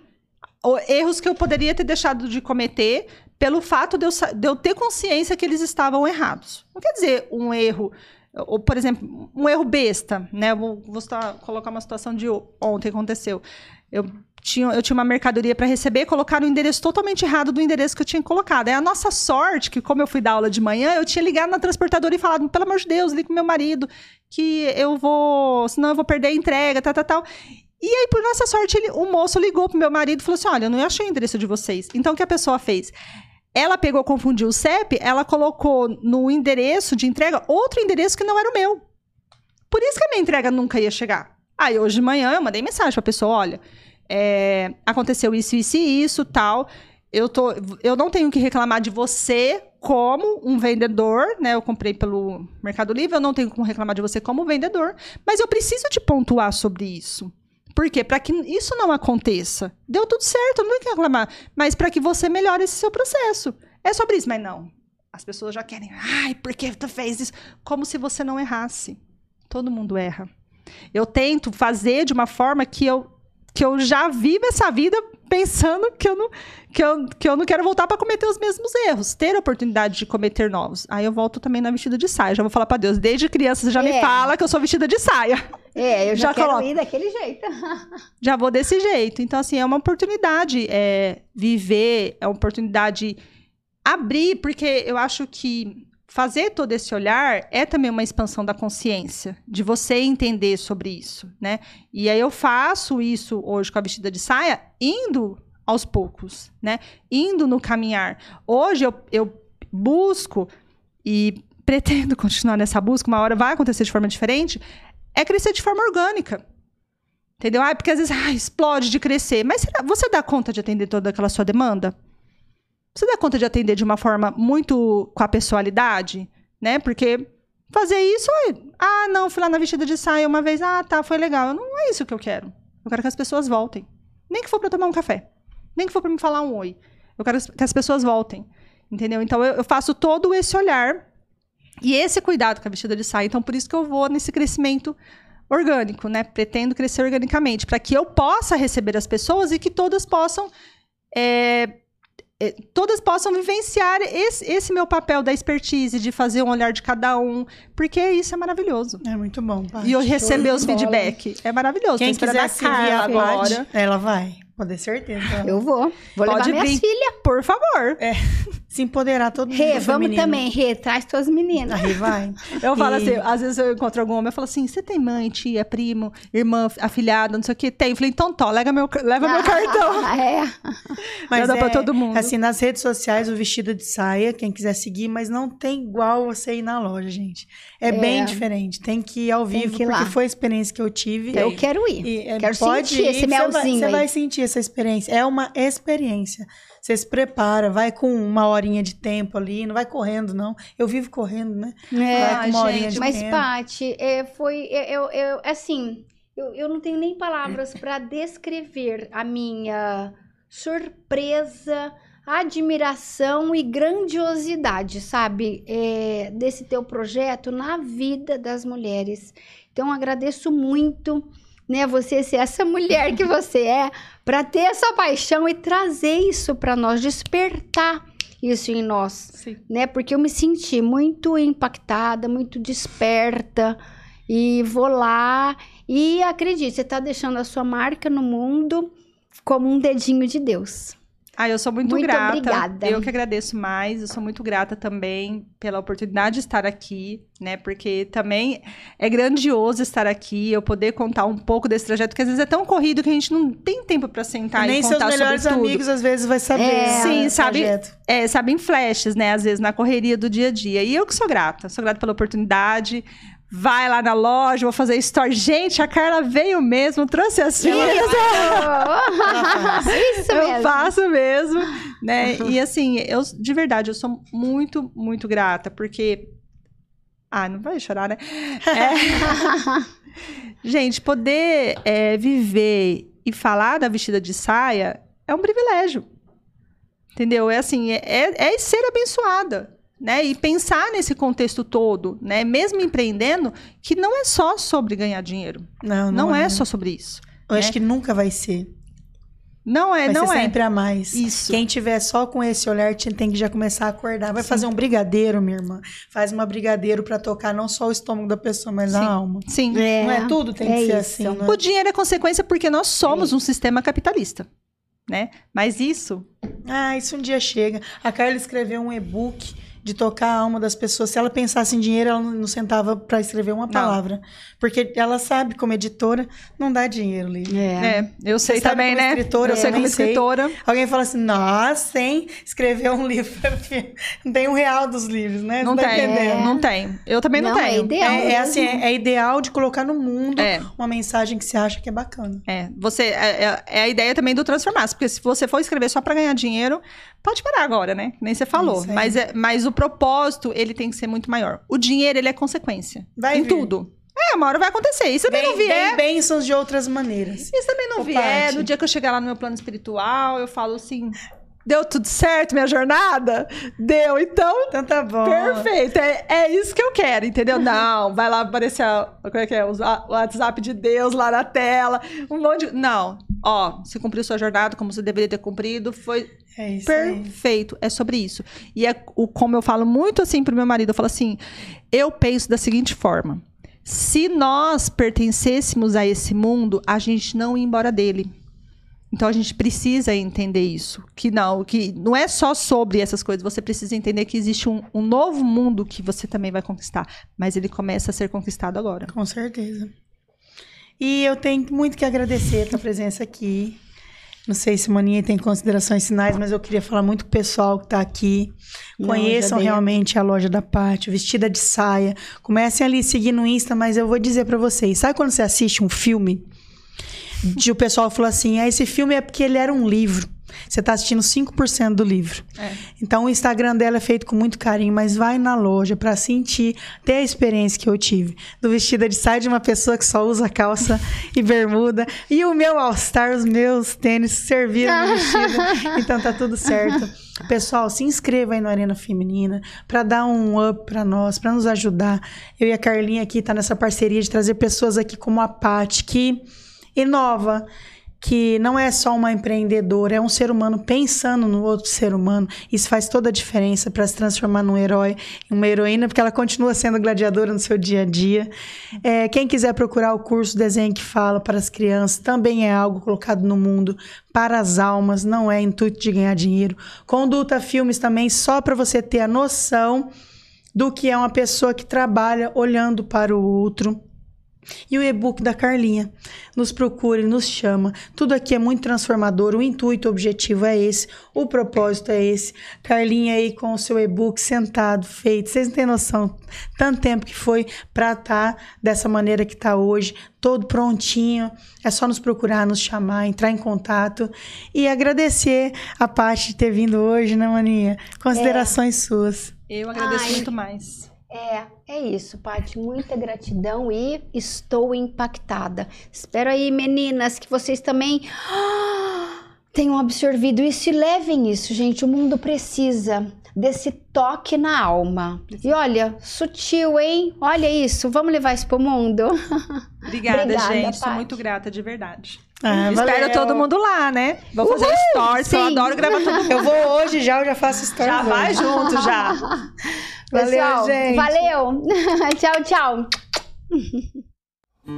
erros que eu poderia ter deixado de cometer pelo fato de eu, de eu ter consciência que eles estavam errados. Não quer dizer um erro, ou, por exemplo, um erro besta, né? Eu vou, vou colocar uma situação de ontem aconteceu. Eu tinha, eu tinha uma mercadoria para receber, colocaram o endereço totalmente errado do endereço que eu tinha colocado. É a nossa sorte que, como eu fui dar aula de manhã, eu tinha ligado na transportadora e falado, pelo amor de Deus, ligue com meu marido, que eu vou, senão eu vou perder a entrega, tal, tal, tal. E aí, por nossa sorte, ele, o moço ligou pro meu marido e falou assim, olha, eu não achei o endereço de vocês. Então, o que a pessoa fez? Ela pegou, confundiu o C E P, ela colocou no endereço de entrega outro endereço que não era o meu. Por isso que a minha entrega nunca ia chegar. Aí, hoje de manhã, eu mandei mensagem pra pessoa, olha, é, aconteceu isso, isso e isso, tal... eu, tô, eu não tenho que reclamar de você como um vendedor, né? Eu comprei pelo Mercado Livre, eu não tenho como reclamar de você como vendedor, mas eu preciso te pontuar sobre isso. Por quê? Para que isso não aconteça. Deu tudo certo, eu não tenho que reclamar, mas para que você melhore esse seu processo. É sobre isso, mas não. As pessoas já querem, ai, por que tu fez isso? Como se você não errasse. Todo mundo erra. Eu tento fazer de uma forma que eu, que eu já vivo essa vida pensando que eu não, que eu, que eu não quero voltar para cometer os mesmos erros. Ter a oportunidade de cometer novos. Aí eu volto também na vestida de saia. Já vou falar para Deus, desde criança você já é. me fala que eu sou vestida de saia. É, eu já, já quero coloco. ir daquele jeito. Já vou desse jeito. Então, assim, é uma oportunidade é, viver, é uma oportunidade abrir, porque eu acho que fazer todo esse olhar é também uma expansão da consciência, de você entender sobre isso, né? E aí eu faço isso hoje com a vestida de saia, indo aos poucos, né? Indo no caminhar. Hoje eu, eu busco, e pretendo continuar nessa busca, uma hora vai acontecer de forma diferente, é crescer de forma orgânica. Entendeu? Ah, porque às vezes ah, explode de crescer. Mas será, você dá conta de atender toda aquela sua demanda? Você dá conta de atender de uma forma muito com a pessoalidade, né? Porque fazer isso é... Ah, não, fui lá na vestida de saia uma vez. Ah, tá, foi legal. Não é isso que eu quero. Eu quero que as pessoas voltem. Nem que for para tomar um café. Nem que for para me falar um oi. Eu quero que as pessoas voltem. Entendeu? Então, eu, eu faço todo esse olhar e esse cuidado com a vestida de saia. Então, por isso que eu vou nesse crescimento orgânico, né? Pretendo crescer organicamente. Para que eu possa receber as pessoas e que todas possam... É, todas possam vivenciar esse, esse meu papel da expertise, de fazer um olhar de cada um, porque isso é maravilhoso. É muito bom. Paty. E eu receber os feedbacks. É maravilhoso. Quem quiser a agora, ela vai. Pode ter certeza. Eu vou. Vou Pode levar minhas filhas. Por favor. É. Se empoderar todo mundo. Rê, vamos também. Rê, traz tuas meninas. A Rê vai. Eu e... falo assim, às vezes eu encontro algum homem, eu falo assim, você tem mãe, tia, primo, irmã, afilhada, não sei o que? Tem. Eu falei, então tó, leva meu, leva ah, meu cartão. É. Mas é, pra todo mundo. Assim, nas redes sociais, o vestido de saia, quem quiser seguir, mas não tem igual você ir na loja, gente. É, é. bem diferente. Tem que ir ao vivo, ir porque foi a experiência que eu tive. Eu quero ir. E, é, quero pode sentir ir, esse melzinho. Você vai, vai sentir essa experiência. É uma experiência. Você se prepara, vai com uma horinha de tempo ali, não vai correndo, não. Eu vivo correndo, né? É, vai com uma gente, horinha de mas, tempo. Mas, Paty, é, foi... Eu, eu, assim, eu, eu não tenho nem palavras para descrever a minha surpresa, admiração e grandiosidade, sabe? É, desse teu projeto na vida das mulheres. Então, agradeço muito... Né, você ser essa mulher que você é, para ter essa paixão e trazer isso para nós, despertar isso em nós. Sim. Né? Porque eu me senti muito impactada, muito desperta, e vou lá. E acredite, você está deixando a sua marca no mundo como um dedinho de Deus. Ah, eu sou muito, muito grata. Obrigada. Eu que agradeço mais. Eu sou muito grata também pela oportunidade de estar aqui, né? Porque também é grandioso estar aqui, eu poder contar um pouco desse trajeto, que às vezes é tão corrido que a gente não tem tempo para sentar e, nem e contar sobre tudo. Nem seus melhores amigos às vezes vai saber. É, sim, sabe? É, sabe em flashes, né? Às vezes na correria do dia a dia. E eu que sou grata. Sou grata pela oportunidade. Vai lá na loja, vou fazer story. Gente, a Carla veio mesmo, trouxe as filhas. Isso mesmo. Eu faço mesmo, né? Uhum. E assim, eu de verdade, eu sou muito, muito grata, porque... Ah, não vai chorar, né? É... Gente, poder é, viver e falar da vestida de saia é um privilégio. Entendeu? É assim, é, é, é ser abençoada. Né? E pensar nesse contexto todo, né? Mesmo empreendendo, que não é só sobre ganhar dinheiro. Não, não, não é, é só sobre isso. Eu né? acho que nunca vai ser. Não é, vai não ser é. sempre a mais. Isso. Quem tiver só com esse olhar tem que já começar a acordar. Vai Sim. fazer um brigadeiro, minha irmã. Faz uma brigadeiro para tocar não só o estômago da pessoa, mas Sim. a alma. Sim. É. Não é tudo tem é que ser isso. assim. Né? O dinheiro é consequência porque nós somos é. um sistema capitalista, né? Mas isso. Ah, isso um dia chega. A Carla escreveu um e-book de tocar a alma das pessoas. Se ela pensasse em dinheiro, ela não sentava para escrever uma palavra. Não. Porque ela sabe, como editora, não dá dinheiro, Lívia. É. é, eu sei sabe também, né? Escritora, eu sei como escritora. Sei. Alguém fala assim, nossa, hein? Escrever um livro, não tem um real dos livros, né? Não, não tem, é. não tem. Eu também não, não tenho. É ideal, é, é, assim, é, é ideal de colocar no mundo é. uma mensagem que você acha que é bacana. É, você, é, é a ideia também do transformar. Porque se você for escrever só para ganhar dinheiro, pode parar agora, né? Nem você falou. É mas, é, mas o propósito, ele tem que ser muito maior. O dinheiro, ele é consequência. Vai em vir. tudo. É, uma hora vai acontecer. Isso também bem, não vier... Tem bênçãos de outras maneiras. Isso também não o vier. Parte. No dia que eu chegar lá no meu plano espiritual, eu falo assim... Deu tudo certo minha jornada? Deu, então... Então tá bom. Perfeito. É, é isso que eu quero, entendeu? Não, vai lá aparecer... Como é que é? O WhatsApp de Deus lá na tela. Um monte de... Não. Ó, você cumpriu sua jornada como você deveria ter cumprido. Foi... É isso perfeito, aí. É sobre isso. E é o, como eu falo muito assim pro meu marido, eu falo assim, eu penso da seguinte forma, se nós pertencêssemos a esse mundo, a gente não ia embora dele. Então a gente precisa entender isso, que não, que não é só sobre essas coisas, você precisa entender que existe um, um novo mundo que você também vai conquistar, mas ele começa a ser conquistado agora. Com certeza. E eu tenho muito que agradecer a tua presença aqui. Não sei se Maninha tem considerações finais, mas eu queria falar muito pro pessoal que está aqui. Não, conheçam realmente a loja da Pátio, Vestida de Saia. Comecem ali a seguir no Insta, mas eu vou dizer para vocês. Sabe quando você assiste um filme? De o pessoal falou assim, ah, esse filme é porque ele era um livro. Você está assistindo cinco por cento do livro. É. Então, o Instagram dela é feito com muito carinho, mas vai na loja para sentir, ter a experiência que eu tive. Do Vestida de Saia de uma pessoa que só usa calça e bermuda. E o meu All Star, os meus tênis serviram no vestido. Então, tá tudo certo. Pessoal, se inscreva aí no Arena Feminina para dar um up para nós, para nos ajudar. Eu e a Carlinha aqui tá nessa parceria de trazer pessoas aqui como a Paty, que inova, que não é só uma empreendedora, é um ser humano pensando no outro ser humano. Isso faz toda a diferença para se transformar num herói, uma heroína, porque ela continua sendo gladiadora no seu dia a dia. É, quem quiser procurar o curso Desenho que Fala para as crianças, também é algo colocado no mundo para as almas, não é intuito de ganhar dinheiro. Conduta Filmes também, só para você ter a noção do que é uma pessoa que trabalha olhando para o outro. E o e-book da Carlinha, nos procure, nos chama, tudo aqui é muito transformador, o intuito, o objetivo é esse, o propósito é esse. Carlinha aí com o seu e-book sentado, feito, vocês não têm noção, tanto tempo que foi para estar dessa maneira que está hoje, todo prontinho, é só nos procurar, nos chamar, entrar em contato e agradecer a Paty de ter vindo hoje, né, Maninha? Considerações é. suas. Eu agradeço Ai. muito mais. É, é isso, Paty. Muita gratidão e estou impactada. Espero aí, meninas, que vocês também ah, tenham absorvido isso e levem isso, gente. O mundo precisa desse toque na alma. E olha, sutil, hein? Olha isso, vamos levar isso pro mundo. Obrigada, Obrigada gente. Paty. Sou muito grata, de verdade. Ah, espero todo mundo lá, né? Vou Uhul, fazer stories, sim. eu adoro gravar todo mundo. Eu vou hoje já, eu já faço stories. Já hoje. vai junto, já. Valeu, Pessoal, gente. Valeu. Tchau,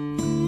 tchau.